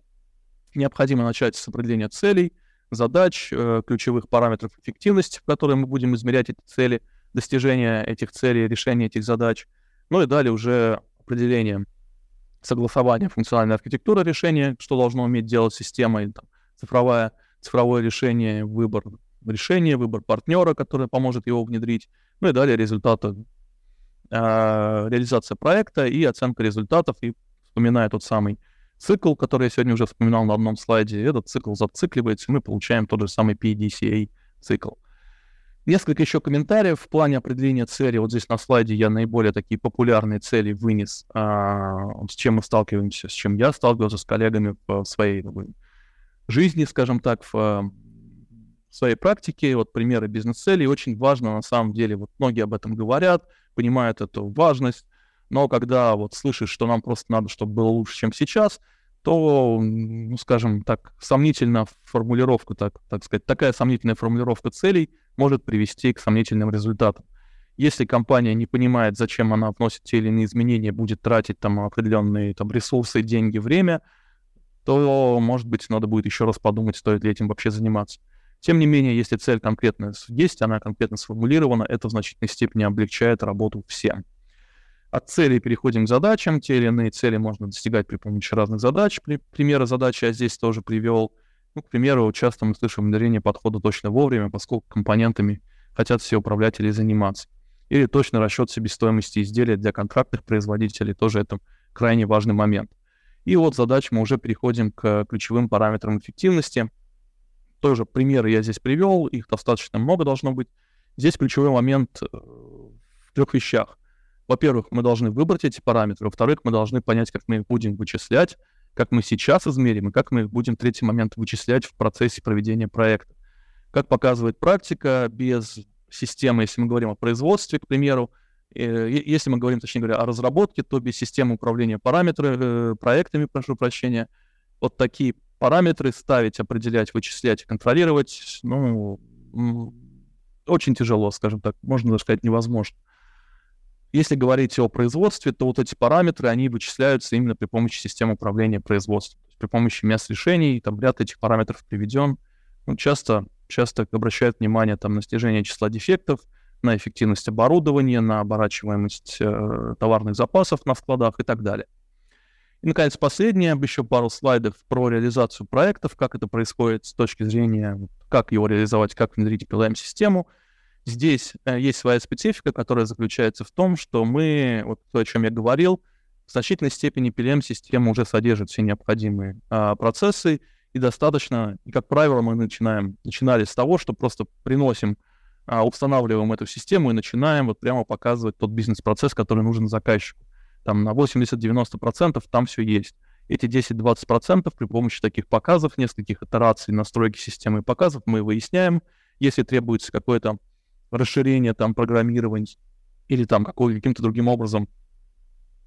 необходимо начать с определения целей, задач, ключевых параметров эффективности, в которые мы будем измерять эти цели, достижение этих целей, решение этих задач. Ну и далее уже определение, согласование функциональной архитектуры решения, что должно уметь делать система, и, там, цифровое, цифровое решение, выбор решения, выбор партнера, который поможет его внедрить. Ну и далее результаты, э, реализация проекта и оценка результатов. И вспоминая тот самый цикл, который я сегодня уже вспоминал на одном слайде, этот цикл зацикливается, и мы получаем тот же самый пи ди си эй-цикл. Несколько еще комментариев в плане определения цели. Вот здесь на слайде я наиболее такие популярные цели вынес, а, с чем мы сталкиваемся, с чем я сталкивался с коллегами в своей жизни, скажем так, в своей практике. Вот примеры бизнес-целей. Очень важно, на самом деле, вот многие об этом говорят, понимают эту важность. Но когда вот слышишь, что нам просто надо, чтобы было лучше, чем сейчас, то, ну, скажем так, сомнительная формулировка, так, так сказать, такая сомнительная формулировка целей может привести к сомнительным результатам. Если компания не понимает, зачем она вносит те или иные изменения, будет тратить там определенные там, ресурсы, деньги, время, то, может быть, надо будет еще раз подумать, стоит ли этим вообще заниматься. Тем не менее, если цель конкретная есть, она конкретно сформулирована, это в значительной степени облегчает работу всем. От целей переходим к задачам. Те или иные цели можно достигать при помощи разных задач. Примеры задачи я здесь тоже привел. Ну, к примеру, часто мы слышим внедрение подхода точно вовремя, поскольку компонентами хотят все управлять или заниматься. Или точный расчет себестоимости изделия для контрактных производителей. Тоже это крайне важный момент. И от задач мы уже переходим к ключевым параметрам эффективности. Тоже примеры я здесь привел. Их достаточно много должно быть. Здесь ключевой момент в трех вещах. во-первых, мы должны выбрать эти параметры, во-вторых, мы должны понять, как мы их будем вычислять, как мы сейчас измерим и как мы их будем, третий момент, вычислять в процессе проведения проекта. Как показывает практика, без системы, если мы говорим о производстве, к примеру, если мы говорим, точнее говоря, о разработке, то без системы управления параметры, проектами, прошу прощения, вот такие параметры ставить, определять, вычислять, контролировать, ну, очень тяжело, скажем так, можно даже сказать, невозможно. Если говорить о производстве, то вот эти параметры, они вычисляются именно при помощи систем управления производством, то есть при помощи эм и эс решений, там ряд этих параметров приведен. Ну, часто, часто обращают внимание там, на снижение числа дефектов, на эффективность оборудования, на оборачиваемость э, товарных запасов на складах и так далее. И, наконец, последнее, еще пару слайдов про реализацию проектов, как это происходит с точки зрения, как его реализовать, как внедрить пи эл эм-систему. Здесь э, есть своя специфика, которая заключается в том, что мы, вот то, о чем я говорил, в значительной степени пи эл эм-система уже содержит все необходимые э, процессы, и достаточно, и, как правило, мы начинаем, начинали с того, что просто приносим, э, устанавливаем эту систему и начинаем вот прямо показывать тот бизнес-процесс, который нужен заказчику. Там на восемьдесят-девяносто процентов там все есть. Эти десять-двадцать процентов при помощи таких показов, нескольких итераций настройки системы и показов мы выясняем, если требуется какое-то расширение там, программирования или там каким-то другим образом,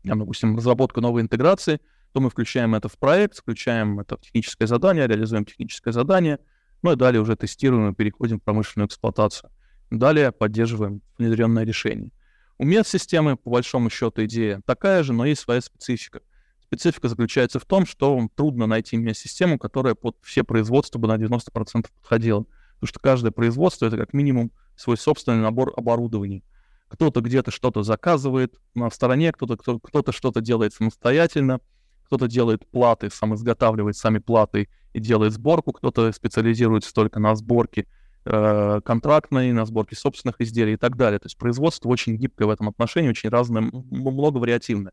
там, допустим, разработка новой интеграции, то мы включаем это в проект, включаем это в техническое задание, реализуем техническое задание, ну и далее уже тестируем и переходим в промышленную эксплуатацию. Далее поддерживаем внедренное решение. У эм и эс-системы, по большому счету, идея такая же, но есть своя специфика. Специфика заключается в том, что трудно найти эм и эс-систему, которая под все производства бы на девяносто процентов подходила. Потому что каждое производство — это как минимум свой собственный набор оборудований. Кто-то где-то что-то заказывает на стороне, кто-то, кто-то, кто-то что-то делает самостоятельно, кто-то делает платы, сам изготавливает сами платы и делает сборку, кто-то специализируется только на сборке э, контрактной, на сборке собственных изделий и так далее. То есть производство очень гибкое в этом отношении, очень разное, многовариативное.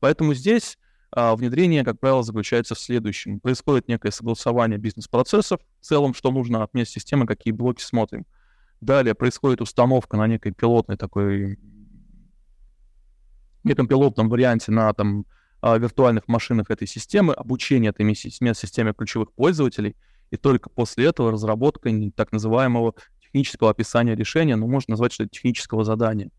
Поэтому здесь э, внедрение, как правило, заключается в следующем. Происходит некое согласование бизнес-процессов, в целом, что нужно от эм и эс-системы, какие блоки смотрим. Далее происходит установка на некой пилотной такой, неком пилотном варианте на там, виртуальных машинах этой системы, обучение этой эм и эс-системе ключевых пользователей, и только после этого разработка так называемого технического описания решения, ну, можно назвать, что это технического задания.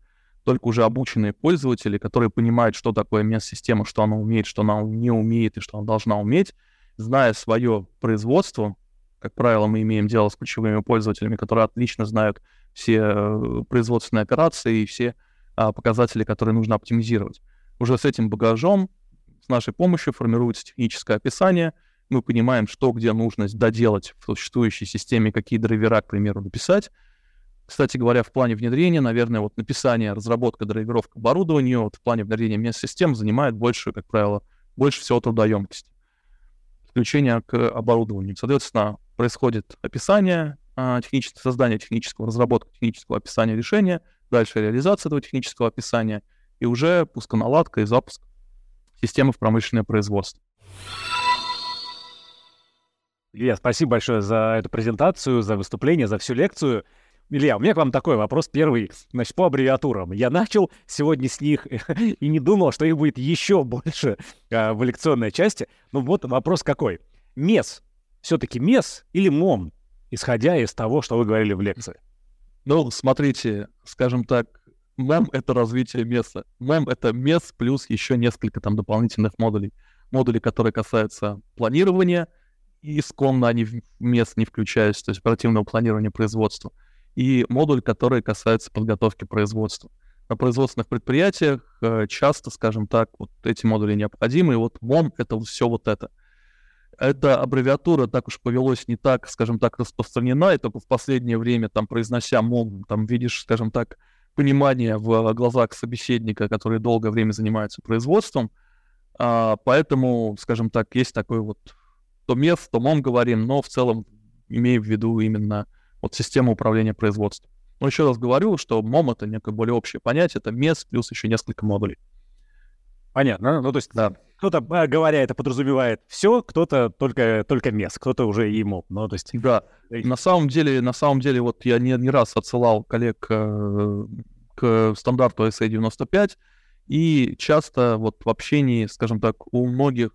Только уже обученные пользователи, которые понимают, что такое эм и эс-система, что она умеет, что она не умеет и что она должна уметь, зная свое производство. Как правило, мы имеем дело с ключевыми пользователями, которые отлично знают все производственные операции и все а, показатели, которые нужно оптимизировать. Уже с этим багажом, с нашей помощью формируется техническое описание. Мы понимаем, что где нужно доделать в существующей системе, какие драйвера, к примеру, написать. Кстати говоря, в плане внедрения, наверное, вот написание, разработка драйверов к оборудованию, вот в плане внедрения эм и эс-систем занимает больше, как правило, больше всего трудоемкости. Подключение к оборудованию. Соответственно, происходит описание, техническое, создание технического, разработка технического описания решения, дальше реализация этого технического описания и уже пусконаладка и запуск системы в промышленное производство. Илья, спасибо большое за эту презентацию, за выступление, за всю лекцию. Илья, у меня к вам такой вопрос первый, значит, по аббревиатурам. Я начал сегодня с них и не думал, что их будет еще больше а, в лекционной части. Ну вот вопрос какой. эм и эс. Все-таки эм и эс или мом, исходя из того, что вы говорили в лекции? Ну, смотрите, скажем так, мом — это развитие эм и эс. мом — это эм и эс плюс еще несколько там дополнительных модулей. Модули, которые касаются планирования, и исконно они в эм и эс не включаются, то есть оперативного планирования производства. И модуль, который касается подготовки производства. На производственных предприятиях часто, скажем так, вот эти модули необходимы, и вот мом — это все вот это. Эта аббревиатура, так уж повелось, не так, скажем так, распространена, и только в последнее время, там, произнося мом, там, видишь, скажем так, понимание в глазах собеседника, который долгое время занимается производством, а, поэтому, скажем так, есть такой вот то эм и эс, то мом говорим, но в целом имея в виду именно вот систему управления производством. Но еще раз говорю, что мом — это некое более общее понятие, это эм и эс плюс еще несколько модулей. Понятно, ну то есть да. Кто-то, говоря это, подразумевает все, кто-то только, только эм и эс, кто-то уже и мом. Ну, то есть... Да, на самом деле, на самом деле, вот я не, не раз отсылал коллег э, к стандарту ай эс а девяносто пять, И часто вот в общении, скажем так, у многих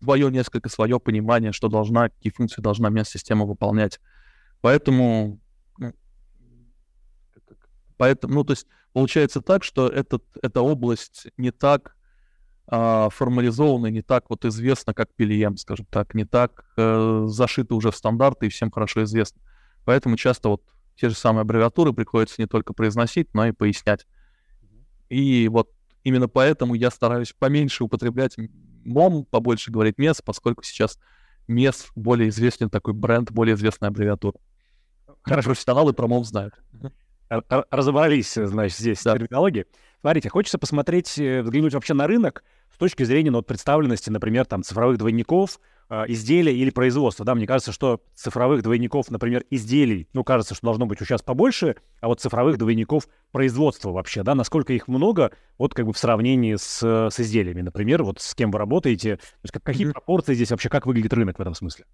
свое, несколько свое понимание, что должна, какие функции должна эм и эс-система выполнять. Поэтому, поэтому, ну, то есть получается так, что этот, эта область не так э, формализована, не так вот известна, как пи эл эм, скажем так, не так э, зашита уже в стандарты и всем хорошо известна. Поэтому часто вот те же самые аббревиатуры приходится не только произносить, но и пояснять. И вот именно поэтому я стараюсь поменьше употреблять мом, побольше говорить эм и эс, поскольку сейчас эм и эс более известен, такой бренд, более известная аббревиатура. Хорошо. Профессионалы про мом знают. Разобрались, значит, здесь да. терминологии. Смотрите, хочется посмотреть, взглянуть вообще на рынок с точки зрения ну, представленности, например, там, цифровых двойников, изделий или производства. Да, мне кажется, что цифровых двойников, например, изделий, ну, кажется, что должно быть сейчас побольше, а вот цифровых двойников производства вообще, да, насколько их много, вот как бы в сравнении с, с изделиями, например, вот с кем вы работаете, то есть, какие mm-hmm. пропорции здесь вообще, как выглядит рынок в этом смысле?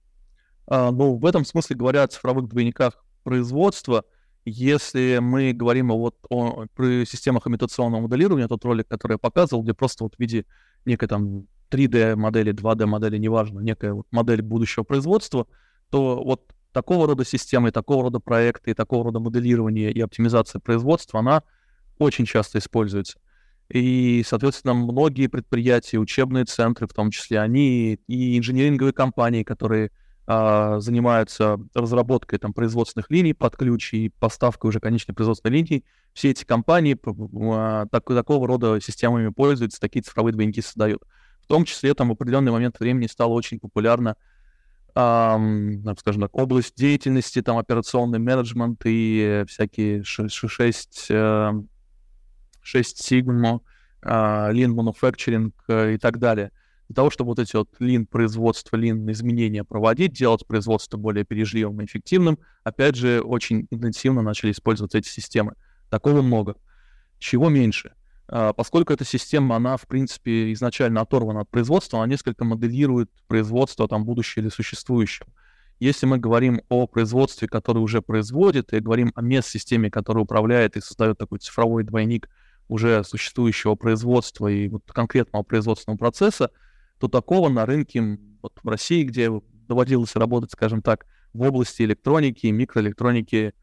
А, ну, в этом смысле, говоря о цифровых двойниках производства, если мы говорим вот о, о системах имитационного моделирования, тот ролик, который я показывал, где просто вот в виде некой там три дэ-модели, два дэ-модели, неважно, некая вот модель будущего производства, то вот такого рода системы, такого рода проекты, такого рода моделирование и оптимизация производства, она очень часто используется. И, соответственно, многие предприятия, учебные центры, в том числе они и инжиниринговые компании, которые а, занимаются разработкой там, производственных линий под ключ и поставкой уже конечной производственной линии, все эти компании а, так, такого рода системами пользуются, такие цифровые двойники создают. В том числе там в определенный момент времени стала очень популярна, эм, скажем так, область деятельности, там операционный менеджмент и всякие шесть сигма, lean manufacturing и так далее. Для того, чтобы вот эти вот lean производства, lean изменения проводить, делать производство более бережливым и эффективным, опять же, очень интенсивно начали использовать эти системы. Такого много. Чего меньше? Поскольку эта система, она, в принципе, изначально оторвана от производства, она несколько моделирует производство, там, будущее или существующее. Если мы говорим о производстве, которое уже производит, и говорим о эм и эс-системе, которая управляет и создает такой цифровой двойник уже существующего производства и вот конкретного производственного процесса, то такого на рынке вот в России, где доводилось работать, скажем так, в области электроники, микроэлектроники,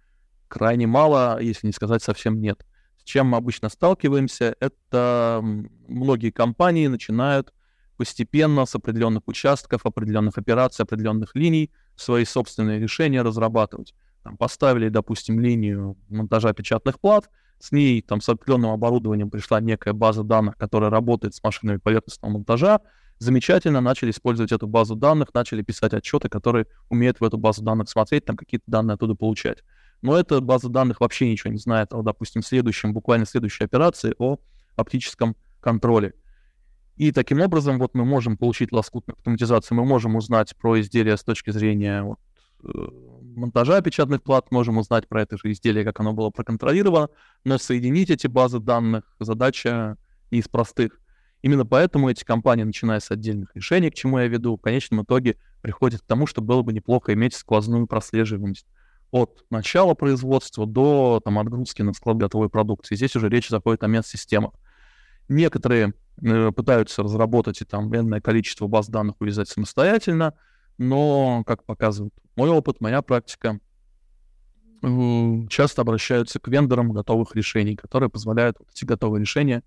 крайне мало, если не сказать совсем нет. Чем мы обычно сталкиваемся, это многие компании начинают постепенно с определенных участков, определенных операций, определенных линий свои собственные решения разрабатывать. Там поставили, допустим, линию монтажа печатных плат, с ней там, с определенным оборудованием пришла некая база данных, которая работает с машинами поверхностного монтажа. Замечательно, начали использовать эту базу данных, начали писать отчеты, которые умеют в эту базу данных смотреть, там какие-то данные оттуда получать. Но эта база данных вообще ничего не знает о, допустим, следующем, буквально следующей операции, о оптическом контроле. И таким образом вот мы можем получить лоскутную автоматизацию, мы можем узнать про изделия с точки зрения вот, монтажа печатных плат, можем узнать про это же изделие, как оно было проконтролировано, но соединить эти базы данных задача не из простых. Именно поэтому эти компании, начиная с отдельных решений, к чему я веду, в конечном итоге приходят к тому, что было бы неплохо иметь сквозную прослеживаемость от начала производства до там, отгрузки на склад готовой продукции. Здесь уже речь заходит о эм и эс-системах. Некоторые э, пытаются разработать и там энное количество баз данных увязать самостоятельно, но, как показывает мой опыт, моя практика, э, часто обращаются к вендорам готовых решений, которые позволяют эти готовые решения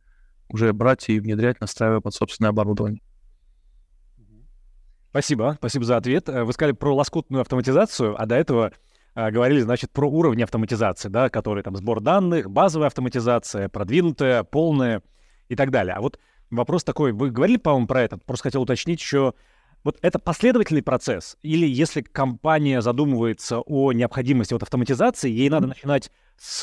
уже брать и внедрять, настраивая под собственное оборудование. Спасибо, спасибо за ответ. Вы сказали про лоскутную автоматизацию, а до этого говорили, значит, про уровни автоматизации, да, которые там сбор данных, базовая автоматизация, продвинутая, полная и так далее. А вот вопрос такой, вы говорили, по-моему, про это, просто хотел уточнить еще, вот это последовательный процесс, или если компания задумывается о необходимости вот автоматизации, ей надо начинать с,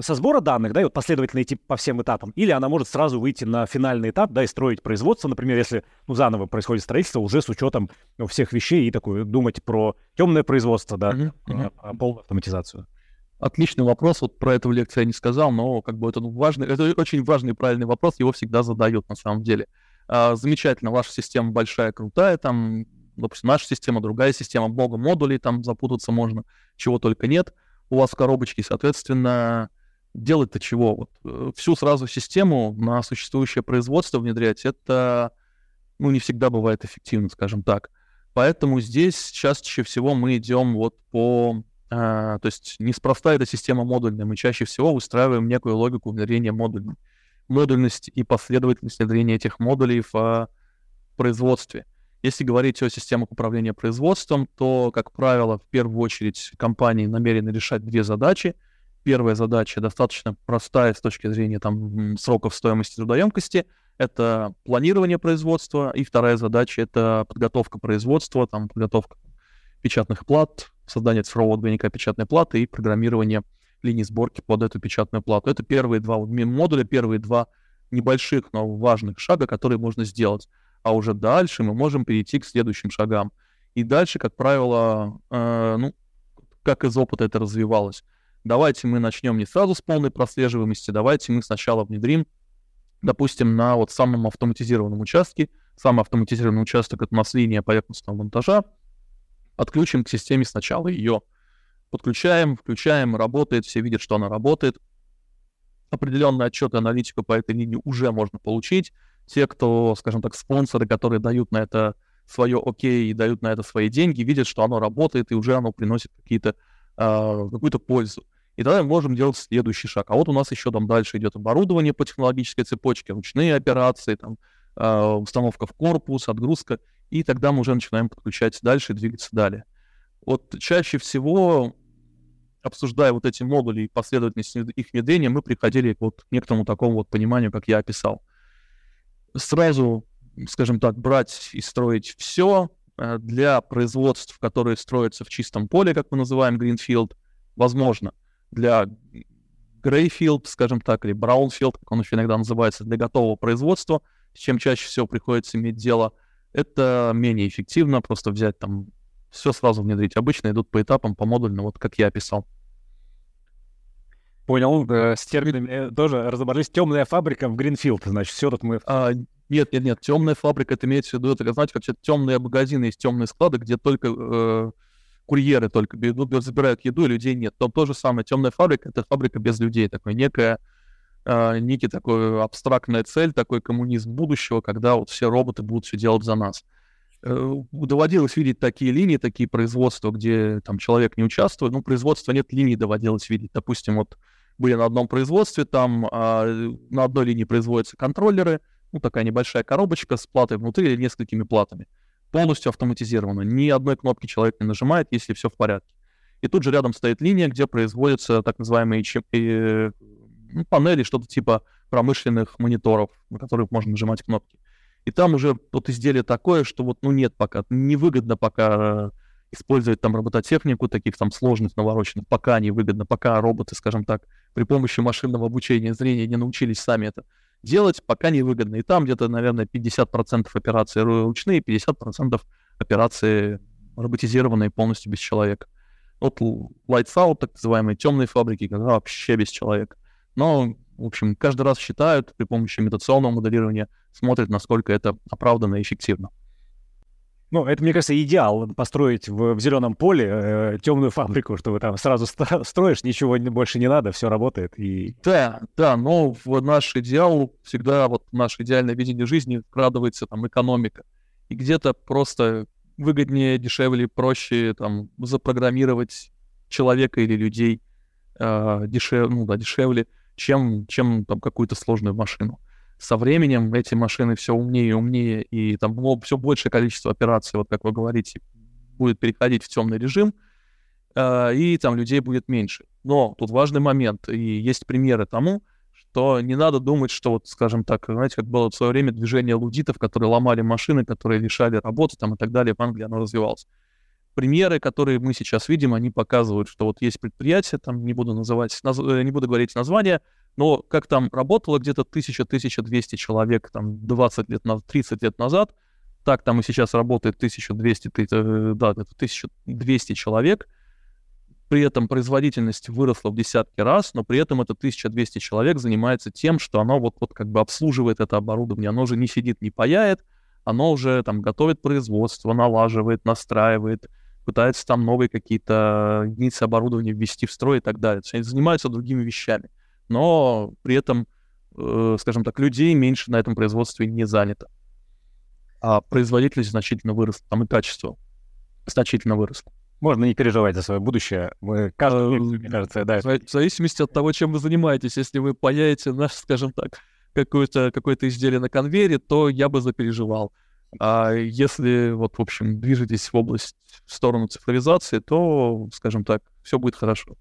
со сбора данных, да, и вот последовательно идти по всем этапам, или она может сразу выйти на финальный этап, да, и строить производство, например, если, ну, заново происходит строительство, уже с учетом ну, всех вещей, и такую думать про темное производство, да, mm-hmm. Mm-hmm. полную автоматизацию. Отличный вопрос, вот про это в лекции я не сказал, но как бы это важный, это очень важный и правильный вопрос, его всегда задают на самом деле. Uh, замечательно, ваша система большая, крутая, там, допустим, наша система, другая система, много модулей, там запутаться можно, чего только нет. У вас в коробочке, соответственно, делать-то чего? Вот, всю сразу систему на существующее производство внедрять, это ну, не всегда бывает эффективно, скажем так. Поэтому здесь чаще всего мы идем вот по... Э, то есть неспроста эта система модульная. Мы чаще всего выстраиваем некую логику внедрения модульной. Модульность и последовательность внедрения этих модулей в производстве. Если говорить о системах управления производством, то, как правило, в первую очередь компании намерены решать две задачи. Первая задача достаточно простая с точки зрения там, сроков стоимости трудоемкости. Это планирование производства. И вторая задача — это подготовка производства, там, подготовка печатных плат, создание цифрового двойника печатной платы и программирование линии сборки под эту печатную плату. Это первые два модуля, первые два небольших, но важных шага, которые можно сделать. А уже дальше мы можем перейти к следующим шагам. И дальше, как правило, э, ну, как из опыта это развивалось. Давайте мы начнем не сразу с полной прослеживаемости, давайте мы сначала внедрим, допустим, на вот самом автоматизированном участке. Самый автоматизированный участок — это у нас линия поверхностного монтажа. Подключим к системе сначала ее. Подключаем, включаем, работает, все видят, что она работает. Определенные отчеты, аналитику по этой линии уже можно получить. Те, кто, скажем так, спонсоры, которые дают на это свое окей и дают на это свои деньги, видят, что оно работает и уже оно приносит какие-то, э, какую-то пользу. И тогда мы можем делать следующий шаг. А вот у нас еще там дальше идет оборудование по технологической цепочке, ручные операции, там, э, установка в корпус, отгрузка. И тогда мы уже начинаем подключать дальше и двигаться далее. Вот чаще всего... обсуждая вот эти модули и последовательность их внедрения, мы приходили вот к некоторому такому вот пониманию, как я описал. Сразу, скажем так, брать и строить все для производств, которые строятся в чистом поле, как мы называем Greenfield, возможно. Для Greyfield, скажем так, или Brownfield, как он еще иногда называется, для готового производства, с чем чаще всего приходится иметь дело, это менее эффективно, просто взять там все сразу внедрить. Обычно идут по этапам, по модульно, вот как я описал. Понял. Да, с терминами тоже разобрались. Темная фабрика в Greenfield, значит, все тут мы... А, нет, нет, нет. Темная фабрика, это имеется в виду, это, знаете, как темные магазины, есть темные склады, где только э, курьеры только идут, забирают еду, и людей нет. Там то же самое. Темная фабрика — это фабрика без людей. Такой некая, э, некий такой абстрактная цель, такой коммунизм будущего, когда вот все роботы будут все делать за нас. Доводилось видеть такие линии, такие производства, где там человек не участвует. Ну, производства нет, линий доводилось видеть. Допустим, вот были на одном производстве, там а, на одной линии производятся контроллеры, ну, такая небольшая коробочка с платой внутри или несколькими платами. Полностью автоматизировано. Ни одной кнопки человек не нажимает, если все в порядке. И тут же рядом стоит линия, где производятся так называемые эйч эм пи, ну, панели, что-то типа промышленных мониторов, на которых можно нажимать кнопки. И там уже вот изделие такое, что вот, ну, нет пока, невыгодно пока использовать там робототехнику, таких там сложных, навороченных, пока невыгодно, пока роботы, скажем так, при помощи машинного обучения зрения не научились сами это делать, пока невыгодно. И там где-то, наверное, пятьдесят процентов операций ручные, пятьдесят процентов операции роботизированные полностью без человека. Вот lights out, так называемые темные фабрики, когда вообще без человека. Но... в общем, каждый раз считают при помощи имитационного моделирования, смотрят, насколько это оправданно и эффективно. Ну, это, мне кажется, идеал построить в, в зеленом поле э, темную фабрику, что вы там сразу ст- строишь, ничего больше не надо, все работает. И... Да, да, но в наш идеал всегда, вот наше идеальное видение жизни вкрадывается там экономика. И где-то просто выгоднее, дешевле, проще там запрограммировать человека или людей э, дешев... ну, да, дешевле, чем, чем там какую-то сложную машину. Со временем эти машины все умнее и умнее, и там все большее количество операций, вот как вы говорите, будет переходить в темный режим, э, и там людей будет меньше. Но тут важный момент, и есть примеры тому, что не надо думать, что вот, скажем так, знаете, как было в свое время движение луддитов, которые ломали машины, которые лишали работы там, и так далее, в Англии оно развивалось. Примеры, которые мы сейчас видим, они показывают, что вот есть предприятие, там не буду называть, наз... не буду говорить название, но как там работало где-то тысяча - тысяча двести человек там двадцать лет назад, тридцать лет назад, так там и сейчас работает тысяча двести, да, это тысяча двести человек, при этом производительность выросла в десятки раз, но при этом это тысяча двести человек занимается тем, что оно вот, вот как бы обслуживает это оборудование, оно уже не сидит, не паяет, оно уже там готовит производство, налаживает, настраивает, пытается там новые какие-то единицы оборудования ввести в строй и так далее. То есть они занимаются другими вещами. но при этом, э, скажем так, людей меньше на этом производстве не занято. А производительность значительно выросла, там и качество значительно выросло. Можно не переживать за свое будущее. Мы каждый, мне кажется, да. В зависимости от того, чем вы занимаетесь. Если вы паяете, на, скажем так, какое-то, какое-то изделие на конвейере, то я бы запереживал. А если, вот, в общем, движетесь в область, в сторону цифровизации, то, скажем так, все будет хорошо.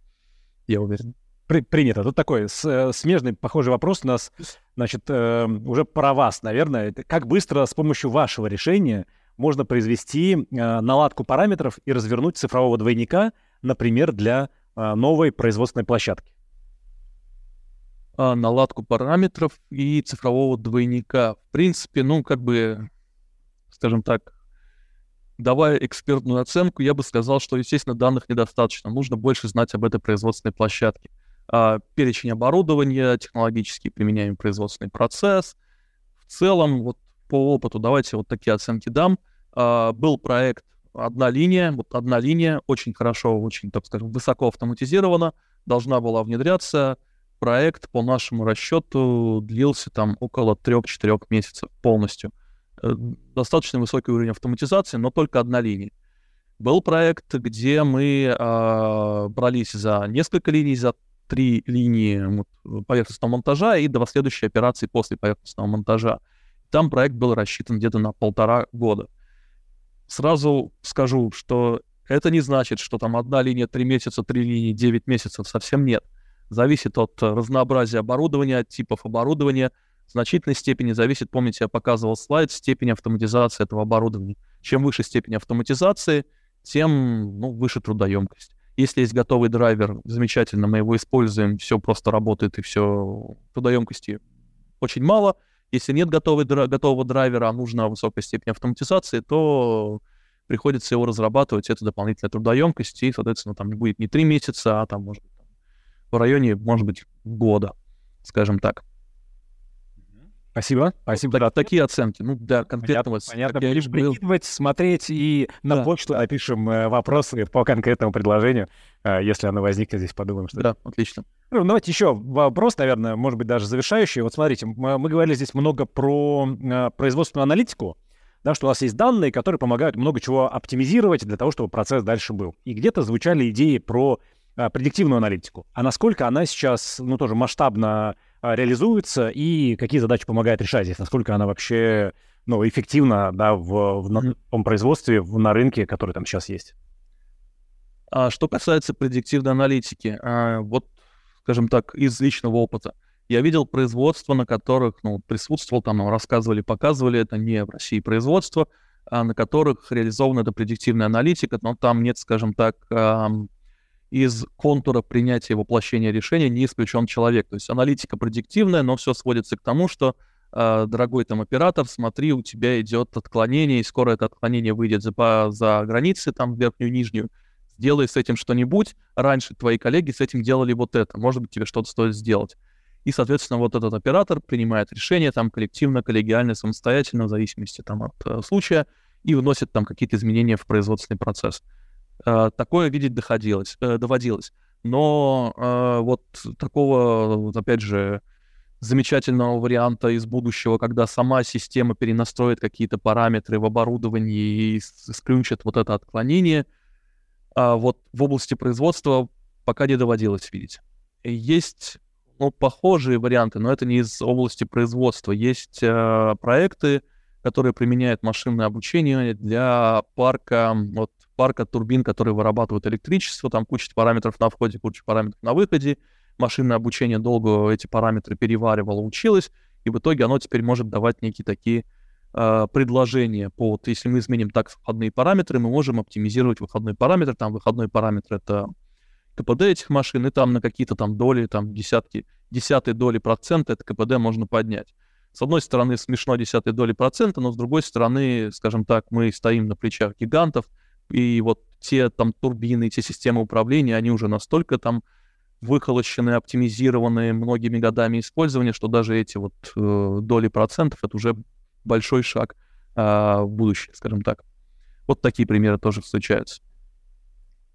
Я уверен. При, принято. Тут такой с, смежный, похожий вопрос у нас, значит, э, уже про вас, наверное. Как быстро с помощью вашего решения можно произвести э, наладку параметров и развернуть цифрового двойника, например, для э, новой производственной площадки? А, наладку параметров и цифрового двойника. В принципе, ну, как бы, скажем так, давая экспертную оценку, я бы сказал, что, естественно, данных недостаточно. Нужно больше знать об этой производственной площадке. А, перечень оборудования, технологически применяемый производственный процесс. В целом, вот по опыту, давайте вот такие оценки дам. А, был проект «Одна линия». Вот «Одна линия» очень хорошо, очень, так скажем, высоко автоматизирована, должна была внедряться. Проект, по нашему расчету, длился там около трех-четырех месяцев полностью. Достаточно высокий уровень автоматизации, но только «Одна линия». Был проект, где мы а, брались за несколько линий, за три линии вот, поверхностного монтажа и до последующей операции после поверхностного монтажа. Там проект был рассчитан где-то на полтора года. Сразу скажу, что это не значит, что там одна линия три месяца, три линии девять месяцев, совсем нет. Зависит от разнообразия оборудования, от типов оборудования. В значительной степени зависит, помните, я показывал слайд, степень автоматизации этого оборудования. Чем выше степень автоматизации, тем ну, выше трудоемкость. Если есть готовый драйвер, замечательно, мы его используем, все просто работает и все, трудоемкости очень мало. Если нет готовой, готового драйвера, а нужна высокая степень автоматизации, то приходится его разрабатывать, это дополнительная трудоемкость, и, соответственно, там будет не три месяца, а там, может быть, в районе, может быть, года, скажем так. Спасибо. Спасибо. Так, такие оценки. Ну, да, конкретного. Понятно. Понятно. Я лишь прикидывать, смотреть и на да. почту напишем вопросы по конкретному предложению. Если оно возникнет, здесь подумаем, что... Да, отлично. Ну, давайте еще вопрос, наверное, может быть, даже завершающий. Вот смотрите, мы говорили здесь много про производственную аналитику, да, что у нас есть данные, которые помогают много чего оптимизировать для того, чтобы процесс дальше был. И где-то звучали идеи про предиктивную аналитику. А насколько она сейчас, ну, тоже масштабно реализуется и какие задачи помогает решать здесь, насколько она вообще ну, эффективна да, в, в, на, в том производстве, в, на рынке, который там сейчас есть. А что касается предиктивной аналитики, а, вот, скажем так, из личного опыта. Я видел производства, на которых ну, присутствовал, там нам рассказывали, показывали, это не в России производство, а на которых реализована эта предиктивная аналитика, но там нет, скажем так, а, из контура принятия и воплощения решения не исключен человек. То есть аналитика предиктивная, но все сводится к тому, что, э, дорогой там оператор, смотри, у тебя идет отклонение, и скоро это отклонение выйдет за, по, за границы, там, верхнюю, нижнюю. Сделай с этим что-нибудь. Раньше твои коллеги с этим делали вот это. Может быть, тебе что-то стоит сделать. И, соответственно, вот этот оператор принимает решение там коллективно, коллегиально, самостоятельно, в зависимости там от э, случая, и вносит там какие-то изменения в производственный процесс. Такое видеть доходилось, доводилось. Но э, вот такого, вот опять же, замечательного варианта из будущего, когда сама система перенастроит какие-то параметры в оборудовании и исключит вот это отклонение, э, вот в области производства пока не доводилось видеть. Есть ну, похожие варианты, но это не из области производства. Есть э, проекты, которые применяют машинное обучение для парка... Вот, парка турбин, которые вырабатывают электричество, там куча параметров на входе, куча параметров на выходе, машинное обучение долго эти параметры переваривало, училось, и в итоге оно теперь может давать некие такие э, предложения по, вот, если мы изменим так входные параметры, мы можем оптимизировать выходной параметр, там выходной параметр это КПД этих машин, и там на какие-то там доли, там десятки, десятые доли процента это КПД можно поднять. С одной стороны смешно десятые доли процента, но с другой стороны, скажем так, мы стоим на плечах гигантов, и вот те там турбины, те системы управления, они уже настолько там выхолощены, оптимизированы многими годами использования, что даже эти вот э, доли процентов — это уже большой шаг э, в будущее, скажем так. Вот такие примеры тоже встречаются.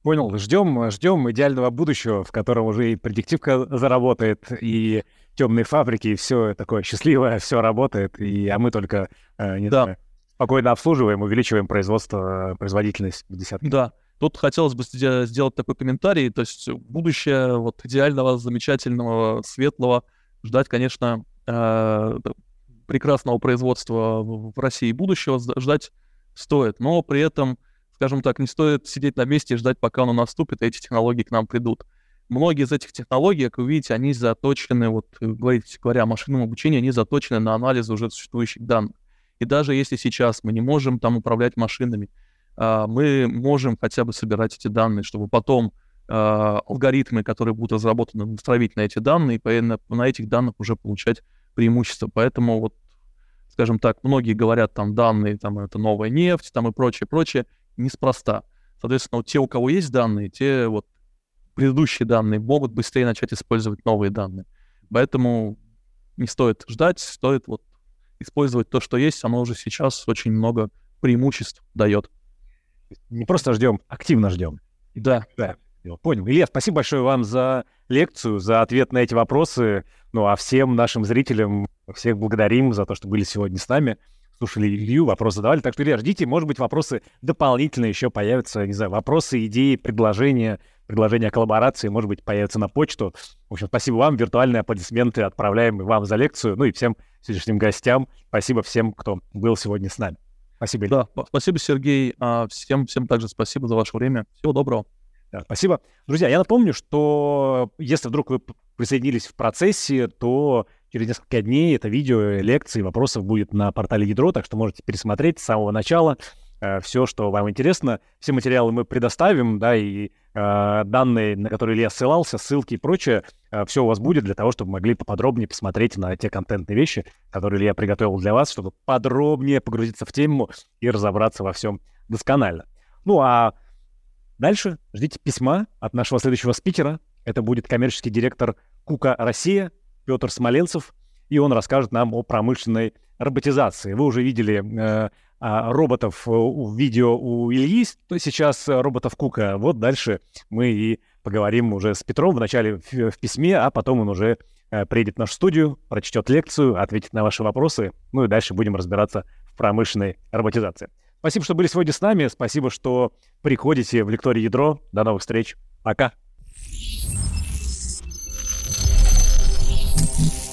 Понял. Ждем, ждем идеального будущего, в котором уже и предиктивка заработает, и темные фабрики, и все такое счастливое, все работает, и, а мы только э, не да. знаю, спокойно обслуживаем, увеличиваем производство, производительность в десятки. Да. Тут хотелось бы сделать такой комментарий, то есть будущее вот идеального, замечательного, светлого, ждать, конечно, э, прекрасного производства в России будущего ждать стоит, но при этом, скажем так, не стоит сидеть на месте и ждать, пока оно наступит, и эти технологии к нам придут. Многие из этих технологий, как вы видите, они заточены, вот говоря о машинном обучении, они заточены на анализ уже существующих данных. И даже если сейчас мы не можем там управлять машинами, мы можем хотя бы собирать эти данные, чтобы потом э, алгоритмы, которые будут разработаны, настроить на эти данные, и на, на этих данных уже получать преимущество. Поэтому, вот, скажем так, многие говорят, там, данные, там, это новая нефть, там, и прочее, прочее, неспроста. Соответственно, вот те, у кого есть данные, те, вот, предыдущие данные могут быстрее начать использовать новые данные. Поэтому не стоит ждать, стоит, вот, использовать то, что есть, оно уже сейчас очень много преимуществ дает. Не просто ждем, активно ждем. Да. да. Понял. Илья, спасибо большое вам за лекцию, за ответ на эти вопросы. Ну, а всем нашим зрителям, всех благодарим за то, что были сегодня с нами, слушали Илью, вопросы задавали. Так что, Илья, ждите, может быть, вопросы дополнительно еще появятся, не знаю, вопросы, идеи, предложения, предложения о коллаборации, может быть, появятся на почту. В общем, спасибо вам, виртуальные аплодисменты отправляем вам за лекцию, ну и всем сегодняшним гостям. Спасибо всем, кто был сегодня с нами. Спасибо. Да, спасибо, Сергей. Всем, всем также спасибо за ваше время. Всего доброго. Да, спасибо. Друзья, я напомню, что если вдруг вы присоединились в процессе, то через несколько дней это видео, лекции, вопросов будет на портале Ядро, так что можете пересмотреть с самого начала э, все, что вам интересно. Все материалы мы предоставим, да, и э, данные, на которые Илья ссылался, ссылки и прочее, э, все у вас будет для того, чтобы могли поподробнее посмотреть на те контентные вещи, которые Илья приготовил для вас, чтобы подробнее погрузиться в тему и разобраться во всем досконально. Ну, а дальше ждите письма от нашего следующего спикера. Это будет коммерческий директор КУКА «Россия» Петр Смоленцев, и он расскажет нам о промышленной роботизации. Вы уже видели э, роботов в видео у Ильи, то сейчас роботов КУКА. Вот дальше мы и поговорим уже с Петром, вначале в, в письме, а потом он уже э, приедет в нашу студию, прочтет лекцию, ответит на ваши вопросы, ну и дальше будем разбираться в промышленной роботизации. Спасибо, что были сегодня с нами, спасибо, что приходите в Лекторию Ядро. До новых встреч. Пока. We'll be right back.